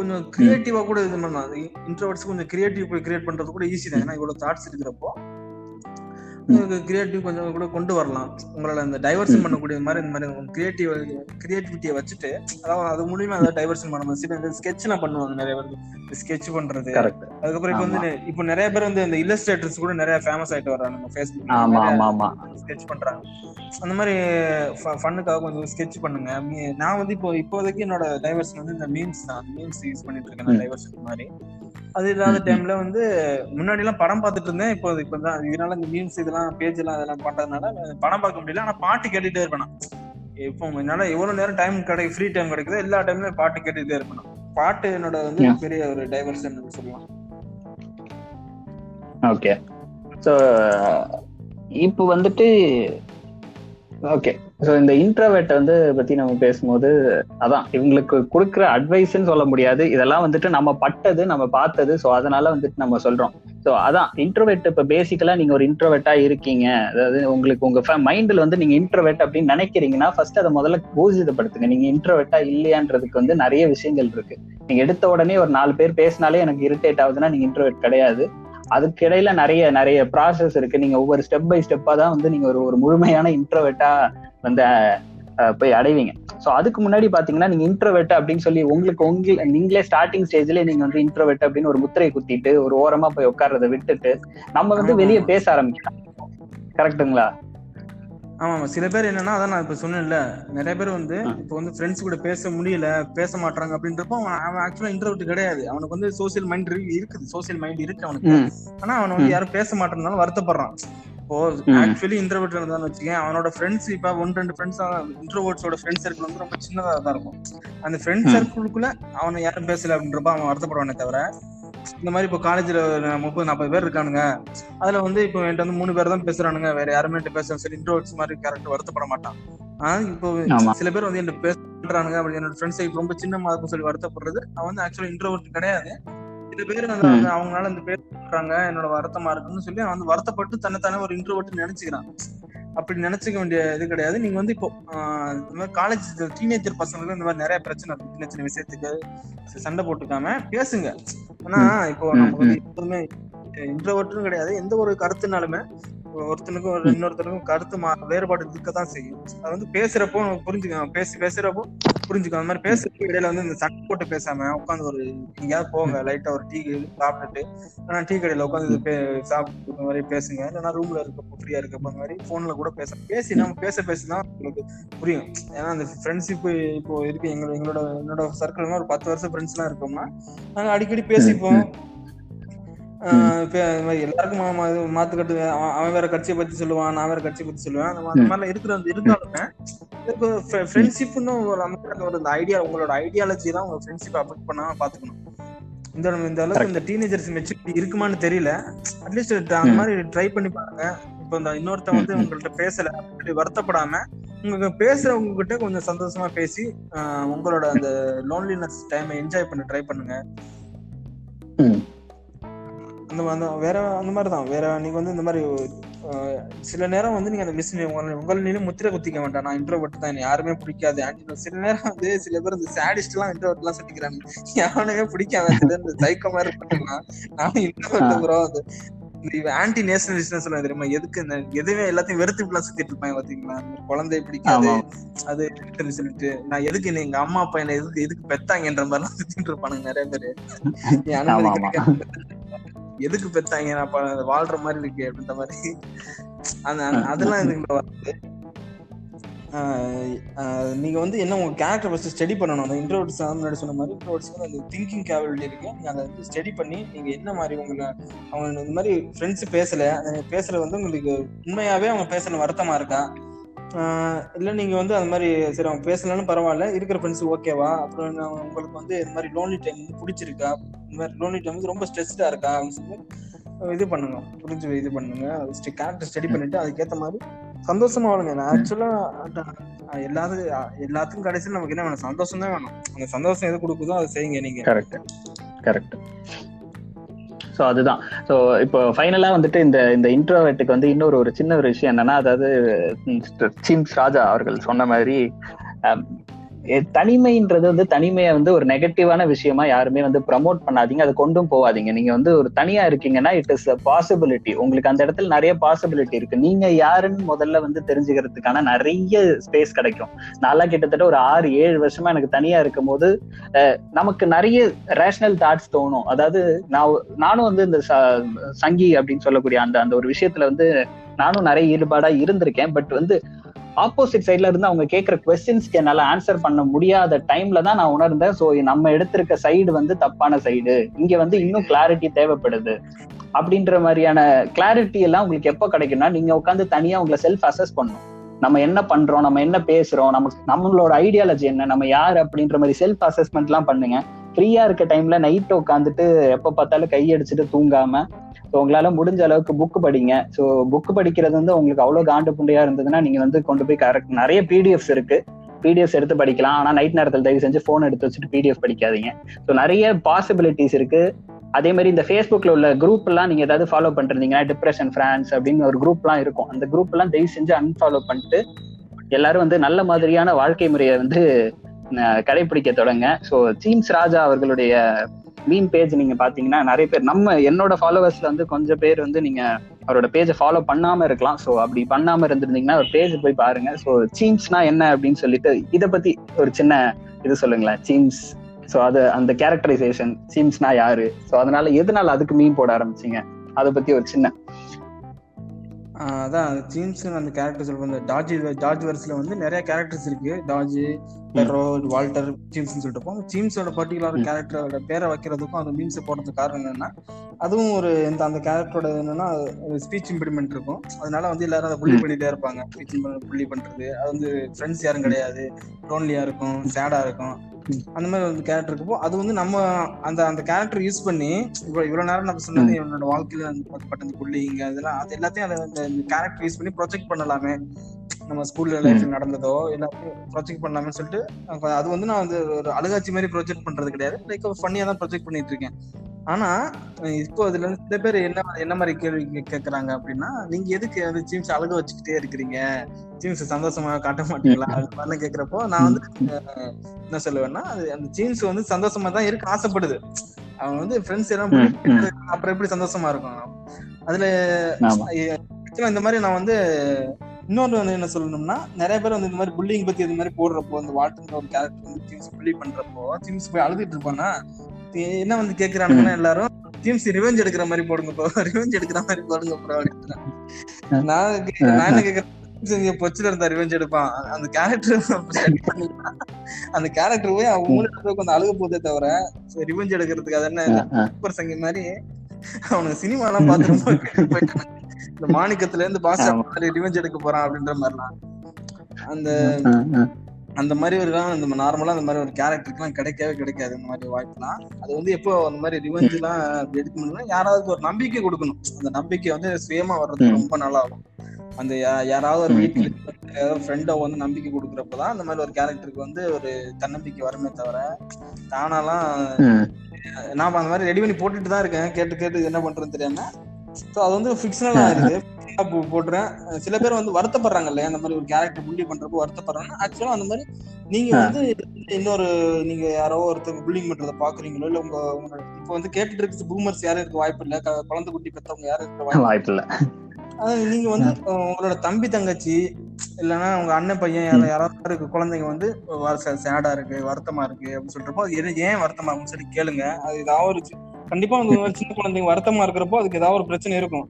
கொஞ்சம் கிரியேட்டிவா கூட இது பண்ணலாம். அது இன்ட்ரோவர்ட்ஸ் கொஞ்சம் கிரியேட்டிவ் போய் கிரியேட் பண்றது கூட ஈஸி தான். ஏன்னா இவ்வளவு தாட்ஸ் இருக்கிறப்போ உங்களுக்கு கிரியேட்டிவ் கொஞ்சம் கூட கொண்டு வரலாம். உங்களால அந்த டைவர்ஷன் பண்ணக்கூடிய மாதிரி இந்த மாதிரி கிரியேட்டிவிட்டியை வச்சுட்டு அதாவது அது மூலியமா அதை டைவர்ஷன் பண்ண மாதிரி ஸ்கெட்ச் எல்லாம் பண்ணுவாங்க நிறைய பேர். ஸ்கெட்ச் பண்றது, அதுக்கப்புறம் இப்போ வந்து இப்போ நிறைய பேர் வந்து இந்த இல்லஸ்ட்ரேட்டர்ஸ் கூட நிறைய ஃபேமஸ் ஆயிட்டு வர்றாங்க. நம்ம ஃபேஸ்புக் ஸ்கெட்ச் பண்றாங்க. அந்த மாதிரி ஃபண்ணுக்காக கொஞ்சம் ஸ்கெட்ச் பண்ணுங்க. நான் வந்து இப்போதைக்கு என்னோட டைவர்ஷன் வந்து இந்த மீம்ஸ் தான். மீம்ஸ் யூஸ் பண்ணிட்டு இருக்கேன் டைவர்ஷன் மாதிரி. அது இல்லாத டைம்ல வந்து முன்னாடி எல்லாம் படம் பார்த்துட்டு இருந்தேன். இப்போ தான் இதனால இந்த மீம்ஸ் இதெல்லாம் பேஜ் எல்லாம் அதெல்லாம் பண்றதுனால படம் பார்க்க முடியல. ஆனா பாட்டு கேட்டுட்டே இருக்கணும். இப்போ என்னால எவ்வளவு நேரம் டைம் ஃப்ரீ டைம் கிடைக்குதோ எல்லா டைம்லயும் பாட்டு கேட்டுட்டே இருக்கணும். பாட்டு என்னோட வந்து பெரிய ஒரு டைவர்ஷன் சொல்லலாம். ஓகே, சோ இப்போ வந்துட்டு ஓகே ஸோ இந்த இன்ட்ரோவர்ட் வந்து பற்றி நம்ம பேசும்போது அதான் இவங்களுக்கு கொடுக்குற அட்வைஸ்ன்னு சொல்ல முடியாது. இதெல்லாம் வந்துட்டு நம்ம பட்டது, நம்ம பார்த்தது. ஸோ அதனால வந்துட்டு நம்ம சொல்கிறோம். ஸோ அதான் இன்ட்ரோவர்ட். இப்போ பேசிக்கலாக நீங்கள் ஒரு இன்ட்ரோவர்ட்டாக இருக்கீங்க, அதாவது உங்களுக்கு உங்கள் மைண்டில் வந்து நீங்கள் இன்ட்ரோவர்ட் அப்படின்னு நினைக்கிறீங்கன்னா ஃபர்ஸ்ட் அதை முதல்ல ஊர்ஜிதப்படுத்துங்க. நீங்கள் இன்ட்ரோவர்ட்டாக இல்லையான்றதுக்கு வந்து நிறைய விஷயங்கள் இருக்குது. நீங்கள் எடுத்த உடனே ஒரு 4 பேர் பேசினாலே எனக்கு இரிட்டேட் ஆகுதுன்னா நீங்கள் இன்ட்ரோவர்ட் கிடையாது. அதுக்கிடையில நிறைய ப்ராசஸ் இருக்கு. நீங்க ஒவ்வொரு ஸ்டெப் பை ஸ்டெப்பா தான் வந்து நீங்க ஒரு முழுமையான இன்ட்ரோவர்ட்டா வந்து போய் அடைவீங்க. ஸோ அதுக்கு முன்னாடி பாத்தீங்கன்னா நீங்க இன்ட்ரோவர்ட் அப்படின்னு சொல்லி உங்களுக்கு நீங்களே ஸ்டார்டிங் ஸ்டேஜ்ல நீங்க வந்து இன்ட்ரோவர்ட் அப்படின்னு ஒரு முத்திரையை குத்திட்டு ஒரு ஓரமா போய் உட்கார்றதை விட்டுட்டு நம்ம வந்து வெளியே பேச ஆரம்பிக்கலாம். கரெக்டுங்களா? ஆமாம். சில பேர் என்னன்னா அதான் நான் இப்போ சொன்னேன்ல, நிறைய பேர் வந்து இப்போ வந்து ஃப்ரெண்ட்ஸ் கூட பேச முடியல, பேச மாட்டாங்க அப்படின்றப்போ அவன் ஆக்சுவலாக இன்ட்ரோவர்ட் கிடையாது. அவனுக்கு வந்து சோசியல் மைண்ட் இருக்குது, சோசியல் மைண்ட் இருக்கு அவனுக்கு. ஆனால் அவனை வந்து யாரும் பேச மாட்டேன்னாலும் வருத்தப்படுறான். இப்போ ஆக்சுவலி இன்ட்ரோவர்ட் இருந்தான்னு வச்சுக்கேன், அவனோட ஃப்ரெண்ட்ஸ் இப்போ 1-2 ஃப்ரெண்ட்ஸ், இன்ட்ரோவர்ட்ஸோட ஃப்ரெண்ட் சர்க்கிள் வந்து ரொம்ப சின்னதாக தான் இருக்கும். அந்த ஃப்ரெண்ட் சர்க்கிளுக்குள்ள அவனை யாரும் பேசல அப்படின்றப்ப அவன் வருத்தப்படுவானே தவிர, இந்த மாதிரி இப்போ காலேஜ்ல 30-40 பேர் இருக்கானுங்க, அதுல வந்து இப்போ என்கிட்ட வந்து 3 பேர் தான் பேசுறானுங்க, வேற யாருமே என்கிட்ட பேச சரி இன்ட்ரோவர்ட்ஸ் மாதிரி கரெக்ட் வருத்தப்பட மாட்டான். ஆனா இப்போ சில பேர் வந்து என்கிட்ட பேசுறானுங்க அப்படி என்னோட ஃப்ரெண்ட்ஸ் ரொம்ப சின்னமா இருக்கும் சொல்லி வருத்தப்படுறது அவன் வந்து ஆக்சுவலா இன்ட்ரோவர்ட் கிடையாது. சில பேர் வந்து அவங்களால அந்த பேர் பண்றாங்க என்னோட வருத்தமா இருக்குன்னு சொல்லி அவன் வந்து வருத்தப்பட்டு தன்னைத்தானே ஒரு இன்ட்ரோவர்ட் நினைச்சுக்கிறான். அப்படி நினைச்சுக்க வேண்டிய இது கிடையாது. நீங்க வந்து இப்போ இந்த மாதிரி காலேஜ் டீனேஜர் பசங்களுக்கு இந்த மாதிரி நிறைய பிரச்சனை இருக்கு. சின்ன சின்ன விஷயத்துக்கு சண்டை போட்டுக்காம பேசுங்க. ஆனா இப்போ நமக்கு வந்து எப்போதுமே இன்ட்ரோவர்ட்டும் கிடையாது, எந்த ஒரு கருத்துனாலுமே ஒருத்தனுக்கும் இன்னொருத்தனுக்கும் கருத்து வேறுபாடு இருக்கதான் செய்யும். அது வந்து பேசுறப்போ புரிஞ்சுக்கணும், பேசுறப்போ புரிஞ்சுக்கணும். அந்த மாதிரி பேசுறப்போ இடையில வந்து இந்த சண்டை போட்டு பேசாம உட்காந்து ஒரு எங்கேயாவது போங்க, லைட்டா ஒரு டீ சாப்பிட்டுட்டு டீ கடையில உட்காந்து சாப்பிட்டு மாதிரி பேசுங்க. இல்லைன்னா ரூம்ல இருக்கப்போ ஃப்ரீயா இருக்கப்போ அந்த மாதிரி போன்ல கூட பேசி நம்ம பேசதான் உங்களுக்கு புரியும். ஏன்னா அந்த ஃப்ரெண்ட்ஷிப் இப்போ இருக்கு என்னோட சர்க்கிள்னா ஒரு 10 வருஷம் ஃப்ரெண்ட்ஸ் எல்லாம் இருக்கோம்னா நாங்க அடிக்கடி பேசிப்போம். எல்லாருக்கும் மாத்துக்கட்டு, அவன் வேற கட்சியை பத்தி சொல்லுவான், நான் வேற கட்சியை பத்தி சொல்லுவேன். அந்த மாதிரிலாம் இருக்கிற இருந்தாலுமே ஃப்ரெண்ட்ஷிப்னு ஒரு ஐடியா, உங்களோட ஐடியாலஜி தான் உங்க ஃப்ரெண்ட்ஷிப் அஃபெக்ட் பண்ணாம பாத்துக்கணும். இந்த அளவுக்கு இந்த டீனேஜர்ஸ் மெச்சூரிட்டி இருக்குமான்னு தெரியல. அட்லீஸ்ட் அந்த மாதிரி ட்ரை பண்ணி பாருங்க. இப்போ இந்த இன்னொருத்தன் வந்து உங்கள்கிட்ட பேசல அப்படி வருத்தப்படாம உங்க பேசுறவங்க கிட்ட கொஞ்சம் சந்தோஷமா பேசி உங்களோட அந்த லோன்லினஸ் டைமை என்ஜாய் பண்ண ட்ரை பண்ணுங்க. அந்த மாதிரிதான் வேற நீங்க வந்து இந்த மாதிரி சில நேரம் வந்து நீங்க அந்த மிஸ் உங்களிலும் முத்திரை குத்திக்க வேண்டாம். நான் இன்ட்ரோவர்ட் தான், எனக்கு யாருமே பிடிக்காது. சில நேரம் வந்து சில பேர் இந்த சாடிஸ்ட் எல்லாம் இன்ட்ரோவர்ட் எல்லாம் சொல்லிக்கிறாங்க, யாருமே பிடிக்காது. சில இந்த சைக்கோ மாதிரி இருப்பாங்கன்னா நான் இன்ட்ரோவர்ட் ப்ரோ, அது ஆன்டி நேஷனலிஸ்ட் சொல்லுவாங்க தெரியுமா, எதுக்கு எதுவுமே எல்லாத்தையும் வெறுத்து இப்படிலாம் சுத்திட்டு இருப்பாங்க பாத்தீங்களா. குழந்தை பிடிக்காது அது சொல்லிட்டு நான் எதுக்கு எங்க அம்மா அப்பா என்ன எதுக்கு பெத்தாங்கன்ற மாதிரி எல்லாம் சுத்திட்டு இருப்பானுங்க நிறைய பேரு. எதுக்கு பெத்தாங்க, நான் வாழ்ற மாதிரி இருக்கு அப்படின்ற மாதிரி அதெல்லாம் இதுக்குள்ள வருது. நீங்க வந்து என்ன உங்க கேரக்டர் ஃபர்ஸ்ட் ஸ்டடி பண்ணணும். அந்த இன்ட்ரோவர்ட்ஸ் முன்னாடி சொன்ன மாதிரி இன்ட்ரோவர்ட்ஸ்க்கு வந்து அந்த திங்கிங் கேபபிலிட்டி இருக்கு. நீங்க அதை வந்து ஸ்டடி பண்ணி நீங்க என்ன மாதிரி உங்களை அவங்க இந்த மாதிரி ஃப்ரெண்ட்ஸ் பேசல வந்து உங்களுக்கு உண்மையாவே அவங்க பேசல வருத்தமா இருக்கா இல்லை நீங்கள் வந்து அந்த மாதிரி சரி அவங்க பேசலன்னு பரவாயில்ல இருக்கிற ஃப்ரெண்ட்ஸ் ஓகேவா, அப்புறம் உங்களுக்கு வந்து இந்த மாதிரி லோன்லி டைம் வந்து பிடிச்சிருக்கா, இந்த மாதிரி லோன்லி டைம் வந்து ரொம்ப ஸ்ட்ரெஸ்டாக இருக்கா அப்படின்னு சொல்லி இது பண்ணுங்க, புரிஞ்சு இது பண்ணுங்க. அது கேரக்டர் ஸ்டடி பண்ணிட்டு அதுக்கேற்ற மாதிரி சந்தோஷமா வாழுங்க. ஆக்சுவலாக எல்லாத்துக்கும் கடைசியில் நமக்கு என்ன வேணும், சந்தோஷம் தான் வேணும். அந்த சந்தோஷம் எது கொடுக்குதோ அதை செய்யுங்க நீங்கள். கரெக்ட். ஸோ அதுதான். ஸோ இப்போ ஃபைனலாக வந்துட்டு இந்த இன்ட்ரோவர்ட்டுக்கு வந்து இன்னொரு ஒரு சின்ன ஒரு விஷயம் என்னன்னா, அதாவது சீம்ஸ் ராஜா அவர்கள் சொன்ன மாதிரி தனிமைன்றது வந்து தனிமையை வந்து ஒரு நெகட்டிவான விஷயமா யாருமே வந்து ப்ரமோட் பண்ணாதீங்க, அதை கொண்டும் போகாதீங்க. நீங்க வந்து ஒரு தனியா இருக்கீங்கன்னா இட் இஸ் அ பாசிபிலிட்டி. உங்களுக்கு அந்த இடத்துல நிறைய பாசிபிலிட்டி இருக்கு. நீங்க யாருன்னு முதல்ல வந்து தெரிஞ்சுக்கிறதுக்கான நிறைய ஸ்பேஸ் கிடைக்கும். நல்லா கிட்டத்தட்ட ஒரு 6-7 வருஷமா எனக்கு தனியா இருக்கும் போது நமக்கு நிறைய ரேஷனல் தாட்ஸ் தோணும். அதாவது நானும் வந்து இந்த சங்கி அப்படின்னு சொல்லக்கூடிய அந்த ஒரு விஷயத்துல வந்து நானும் நிறைய ஈடுபாடா இருந்திருக்கேன். பட் வந்து ஆப்போசிட் சைட்ல இருந்து அவங்க கேட்கிற க்வெஸ்சன்ஸ்க்கு என்னால ஆன்சர் பண்ண முடியாத டைம்ல தான் நான் உணர்ந்தேன், ஸோ நம்ம எடுத்திருக்க சைடு வந்து தப்பான சைடு, இங்க வந்து இன்னும் கிளாரிட்டி தேவைப்படுது அப்படின்ற மாதிரியான கிளாரிட்டி எல்லாம் உங்களுக்கு எப்போ கிடைக்கும்னா நீங்க உட்காந்து தனியா உங்களை செல்ஃப் அசஸ் பண்ணணும். நம்ம என்ன பண்றோம், நம்ம என்ன பேசுறோம், நம்மளோட ஐடியாலஜி என்ன, நம்ம யார் அப்படின்ற மாதிரி செல்ஃப் அசஸ்மெண்ட் எல்லாம் பண்ணுங்க. ஃப்ரீயா இருக்க டைம்ல நைட்டை உட்காந்துட்டு எப்ப பார்த்தாலும் கையடிச்சுட்டு தூங்காம ஸோ உங்களால முடிஞ்ச அளவுக்கு புக்கு படிங்க. ஸோ புக்கு படிக்கிறது வந்து உங்களுக்கு அவ்வளோ காண்டு புண்டையா இருந்ததுன்னா நீங்க வந்து கொண்டு போய் கரெக்ட் நிறைய பிடிஎஃப்ஸ் இருக்கு, பிடிஎஃப்ஸ் எடுத்து படிக்கலாம். ஆனால் நைட் நேரத்தில் தயவு செஞ்சு ஃபோன் எடுத்து வச்சுட்டு பிடிஎஃப் படிக்காதீங்க. ஸோ நிறைய பாசிபிலிட்டிஸ் இருக்கு. அதே மாதிரி இந்த ஃபேஸ்புக்ல உள்ள குரூப் எல்லாம் நீங்க ஏதாவது ஃபாலோ பண்ணிருந்தீங்கன்னா டிப்ரெஷன் ஃப்ரான்ஸ் அப்படின்னு ஒரு குரூப் எல்லாம் இருக்கும், அந்த குரூப் எல்லாம் தயவு செஞ்சு அன்ஃபாலோ பண்ணிட்டு எல்லாரும் வந்து நல்ல மாதிரியான வாழ்க்கை முறையை வந்து கடைபிடிக்க தொடங்க. ஸோ சீம்ஸ் ராஜா அவர்களுடைய மீன் பேஜ் நீங்க பாத்தீங்கன்னா நிறைய பேர் நம்ம என்னோட ஃபாலோவர்ஸ்ல வந்து கொஞ்சம் பேர் வந்து நீங்க அவரோட பேஜை ஃபாலோ பண்ணாம இருக்கலாம். ஸோ அப்படி பண்ணாம இருந்திருந்தீங்கன்னா ஒரு பேஜ் போய் பாருங்க. ஸோ சீம்ஸ்னா என்ன அப்படின்னு சொல்லிட்டு இதை பத்தி ஒரு சின்ன இது சொல்லுங்களேன். சீம்ஸ், ஸோ அது அந்த கேரக்டரைசேஷன் சீம்ஸ்னா யாரு, ஸோ அதனால எதனால அதுக்கு மீன் போட ஆரம்பிச்சிங்க, அதை பத்தி ஒரு சின்ன அதான். சீம்ஸ் அந்த கேரக்டர் சொல்றேன், டாஜ் வர்ஸ்ல வந்து நிறைய கேரக்டர்ஸ் இருக்கு. டாஜ், பெட்ரோல், வால்டர், சீம்ஸ்னு சொல்லிட்டு போகும். சீம்ஸோட பர்டிகுலர் கேரக்டரோட பேரை வைக்கிறதுக்கும் அந்த மீம்ஸை போடுறதுக்கு காரணம் என்னன்னா, அதுவும் ஒரு அந்த கேரக்டரோட என்னன்னா ஸ்பீச் இம்ப்ளிமெண்ட் இருக்கும். அதனால வந்து எல்லாரும் அதை புள்ளி பண்ணிட்டே இருப்பாங்க. ஸ்பீச் புள்ளி பண்றது, அது வந்து ஃப்ரெண்ட்ஸ் யாரும் கிடையாது, லோன்லியா இருக்கும், சேடா இருக்கும், அந்த மாதிரி ஒரு கேரக்டர் இருக்கப்போ அது வந்து நம்ம அந்த கேரக்டர் யூஸ் பண்ணி இவ்வளவு நேரம் நம்ம சொன்னது என்னோட வாழ்க்கையில பட்டது புள்ளிங்க அதெல்லாம் அது எல்லாத்தையும் அதை அந்த கேரக்டர் யூஸ் பண்ணி ப்ரொஜெக்ட் பண்ணலாமே, நம்ம ஸ்கூல்ல லைஃப்ல நடந்ததோ எல்லாத்தையும் ப்ரொஜெக்ட் பண்ணலாம்னு சொல்லிட்டு அது வந்து நான் வந்து ஒரு அழுகாட்சி மாதிரி ப்ரொஜெக்ட் பண்றது கிடையாது, லைக் ஃபன்னியா தான் ப்ரொஜெக்ட் பண்ணிட்டு இருக்கேன். ஆனா இப்போ அதுல இருந்து சில பேர் என்ன மாதிரி கேள்வி கேட்கறாங்க அப்படின்னா, நீங்க எதுக்கு வந்து சீம்ஸ் அழக வச்சுக்கிட்டே இருக்கிறீங்க, சீம்ஸ் சந்தோஷமா காட்ட மாட்டீங்களா அது மாதிரிலாம் கேட்கிறப்போ நான் வந்து என்ன சொல்லுவேன்னா, அந்த சீம்ஸ் வந்து சந்தோஷமா தான் இருக்க ஆசைப்படுது. அவங்க வந்து ஃப்ரெண்ட்ஸ் எல்லாம் அப்புறம் எப்படி சந்தோஷமா இருக்கும். அதுல ஆக்சுவலா இந்த மாதிரி நான் வந்து இன்னொன்று வந்து என்ன சொல்லணும்னா, நிறைய பேர் வந்து இந்த மாதிரி புல்லிங் பத்தி இந்த மாதிரி போடுறப்போ இந்த வால்டர் ஒரு கேரக்டர் வந்து சீம்ஸ் புள்ளி பண்றப்போ சீம்ஸ் போய் அழுதுட்டு இருப்பானா என்ன வந்து கேட்கிறானுன்னா எல்லாரும் சீம்ஸ் ரிவெஞ்ச் எடுக்கிற மாதிரி போடுங்கப்போ, ரிவெஞ்ச் எடுக்கிற மாதிரி போடுங்க ப்ரோ அப்படின்ட்டு. நான் என்ன கேட்கறேன், பொச்சில இருந்தா ரிவெஞ்ச் எடுப்பான் அந்த கேரக்டர், அந்த கேரக்டர் போய் அவங்களுக்கு கொஞ்சம் அழுக போதே தவிர ரிவெஞ்ச் எடுக்கிறதுக்கு அது என்ன சங்க மாதிரி அவனுக்கு சினிமா எல்லாம் பாத்துட்டு போயிட்டாங்க. இந்த மாணிக்கத்துல இருந்து பாசா ரிவெஞ்ச் எடுக்க போறான் அப்படின்ற மாதிரிலாம் அந்த அந்த மாதிரி ஒரு நம்ம நார்மலா அந்த மாதிரி ஒரு கேரக்டருக்குலாம் கிடைக்கவே கிடைக்காது. இந்த மாதிரி வாய்ப்புலாம் அது வந்து எப்போ அந்த மாதிரி ரிவெஞ்ச் எல்லாம் எடுக்கணும்னா யாராவது ஒரு நம்பிக்கை கொடுக்கணும். அந்த நம்பிக்கை வந்து சுயமா வர்றதுக்கு ரொம்ப நல்லா இருக்கும். அந்த யாராவது ஒரு வீட்டுல யாராவது ஃப்ரெண்டோ வந்து நம்பிக்கை கொடுக்குறப்பதான் அந்த மாதிரி ஒரு கேரக்டருக்கு வந்து ஒரு தன்னம்பிக்கை வருமே தவிர தானாலாம் நான் அந்த மாதிரி ரெடி பண்ணி போட்டுட்டு தான் இருக்கேன். கேட்டு கேட்டு என்ன பண்றதுன்னு தெரியாம அது வந்து ஃபிக்ஷனலா இருக்கு போடுறேன். சில பேர் வந்து வருத்தப்படுறாங்க இல்லையா, அந்த மாதிரி ஒரு கேரக்டர் புள்ளி பண்றப்போ வருத்தப்படுறாங்கன்னா ஆக்சுவலா அந்த மாதிரி நீங்க வந்து இன்னொரு நீங்க யாரோ ஒருத்தருக்கு புல்லிங் பண்றதை பாக்குறீங்களோ இல்ல உங்க இப்ப வந்து கேட்டுட்டு இருக்கிறது பூமர்ஸ் யாரும் இருக்க வாய்ப்பு இல்ல, குழந்தை குட்டி பெற்றவங்க யாரும் இருக்க வாய்ப்பு இல்ல. நீங்க வந்து உங்களோட தம்பி தங்கச்சி இல்லைன்னா உங்க அண்ணன் பையன் யாராவது இருக்கு குழந்தைங்க வந்து சேடா இருக்கு வருத்தமா இருக்கு அப்படின்னு சொல்றப்போ அது ஏன் வருத்தமா இருக்குன்னு சொல்லி கேளுங்க. அது ஏதாவது ஒரு கண்டிப்பா உங்க சின்ன குழந்தைங்க வருத்தமா இருக்கிறப்போ அதுக்கு ஏதாவது ஒரு பிரச்சனை இருக்கும்.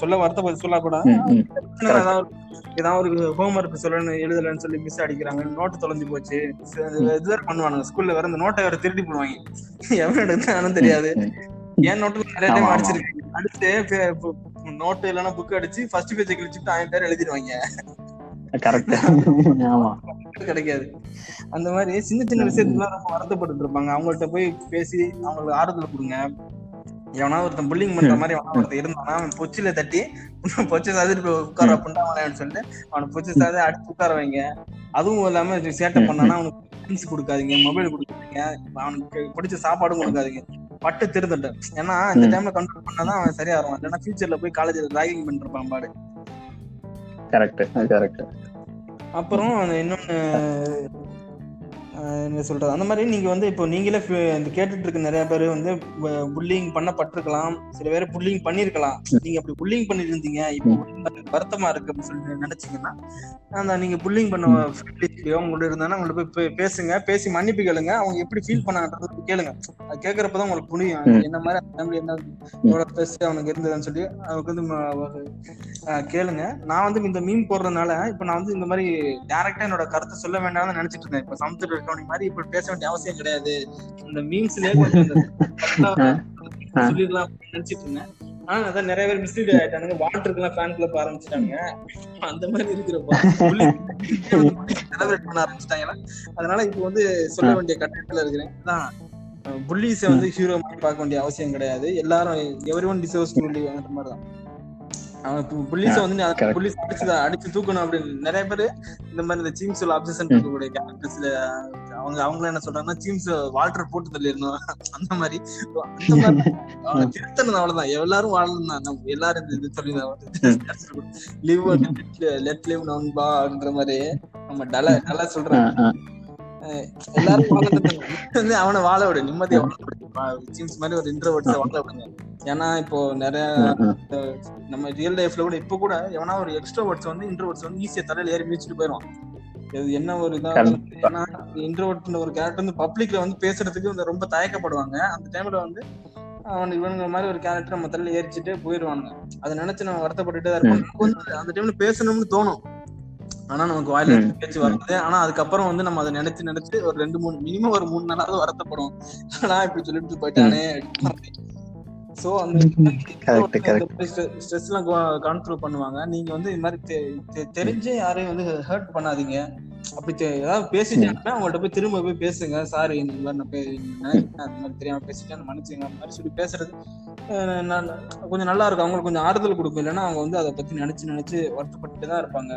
சொல்ல வருத்தப்பட்டு சொல்லக்கூடாது, ஏதாவது ஒரு ஹோம்ஒர்க் சொல்லணும் எழுதலன்னு சொல்லி மிஸ் அடிக்கிறாங்க, நோட்டு தொலைஞ்சு போச்சு இதுதான் பண்ணுவானுங்க. ஸ்கூல்ல வேற இந்த நோட்டை வேற திருடி போடுவாங்க, எவ்வளவு எடுத்தாலும் தெரியாது. ஏன் நோட்டு நிறைய டைம் அடிச்சிருக்கீங்க, அடிச்சு நோட்டு இல்லைன்னா புக் அடிச்சு ஃபர்ஸ்ட் பேஜ் கிழிச்சுட்டு 1000 பேர் எழுதிடுவாங்க. கிடைக்காது அந்த மாதிரி சின்ன சின்ன விஷயத்துலாம் ரொம்ப வருத்தப்பட்டு இருப்பாங்க. அவங்கள்ட்ட போய் பேசி அவங்களுக்கு ஆறுதல் கொடுங்க. எவனா ஒருத்தன் புல்லிங் பண்ற மாதிரி எவனா ஒருத்தன் இருந்தானா அவன் பொச்சில தட்டி பொச்சை சாதிட்டு உட்கார அப்படின்னு சொல்லிட்டு அவனை பொச்சை சாதி அடிச்சு உட்கார வைங்க. அதுவும் இல்லாம சேட்டை பண்ணானா அவனுக்கு திங்ஸ் கொடுக்காதீங்க, மொபைல் கொடுக்காதீங்க, அவனுக்கு பிடிச்ச சாப்பாடும் கொடுக்காதீங்க, பட்டு திருந்தட்டும். ஏன்னா இந்த டைம்ல கண்ட்ரோல் பண்ணாதான் அவன் சரியா வருவான். ஏன்னா ஃபியூச்சர்ல போய் காலேஜ்ல ராகிங் பண்ணிருப்பான் பாடு. Correct correct. அப்புறம் இன்னொன்னு என்ன சொல்றது, அந்த மாதிரி நீங்க வந்து இப்போ நீங்களே கேட்டுட்டு இருக்க நிறைய பேர் வந்து புல்லிங் பண்ணப்பட்டிருக்கலாம், சில பேர் புல்லிங் பண்ணிருக்கலாம். நீங்க அப்படி புல்லிங் பண்ணிருந்தீங்க இப்போ வருத்தமா இருக்கு அப்படின்னு சொல்லிட்டு நினைச்சீங்கன்னா அந்த நீங்க புல்லிங் பண்ண உங்கள்ட்ட இருந்தாங்கன்னா உங்கள்ட்ட போய் பேசுங்க, பேசி மன்னிப்பு கேளுங்க. அவங்க எப்படி ஃபீல் பண்ணாங்கன்றது கேளுங்க. அது கேட்கறப்பதான் உங்களுக்கு புரியும் என்ன மாதிரி அந்த டைம்ல என்ன எவ்வளவு பேசு அவனுக்கு இருந்ததுன்னு சொல்லி அவனுக்கு வந்து கேளுங்க. நான் வந்து இந்த மீன் போடுறதுனால இப்ப நான் வந்து இந்த மாதிரி டைரக்டா என்னோட கருத்தை சொல்ல வேண்டாம்னு நினைச்சிட்டு இருந்தேன். இப்ப சமத்துட்டு இருக்கவனுக்கு மாதிரி இப்ப பேச வேண்டிய அவசியம் கிடையாது, இந்த மீம்ஸ்லயே சொல்லிடலாம் நினைச்சிட்டு இருந்தேன். ஆனா அதான் நிறைய பேர் மிஸ்லீட் ஆயிட்டானுங்க, வால்டருக்கு எல்லாம் ஃபேன் கிளப் ஆரம்பிச்சுட்டாங்க. அந்த மாதிரி இருக்கிறப்போ செலிப்ரேட் பண்ண ஆரம்பிச்சுட்டாங்களா, அதனால இப்ப வந்து சொல்ல வேண்டிய கட்டத்துல இருக்கிறேன். அதான் புல்லிஸை வந்து ஹீரோ மாதிரி பார்க்க வேண்டிய அவசியம் கிடையாது. எல்லாரும் எவ்ரிவன் டிசர்வ்ஸ் டு புல்லி அந்த மாதிரி தான். புல்லிஸை வந்து புல்லிஸ் அடிச்சு தூக்கணும் அப்படின்னு நிறைய பேரு இந்த மாதிரி இந்த சீம்ஸ் ஆப்சன் இருக்கக்கூடிய கேரக்டர்ஸ்ல அவங்க அவங்கள என்ன சொல்றாங்கன்னா சீம்ஸ் வால்டர் போட்டு தள்ளிடணும் அந்த மாதிரி திருத்தணும். அவ்வளவுதான், எல்லாரும் வாழணும் தான், எல்லாரும் இது சொல்லிதான் லிவ் லெட் லிவ் நோன்பா அப்படின்ற மாதிரி நம்ம டலா நல்லா சொல்றாங்க. எல்லாரும் அவனை வாழ விட நிம்மதியை வாழ விடும் மாதிரி ஒரு இன்ட்ரோவர்ட்ஸை வாழ விடுங்க. ஏன்னா இப்போ நிறைய நம்ம ரியல் லைஃப்ல கூட இப்ப கூட எவனா ஒரு எக்ஸ்ட்ரோவர்ட்ஸ் வந்து இன்ட்ரோவர்ட்ஸ் வந்து ஈஸியா தலையில ஏறி மீச்சிட்டு போயிடும். இது என்ன ஒரு இதா, ஏன்னா இன்ட்ரோவர்ட்ன்ற ஒரு கேரக்டர் வந்து பப்ளிக்ல வந்து பேசுறதுக்கு வந்து ரொம்ப தயக்கப்படுவாங்க. அந்த டைம்ல வந்து அவன் இவனுங்க மாதிரி ஒரு கேரக்டர் நம்ம தலையில ஏறிச்சுட்டு போயிடுவானுங்க. அதை நினைச்சு நம்ம வருத்தப்பட்டுட்டே தான் இருப்போம். அந்த டைம்ல பேசணும்னு தோணும், ஆனா நமக்கு வாயில பேச்சு வருது. ஆனா அதுக்கப்புறம் வந்து நம்ம அதை நினைச்சு நினைச்சு ஒரு 2-3 மினிமம் ஒரு 3 நாளாவது வருத்தப்படும். ஆனா இப்படி சொல்லிட்டு போயிட்டானே. சோ அந்த ஸ்ட்ரெஸ் எல்லாம் கண்ட்ரோல் பண்ணுவாங்க. நீங்க வந்து இந்த மாதிரி தெரிஞ்சே யாரையும் வந்து ஹர்ட் பண்ணாதீங்க. அப்படி ஏதாவது பேசிட்டாங்கன்னா அவங்கள்ட்ட போய் திரும்ப போய் பேசுங்க, சாரி இந்த மாதிரி நான் தெரியாம பேசிட்டேன் மன்னிச்சுங்க அந்த மாதிரி சொல்லி பேசுறது கொஞ்சம் நல்லா இருக்கும். அவங்களுக்கு கொஞ்சம் ஆறுதல் கொடுக்கும். இல்லைன்னா அவங்க வந்து அதை பத்தி நினைச்சு நினைச்சு வருத்தப்பட்டு தான் இருப்பாங்க.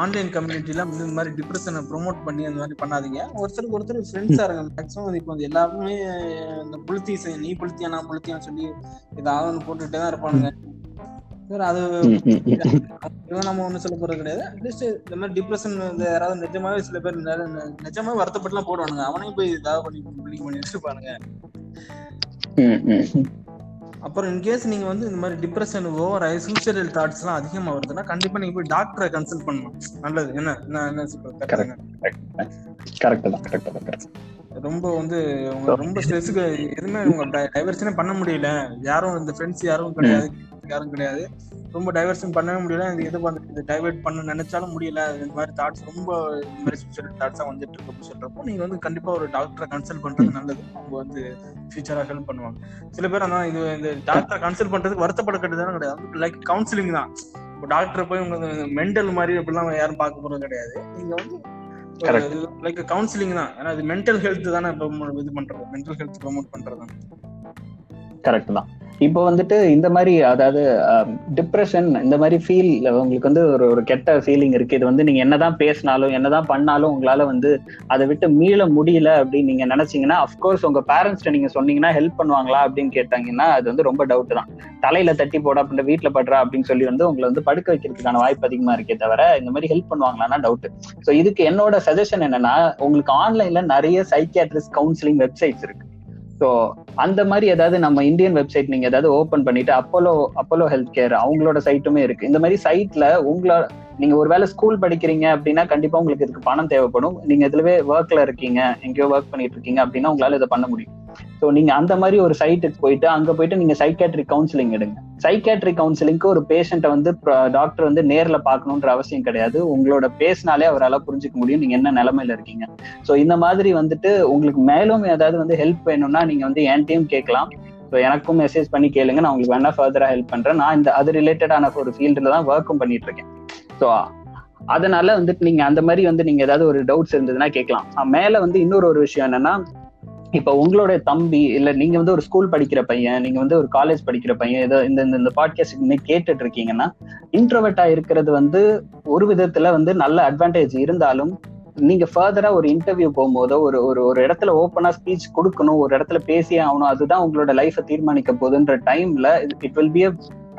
ஆன்லைன் கம்யூனிட்டில இந்த மாதிரி டிப்ரெஷனை ப்ரொமோட் பண்ணி அந்த மாதிரி பண்ணாதீங்க. ஒருத்தருக்கு ஒருத்தர் ஃப்ரெண்ட்ஸா இருக்காங்க. மேக்ஸிமம் இப்போ எல்லாருமே இந்த புளுத்தி நீ புளுத்தியா நான் புளுத்தியான்னு சொல்லி ஏதாவது போட்டுட்டே தான் இருப்பானுங்க. அது நம்ம ஒண்ணு சொல்ல போறது கிடையாது. அட்லீஸ்ட் இந்த மாதிரி டிப்ரெஷன் யாராவது நிஜமாவே சில பேர் நிஜமாவே வருத்தப்பட்டு எல்லாம் போடுவானுங்க. அவனையும் போய் ஏதாவது பண்ணி பண்ணிட்டு இருப்பானுங்க. அப்புறம் இன்கேஸ் நீங்கள் வந்து இந்த மாதிரி டிப்ரெஷனுவோ சூசைடல் தாட்ஸ்லாம் அதிகமாக வருதுன்னா கண்டிப்பாக நீங்கள் போய் டாக்டரை கன்சல்ட் பண்ணலாம். நல்லது. என்ன என்ன கரெக்ட். ரொம்ப வந்து ரொம்ப ஸ்ட்ரெஸ்ஸுக்கு எதுவுமே உங்க டைவர்ஷனே பண்ண முடியல, யாரும் இந்த ஃப்ரெண்ட்ஸ் யாரும் கிடையாது, ரொம்ப டைவர்ஷன் பண்ணவே முடியல, எது பண்ணுறது டைவர்ட் பண்ண நினைச்சாலும் முடியல, இந்த மாதிரி தாட்ஸ் ரொம்ப இந்த மாதிரி சூசைடல் தாட்ஸாக வந்துட்டு இருக்கு அப்படின்னு சொல்றப்போ நீங்கள் வந்து கண்டிப்பாக ஒரு டாக்டரை கன்சல்ட் பண்ணுறது நல்லது. அவங்க வந்து ஃபியூச்சராக ஹெல்ப் பண்ணுவாங்க. சில பேர் ஆனால் இது இந்த டாக்டரை கன்சல்ட் பண்ணுறதுக்கு வருத்தப்படக்கூடியதான கிடையாது, லைக் கவுன்சிலிங் தான். இப்போ டாக்டர் போய் உங்களுக்கு மென்டல் மாதிரி அப்படிலாம் யாரும் பார்க்க போகிறது கிடையாது. நீங்கள் வந்து லைக் கவுன்சிலிங் தான், ஏன்னா அது மென்டல் ஹெல்த் தானே இது பண்றது, மென்டல் ஹெல்த் ப்ரமோட் பண்றது. கரெக்ட் தான். இப்போ வந்துட்டு இந்த மாதிரி அதாவது டிப்ரெஷன் இந்த மாதிரி ஃபீல் உங்களுக்கு வந்து ஒரு கெட்ட ஃபீலிங் இருக்கு, இது வந்து நீங்க என்னதான் பேசினாலும் என்னதான் பண்ணாலும் உங்களால வந்து அதை விட்டு மீள முடியல அப்படின்னு நீங்க நினைச்சீங்கன்னா, அஃப்கோர்ஸ் உங்க பேரண்ட்ஸ்ட நீங்க சொன்னீங்கன்னா ஹெல்ப் பண்ணுவாங்களா அப்படின்னு கேட்டாங்கன்னா அது வந்து ரொம்ப டவுட் தான். தலையில தட்டி போட அப்படின்ற வீட்டுல படுறா அப்படின்னு சொல்லி வந்து உங்களை வந்து படுக்க வைக்கிறதுக்கான வாய்ப்பு அதிகமா இருக்கே தவிர இந்த மாதிரி ஹெல்ப் பண்ணுவாங்களான்னா டவுட். ஸோ இதுக்கு என்னோட சஜஷன் என்னன்னா, உங்களுக்கு ஆன்லைன்ல நிறைய சைக்கியாட்ரிஸ்ட் கவுன்சிலிங் வெப்சைட்ஸ் இருக்கு. ஸோ அந்த மாதிரி ஏதாவது நம்ம இந்தியன் வெப்சைட் நீங்க ஏதாவது ஓப்பன் பண்ணிட்டு அப்போலோ ஹெல்த் கேர் அவங்களோட சைட்டுமே இருக்கு. இந்த மாதிரி சைட்ல உங்களோட நீங்க ஒருவேளை ஸ்கூல் படிக்கிறீங்க அப்படின்னா கண்டிப்பா உங்களுக்கு இதுக்கு பணம் தேவைப்படும். நீங்க இதுலவே ஒர்க்ல இருக்கீங்க, எங்கேயோ ஒர்க் பண்ணிட்டு இருக்கீங்க அப்படின்னா உங்களால இதை பண்ண முடியும். ஸோ நீங்க அந்த மாதிரி ஒரு சைட்டுக்கு போயிட்டு அங்க போயிட்டு நீங்க சைக்காட்ரிக் கவுன்சிலிங் எடுங்க. சைக்காட்ரிக் கவுன்சிலிங்க்கு ஒரு பேஷண்ட்டை வந்து டாக்டர் வந்து நேரில் பார்க்கணுன்ற அவசியம் கிடையாது. உங்களோட பேசினாலே அவரால் புரிஞ்சுக்க முடியும் நீங்கள் என்ன நிலமையில இருக்கீங்க. ஸோ இந்த மாதிரி வந்துட்டு உங்களுக்கு மேலும் ஏதாவது வந்து ஹெல்ப் வேணும்னா நீங்கள் வந்து என்கிட்டயும் கேட்கலாம். ஸோ எனக்கும் மெசேஜ் பண்ணி கேளுங்க, நான் உங்களுக்கு வேணா ஃபர்தராக ஹெல்ப் பண்ணுறேன். நான் இந்த அது ரிலேட்டடான ஒரு ஃபீல்டில் தான் ஒர்க்கும் பண்ணிட்டு இருக்கேன். ஸோ அதனால வந்துட்டு நீங்கள் அந்த மாதிரி வந்து நீங்கள் ஏதாவது ஒரு டவுட்ஸ் இருந்ததுன்னா கேட்கலாம். மேலே வந்து இன்னொரு விஷயம் என்னன்னா, இப்போ உங்களோட தம்பி இல்லை நீங்கள் வந்து ஒரு ஸ்கூல் படிக்கிற பையன், நீங்கள் வந்து ஒரு காலேஜ் படிக்கிற பையன் ஏதோ இந்த இந்த பாட்காஸ்ட் இன்னைக்கு கேட்டுட்டு இருக்கீங்கன்னா, இன்ட்ரோவர்ட்டாக இருக்கிறது வந்து ஒரு விதத்தில் வந்து நல்ல அட்வான்டேஜ் இருந்தாலும் நீங்கள் ஃபர்தராக ஒரு இன்டர்வியூ போகும்போதோ ஒரு இடத்துல ஓப்பனாக ஸ்பீச் கொடுக்கணும், ஒரு இடத்துல பேசியே ஆகணும், அதுதான் உங்களோட லைஃப்பை தீர்மானிக்க போகுதுன்ற டைமில் இட் வில் பி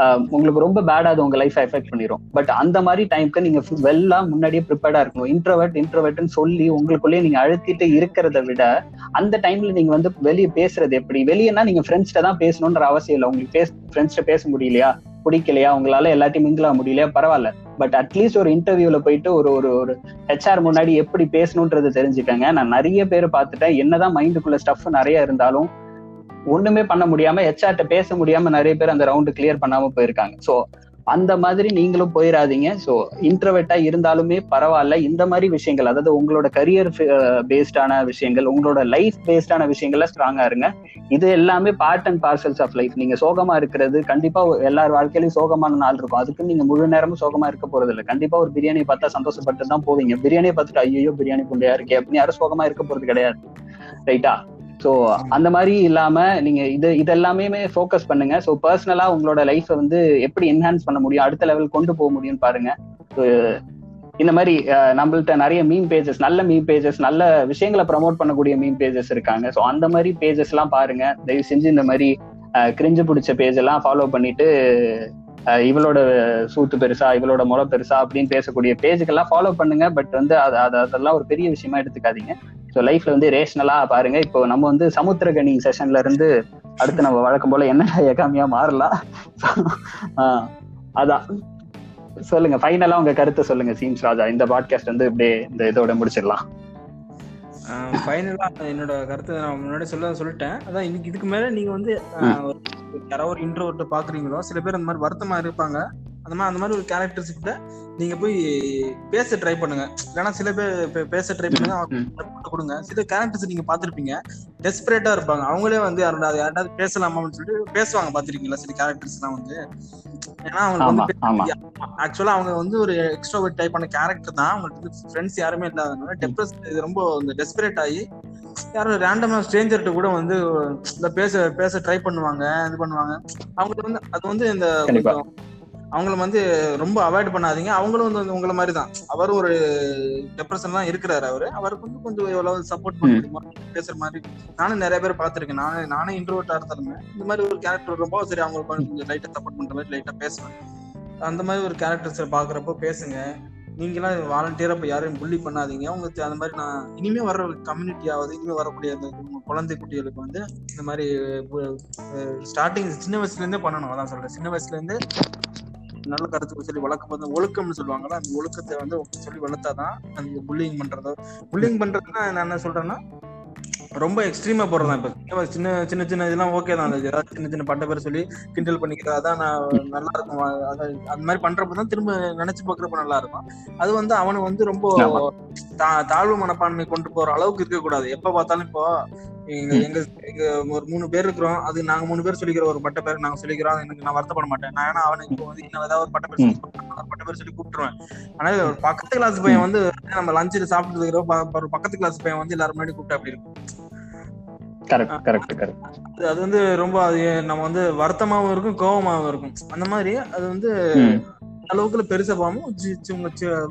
அ உங்களுக்கு ரொம்ப பேடாக அது உங்கள் லைஃப்பை எஃபெக்ட் பண்ணிடும். பட் அந்த மாதிரி டைமுக்கு நீங்கள் வெல்லாக முன்னாடியே ப்ரிப்பேர்டாக இருக்கணும். இன்ட்ரோவர்ட்னு சொல்லி உங்களுக்குள்ளேயே நீங்கள் அழுத்திட்டு இருக்கிறத விட அந்த டைமில் நீங்கள் வந்து வெளியே பேசுறது எப்படி? வெளியேன்னா நீங்கள் ஃப்ரெண்ட்ஸ்கிட்ட தான் பேசணுன்ற அவசியம் இல்லை. உங்களுக்கு ஃப்ரெண்ட்ஸ்கிட்ட பேச முடியலையா, பிடிக்கலையா, உங்களால் எல்லாத்தையும் மிங்கிளாக முடியலையா, பரவாயில்ல. பட் அட்லீஸ்ட் ஒரு இன்டர்வியூவில் போயிட்டு ஒரு ஹெச்ஆர் முன்னாடி எப்படி பேசணுன்றது தெரிஞ்சுக்கங்க. நான் நிறைய பேர் பார்த்துட்டேன், என்னதான் மைண்டுக்குள்ளே ஸ்டஃப் நிறைய இருந்தாலும் ஒண்ணுமே பண்ண முடியாம ஹெச்ஆர்ட்ட பேச முடியாம நிறைய பேர் அந்த ரவுண்டு கிளியர் பண்ணாம போயிருக்காங்க. ஸோ அந்த மாதிரி நீங்களும் போயிடாதீங்க. ஸோ இன்ட்ரோவர்ட்டா இருந்தாலுமே பரவாயில்ல, இந்த மாதிரி விஷயங்கள் அதாவது உங்களோட கரியர் பேஸ்டான விஷயங்கள், உங்களோட லைஃப் பேஸ்டான விஷயங்கள்ல ஸ்ட்ராங்கா இருங்க. இது எல்லாமே part and parcels of life. நீங்க சோகமா இருக்கிறது கண்டிப்பா எல்லார் வாழ்க்கையிலும் சோகமான நாள் இருக்கும், அதுக்கு நீங்க முழு நேரமும் சோகமா இருக்க போறது இல்லை. கண்டிப்பா ஒரு பிரியாணியை பார்த்தா சந்தோஷப்பட்டு தான் போவீங்க. பிரியாணியை பார்த்துட்டு ஐயோ பிரியாணி குண்டையா இருக்கே அப்படின்னு யாரும் சோகமா இருக்க போறது கிடையாது, ரைட்டா? ஸோ அந்த மாதிரி இல்லாம நீங்க இதெல்லாமே ஃபோக்கஸ் பண்ணுங்க. ஸோ பர்சனலா உங்களோட லைஃப்பை வந்து எப்படி என்ஹான்ஸ் பண்ண முடியும், அடுத்த லெவல் கொண்டு போக முடியும்னு பாருங்க. இந்த மாதிரி நம்மள்ட்ட நிறைய மீம் பேஜஸ் நல்ல விஷயங்களை ப்ரமோட் பண்ணக்கூடிய மீம் பேஜஸ் இருக்காங்க. ஸோ அந்த மாதிரி பேஜஸ் எல்லாம் பாருங்க. தயவு செஞ்சு இந்த மாதிரி கிரிஞ்சு பிடிச்ச பேஜ் எல்லாம் ஃபாலோ பண்ணிட்டு இவளோட சூத்து பெருசா, இவளோட முளை பெருசா அப்படின்னு பேசக்கூடிய பேஜுக்கெல்லாம் ஃபாலோ பண்ணுங்க. பட் வந்து அதெல்லாம் ஒரு பெரிய விஷயமா எடுத்துக்காதீங்க. ஸோ லைஃப்ல வந்து ரேஷனலா பாருங்க. இப்போ நம்ம வந்து சமுத்திரகனி செஷன்ல இருந்து அடுத்து நம்ம வழக்கம் போல என்ன எகாமியா மாறலாம். அதான் சொல்லுங்க, ஃபைனலா உங்க கருத்தை சொல்லுங்க சீம்ஸ் ராஜா. இந்த பாட்காஸ்ட் வந்து இப்படியே இந்த இதோட முடிச்சிடலாம். ஃபைனலாக என்னோட கருத்தை நான் முன்னாடி சொல்லிட்டேன். அதான் இன்னைக்கு இதுக்கு மேலே நீங்கள் வந்து யாராவது ஒரு இன்ட்ரோவர்ட்டை பார்க்குறீங்களோ, சில பேர் அந்த மாதிரி வருத்தமாக இருப்பாங்க, அந்த மாதிரி ஒரு கேரக்டர்ஸ்கிட்ட நீங்கள் போய் பேச ட்ரை பண்ணுங்க. இல்லைன்னா சில பேர் பேச ட்ரை பண்ணுங்க, அவங்க கொடுங்க. சில கேரக்டர்ஸ் நீங்கள் பார்த்துருப்பீங்க, டெஸ்பரேட்டாக இருப்பாங்க, அவங்களே வந்து யாராவது பேசலாமா அப்படின்னு சொல்லிட்டு பேசுவாங்க. பார்த்துருக்கீங்களா சில கேரக்டர்ஸ்லாம் வந்து? ஏன்னா அவங்க ஆக்சுவலா அவங்க வந்து ஒரு எக்ஸ்ட்ரோவர்ட் டைப்பான கேரக்டர் தான். அவங்களுக்கு வந்து ஃப்ரெண்ட்ஸ் யாருமே இல்லாதனால இது ரொம்ப டெஸ்பரேட் ஆகி யாரும் ரேண்டமா ஸ்ட்ரேஞ்சர்கிட்ட கூட வந்து பேச ட்ரை பண்ணுவாங்க, இது பண்ணுவாங்க. அவங்களுக்கு வந்து அது வந்து இந்த அவங்கள வந்து ரொம்ப அவாய்ட் பண்ணாதீங்க. அவங்களும் வந்து உங்களை மாதிரி தான், அவரும் ஒரு டிப்ரெஷன் தான் இருக்கிறாரு. அவருக்கு வந்து கொஞ்சம் எவ்வளவு சப்போர்ட் பண்ணி பேசுற மாதிரி நானும் நிறைய பேர் பார்த்துருக்கேன். நானே இன்ட்ரோவர்ட்டா இருந்தாலுமே இந்த மாதிரி ஒரு கேரக்டர் ரொம்ப சரி, அவங்களுக்கு கொஞ்சம் லைட்டா சப்போர்ட் பண்ற மாதிரி லைட்டா பேசுவேன். அந்த மாதிரி ஒரு கேரக்டர்ஸ் பாக்குறப்போ பேசுங்க. நீங்களாம் வாலண்டியராக இப்போ யாரையும் புள்ளி பண்ணாதீங்க. உங்களுக்கு அந்த மாதிரி நான் இனிமேல் வர்ற கம்யூனிட்டியாவது இனிமேல் வரக்கூடிய அந்த குழந்தை குட்டிகளுக்கு வந்து இந்த மாதிரி ஸ்டார்டிங் சின்ன வயசுலேருந்தே பண்ணணும். அதான் சொல்கிறேன், சின்ன வயசுலேருந்து நல்ல கருத்துக்கு சொல்லி வளர்க்கும் போது ஒழுக்கம்னு சொல்லுவாங்களா, அந்த ஒழுக்கத்தை வந்து சொல்லி வளர்த்தாதான் அந்த புல்லிங் பண்ணுறதோ புல்லிங் பண்ணுறதுன்னா நான் என்ன சொல்கிறேன்னா ரொம்ப எக்ஸ்ட்ரீமா போடுறதான். இப்போ சின்ன சின்ன சின்ன இதெல்லாம் ஓகே தான், ஏதாவது சின்ன சின்ன பட்ட பேர் சொல்லி கிண்டல் பண்ணிக்கிறேன், அதான் நான் நல்லா இருக்கும். அந்த மாதிரி பண்றப்பதான் திரும்ப நினைச்சு பாக்குறப்ப நல்லா இருக்கும். அது வந்து அவனை வந்து ரொம்ப தாழ்வு மனப்பான்மை கொண்டு போற அளவுக்கு இருக்க கூடாது. எப்ப பார்த்தாலும் இப்போ எங்க எங்க ஒரு 3 பேர் இருக்கிறோம், அது நாங்க 3 பேர் சொல்லிக்கிறோம் ஒரு பட்ட பேர் நாங்க சொல்லிக்கிறோம், எனக்கு நான் வருத்தப்பட மாட்டேன். நான் ஏன்னா அவனுக்கு இப்போ வந்து இன்னும் ஏதாவது ஒரு பட்ட பேர் சொல்லி கூப்பிட்டுருவேன். ஆனால் ஒரு பக்கத்து கிளாஸ் பையன் வந்து நம்ம லஞ்சில் சாப்பிட்டு இருக்கிறோம், ஒரு பக்கத்து கிளாஸ் பையன் வந்து எல்லாரும் முன்னாடி கூப்பிட்டு அப்படி இருக்கும். அது வந்து ரொம்ப நம்ம வந்து வருத்தமாவும் இருக்கும், கோபமாவும் இருக்கும். அந்த மாதிரி அது வந்து அளவுக்குள்ள பெருசா போகாம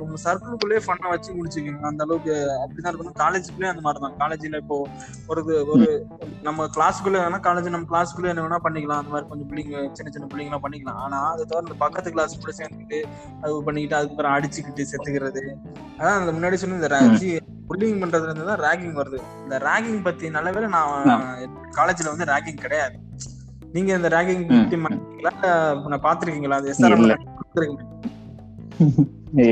உங்க சர்க்கிள்குள்ளேயே ஃபன்னா வச்சு முடிச்சுக்கோங்க. அந்த அளவுக்கு அப்படிதான் இருக்கணும். காலேஜுக்குள்ளேயே அந்த மாதிரி தான். காலேஜ்ல இப்போ ஒரு நம்ம கிளாஸ்க்குள்ளே வேணா காலேஜ் நம்ம கிளாஸ்க்குள்ளே என்ன வேணா பண்ணிக்கலாம். அந்த மாதிரி கொஞ்சம் பிள்ளைங்க சின்ன சின்ன பிள்ளைங்களாம் பண்ணிக்கலாம். ஆனா அது தவிர இந்த பக்கத்து கிளாஸ் கூட சேர்ந்துக்கிட்டு அது பண்ணிக்கிட்டு அதுக்கப்புறம் அடிச்சுக்கிட்டு செத்துக்கிறது, அதான் அந்த முன்னாடி சொன்ன இந்த புல்லிங் பண்றதுல இருந்து தான் ரேகிங் வருது. இந்த ரேகிங் பத்தி நல்ல வேலை நான் காலேஜ்ல வந்து ரேகிங் கிடையாது. நீங்க இந்த ரேகிங் நான் பாத்திருக்கீங்களா? அது SRM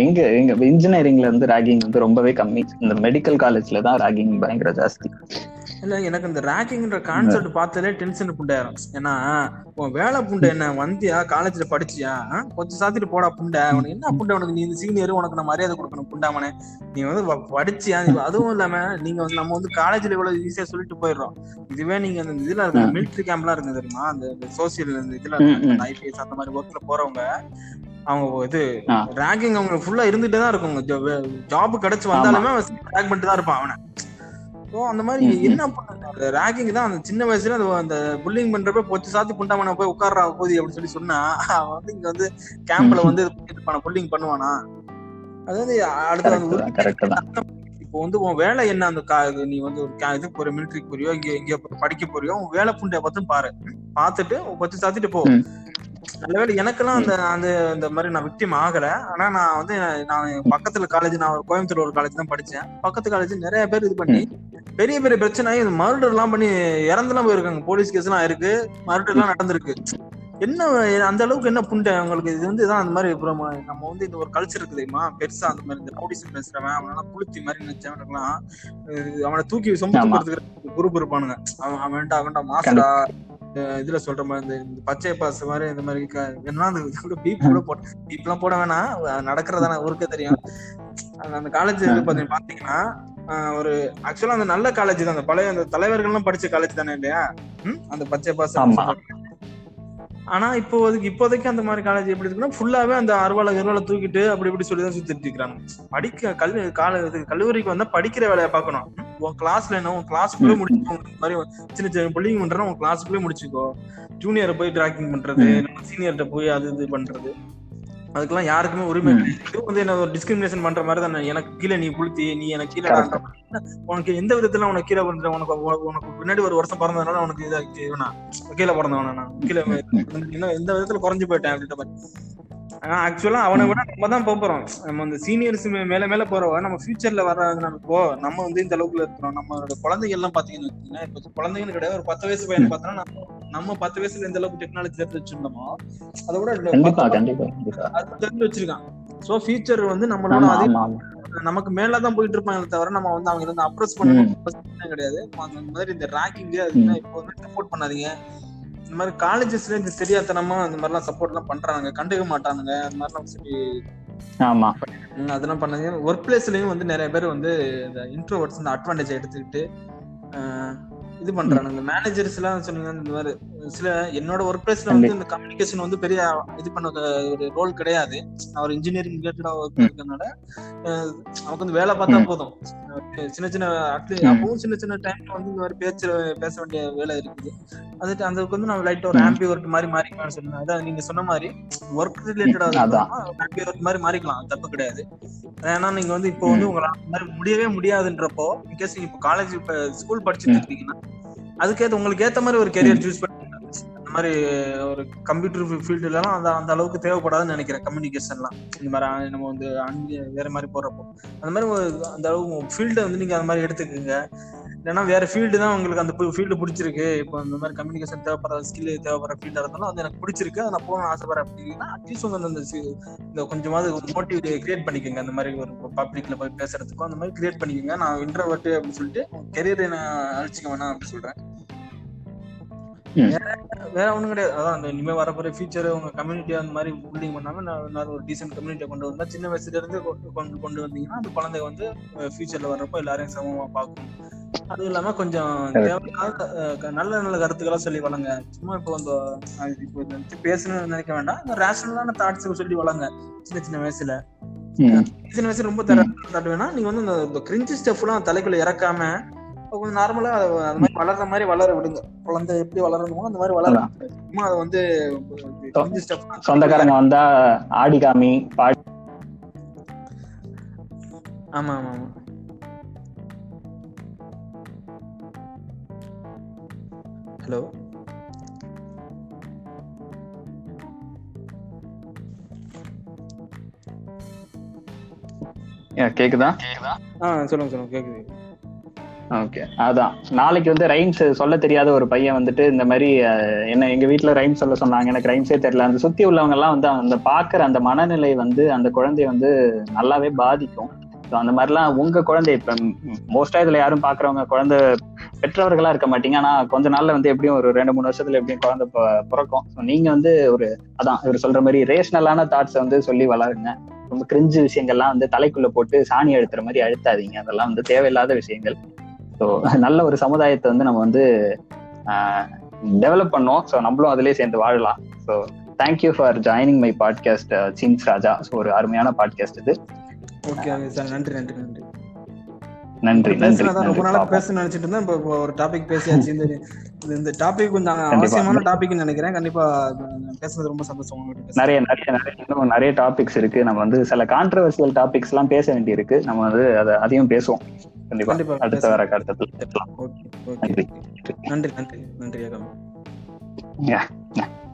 எங்க எங்க இன்ஜினியரிங்ல வந்து ரேகிங் வந்து ரொம்பவே கம்மி. இந்த மெடிக்கல் காலேஜ்ல தான் ரேகிங் பயங்கர ஜாஸ்தி. இல்ல எனக்கு இந்த ரேகிங்ன்ற கான்செப்ட் பார்த்தாலே டென்ஷன் புண்டையாரும். ஏன்னா உன் வேலை புண்டை என்ன வந்தியா காலேஜ்ல படிச்சியா கொஞ்சம் சாத்திட்டு போடா புண்டை, உனக்கு என்ன புண்டை, உனக்கு நீ இந்த சீனியர் உனக்கு நான் மரியாதை கொடுக்கணும் புண்டாமனே, நீ வந்து படிச்சியா. அதுவும் இல்லாம நீங்க வந்து நம்ம வந்து காலேஜ்ல இவ்வளவு ஈஸியா சொல்லிட்டு போயிடுறோம். இதுவே நீங்க அந்த இதுல இருக்க மிலிட்டரி கேம்ப்லாம் இருக்கு தெரியுமா, அந்த சோசியல் இதுல IPS அந்த மாதிரி ஒர்க்ல போறவங்க அவங்க இது ரேங்கிங் அவங்க ஃபுல்லா இருந்துட்டே தான் இருக்கும். ஜாப் கிடைச்சு வந்தாலுமே ரேக் பண்ணிட்டு தான் இருப்பான் அவனை. ஸோ அந்த மாதிரி என்ன பண்ண ரேக்கிங் தான் அந்த சின்ன வயசுல அந்த புல்லிங் பண்றப்ப பொச்சு சாத்தி புண்டாமனை போய் உட்கார போகுது அப்படின்னு சொல்லி சொன்னா அவன் வந்து இங்க வந்து கேம்ப்ல வந்து புல்லிங் பண்ணுவானா? அதாவது அடுத்த இப்போ வந்து உன் வேலை என்ன, அந்த நீ வந்து இது போறியோ மிலிட்ரிக்கு போறியோ இங்க இங்க படிக்க போறியோ உன் வேலை புண்டைய பார்த்தும் பார்த்துட்டு பொச்சு சாத்திட்டு போ. நல்லவேளை எனக்கெல்லாம் அந்த அந்த மாதிரி நான் விக்டிம் ஆகல. ஆனா நான் வந்து நான் பக்கத்துல காலேஜ், நான் ஒரு கோயம்புத்தூர் ஒரு காலேஜ் தான் படிச்சேன். பக்கத்து காலேஜ் நிறைய பேர் இது பண்ணி பெரிய பெரிய பிரச்சனை ஆகி மர்டர் எல்லாம் பண்ணி இறந்துலாம் போயிருக்காங்க. போலீஸ் கேஸ் எல்லாம் இருக்கு, மர்டர் எல்லாம் நடந்திருக்கு. என்ன அந்த அளவுக்கு என்ன புண்டை அவங்களுக்கு? இது வந்து இதான் அந்த மாதிரி நம்ம வந்து இந்த ஒரு கல்ச்சர் இருக்கு தெரியுமா, பெருசா அந்த மாதிரி இந்த ரவுடிசம் பேசுறவன் அவனெல்லாம் புளுத்தி மாதிரி நினைச்சவனுக்குலாம் அவனை தூக்கி சொந்தத்துக்கு குரூப் இருப்பானுங்க. அவன் வேண்டாம் வேண்டாம் மாசடா இதுல சொல்ற மாதிரி இந்த பச்சை பாசு மாதிரி இந்த மாதிரி என்ன பீப்லாம் போட வேணா நடக்கிறதான ஊருக்கே தெரியும். அந்த காலேஜ் பாத்தீங்கன்னா ஒரு ஆக்சுவலா அந்த நல்ல காலேஜ் தான், அந்த பழைய அந்த தலைவர்கள்லாம் படிச்ச காலேஜ் தானே இல்லையா அந்த பச்சை பாசு. ஆனா இப்போதைக்கு அந்த மாதிரி காலேஜ் எப்படி இருக்குன்னா ஃபுல்லாவே அந்த அறுவாலை தூக்கிட்டு அப்படி இப்படி சொல்லிதான் சுத்திட்டு இருக்கிறாங்க. படிக்க கல்லூரிக்கு வந்தா படிக்கிற வேலையை பாக்கணும். உன் கிளாஸ்ல என்ன உன் கிளாஸ்க்குள்ளே முடிச்சுக்கோ, இந்த மாதிரி சின்ன சின்ன புல்லிங் பண்றேன்னா உன் கிளாஸ்க்குள்ளே முடிச்சுக்கோ. ஜூனியரை போய் டிராக்கிங் பண்றது, சீனியர்கிட்ட போய் அது இது பண்றது, அதுக்கெல்லாம் யாருக்குமே உரிமை வந்து என்ன ஒரு டிஸ்கிரிமினேஷன் பண்ற மாதிரி தானே. எனக்கு கீழே நீ புளுத்தி, நீ எனக்கு கீழே, உனக்கு எந்த விதத்துல உனக்கு கீழே பண்ற, உனக்கு முன்னாடி ஒரு வருஷம் பிறந்ததுனால உனக்கு இதாச்சு வேணா கீழே பிறந்தவனா, நான் கீழே எந்த விதத்துல குறைஞ்சு போயிட்டேன் அப்படின்ற மாதிரி. ஆனா ஆக்சுவலா அவனை விட நம்ம தான் போறோம். நம்ம இந்த சீனியர்ஸ் மேல மேல போறவ நம்ம ஃபியூச்சர்ல வர்றதுனாலோ நம்ம வந்து இந்த அளவுக்குள்ள இருக்கிறோம். நம்மளோட குழந்தைகள் எல்லாம் பாத்தீங்கன்னு வச்சுக்கோங்க, இப்ப குழந்தைங்கன்னு கிடையாது, ஒரு 10 வயசு பையன் பார்த்தோம்னா நம்ம 10 வயசுல எந்த அளவுக்கு டெக்னாலஜி எடுத்து வச்சிருந்தோமோ அதை விட அது தெரிஞ்சு வச்சிருக்கான். சோ ஃபியூச்சர் வந்து நம்மளோட நமக்கு மேலதான் போயிட்டு இருப்பாங்க, தவிர நம்ம வந்து அவங்க வந்து அப்ரோச் பண்ண கிடையாது. அந்த மாதிரி இந்த ரேங்கிங் அதுன்னா இப்போ வந்து சப்போர்ட் பண்ணாதீங்க. இந்த மாதிரி காலேஜஸ்ல இந்த தெரியாதனமா இந்த மாதிரிலாம் சப்போர்ட் எல்லாம் பண்றாங்க, கண்டுக்க மாட்டானுங்க அந்த மாதிரிலாம் சொல்லி. ஆமா அதெல்லாம் பண்ணாங்க. ஒர்க் பிளேஸ்லயும் வந்து நிறைய பேர் வந்து இந்த இன்ட்ரோவர்ட்ஸ் இந்த அட்வான்டேஜ் எடுத்துக்கிட்டு இது பண்றானுங்க. மேனேஜர்ஸ் எல்லாம் சொன்னீங்க இந்த மாதிரி சில என்னோட ஒர்க் பிளேஸ்ல வந்து இந்த கம்யூனிகேஷன் வந்து பெரிய இது பண்ண ஒரு ரோல் கிடையாது. அவர் இன்ஜினியரிங் ரிலேட்டடா ஒர்க் இருக்கறதுனால நமக்கு வந்து வேலை பார்த்தா போதும். சின்ன சின்ன அட்லீஸ்ட் அப்பவும் சின்ன சின்ன டைம்ல வந்து இந்த மாதிரி பேச வேண்டிய வேலை இருக்குது. அதுக்கு அதுக்கு வந்து நம்ம லைட்டா ஒரு ஹாம்பி ஒர்க் மாதிரி மாறிக்கலாம்னு சொன்னேன். அதான் நீங்க சொன்ன மாதிரி ஒர்க் ரிலேட்டடா ஹாம்பி ஒர்க் மாதிரி மாறிக்கலாம், தப்பு கிடையாது. ஏன்னா நீங்க வந்து இப்போ வந்து உங்களை முடியவே முடியாதுன்றப்போ இன்கேஸ் நீங்க இப்போ காலேஜ் இப்போ ஸ்கூல் படிச்சுட்டு இருக்கீங்கன்னா அதுக்கேற்ற உங்களுக்கு ஏற்ற மாதிரி ஒரு கெரியர் சூஸ் பண்ணி மாதிரி ஒரு கம்ப்யூட்டர் ஃபீல்டுலாம் அந்த அளவுக்கு தேவைப்படாதுன்னு நினைக்கிறேன். கம்யூனிகேஷன்லாம் இந்த மாதிரி நம்ம வந்து வேற மாதிரி போடுறப்போ அந்த மாதிரி அந்த அளவு ஃபீல்டை வந்து நீங்கள் அந்த மாதிரி எடுத்துக்கோங்க. ஏன்னா வேற ஃபீல்டு தான் உங்களுக்கு அந்த ஃபீல்டு பிடிச்சிருக்கு. இப்போ இந்த மாதிரி கம்யூனிகேஷன் தேவைப்படுற ஸ்கில் தேவைப்படுற ஃபீல்டாக இருந்தாலும் அது எனக்கு பிடிச்சிருக்கு, அதை நான் போகணும்னு ஆசைப்படுறேன் அப்படின்னா அட்லீஸ்ட் உங்களுக்கு இந்த கொஞ்சமாவது மோட்டிவ் கிரியேட் பண்ணிக்கோங்க. அந்த மாதிரி ஒரு பப்ளிக்ல போய் பேசுறதுக்கும் அந்த மாதிரி கிரியேட் பண்ணிக்கோங்க. நான் இன்ட்ரோவர்ட் அப்படின்னு சொல்லிட்டு கெரியரை நான் அழிச்சிக்க வேணாம் அப்படின்னு சொல்றேன். வேற ஒன்றும் கிடையாது. அதான் அந்த இனிமேல் வரப்போற ஃபியூச்சர் உங்க கம்யூனிட்டி அந்த மாதிரி பில்டிங் பண்ணாமல் ஒரு டீசென்ட் கம்யூனிட்டியை கொண்டு வந்தா சின்ன வயசுல இருந்து கொண்டு வந்தீங்கன்னா அந்த குழந்தை வந்து ஃபியூச்சர்ல வர்றப்போ எல்லாரையும் சமமா பார்க்கும். அதுவும் இல்லாம கொஞ்சம் தேவையான நல்ல நல்ல கருத்துக்களா சொல்லி வளங்க. சும்மா இப்போ வந்து பேசணும்னு நினைக்க வேண்டாம், இந்த ரேஷனலான தாட்ஸ் சொல்லி வளங்க சின்ன சின்ன வயசுல. சின்ன வயசுல ரொம்ப தட்டு வேணா, நீங்க வந்து இந்த கிரிஞ்சி ஸ்டெப் எல்லாம் தலைக்குள்ள இறக்காம கொஞ்சம் நார்மலா அந்த மாதிரி வளர்ற மாதிரி வளர விடுங்க. குழந்தை எப்படி வளரணுமோ அந்த மாதிரி வளரலாம். சும்மா அதை வந்து சொந்தக்காரங்க வந்தா ஆடி காமி. ஆமா ஆமா ஆமா ஹலோ கேக்குதா? சொல்லுங்க சொல்லுங்க கேக்குது. ஓகே, அதான் நாளைக்கு வந்து ரைம்ஸ் சொல்ல தெரியாத ஒரு பையன் வந்துட்டு இந்த மாதிரி என்ன எங்க வீட்டுல ரைம்ஸ் சொல்ல சொன்னாங்க, எனக்கு ரைம்ஸே தெரியல. அந்த சுத்தி உள்ளவங்க எல்லாம் வந்து அந்த பாக்குற அந்த மனநிலை வந்து அந்த குழந்தைய வந்து நல்லாவே பாதிக்கும். அந்த மாதிரிலாம் உங்க குழந்தை இப்ப மோஸ்டா இதுல யாரும் பாக்குறவங்க குழந்தை பெற்றவர்களா இருக்க மாட்டீங்க. ஆனா கொஞ்ச நாள்ல வந்து எப்படியும் ஒரு 2-3 வருஷத்துல எப்படியும் குழந்தை பிறக்கும். நீங்க வந்து ஒரு அதான் இவர் சொல்ற மாதிரி ரேஷனலான தாட்ஸ் வந்து சொல்லி வளருங்க. ரொம்ப கிரிஞ்சு விஷயங்கள்லாம் வந்து தலைக்குள்ள போட்டு சாணி அழுத்துற மாதிரி அழுத்தாதீங்க. அதெல்லாம் வந்து தேவையில்லாத விஷயங்கள். ஸோ நல்ல ஒரு சமுதாயத்தை வந்து நம்ம வந்து டெவலப் பண்ணோம். ஸோ நம்மளும் அதுலேயே சேர்ந்து வாழலாம். So thank you for joining my podcast seems Raja. So ஒரு அருமையான பாட்காஸ்ட் இது. ஓகே சார், நன்றி நன்றி நன்றி நன்றி நன்றி. ரொம்ப நாளா பேசணும்னு நினைச்சிட்டு இருந்தேன், இப்போ ஒரு டாபிக் பேசியாச்சு. இந்த டாபிக் கொஞ்சம் அவசியமான டாபிக்னு நினைக்கிறேன். கண்டிப்பா பேசுறது ரொம்ப சந்தோஷமா இருக்கு. நிறைய நிறைய நிறைய நிறைய டாபிக்ஸ் இருக்கு. நம்ம வந்து சில கான்ட்ரவர்சியல் டாபிக்ஸ் எல்லாம் பேச வேண்டி இருக்கு. நம்ம வந்து அதையும் பேசுவோம் கண்டிப்பா அடுத்த வர கட்டத்துல. நன்றி நன்றி நன்றி.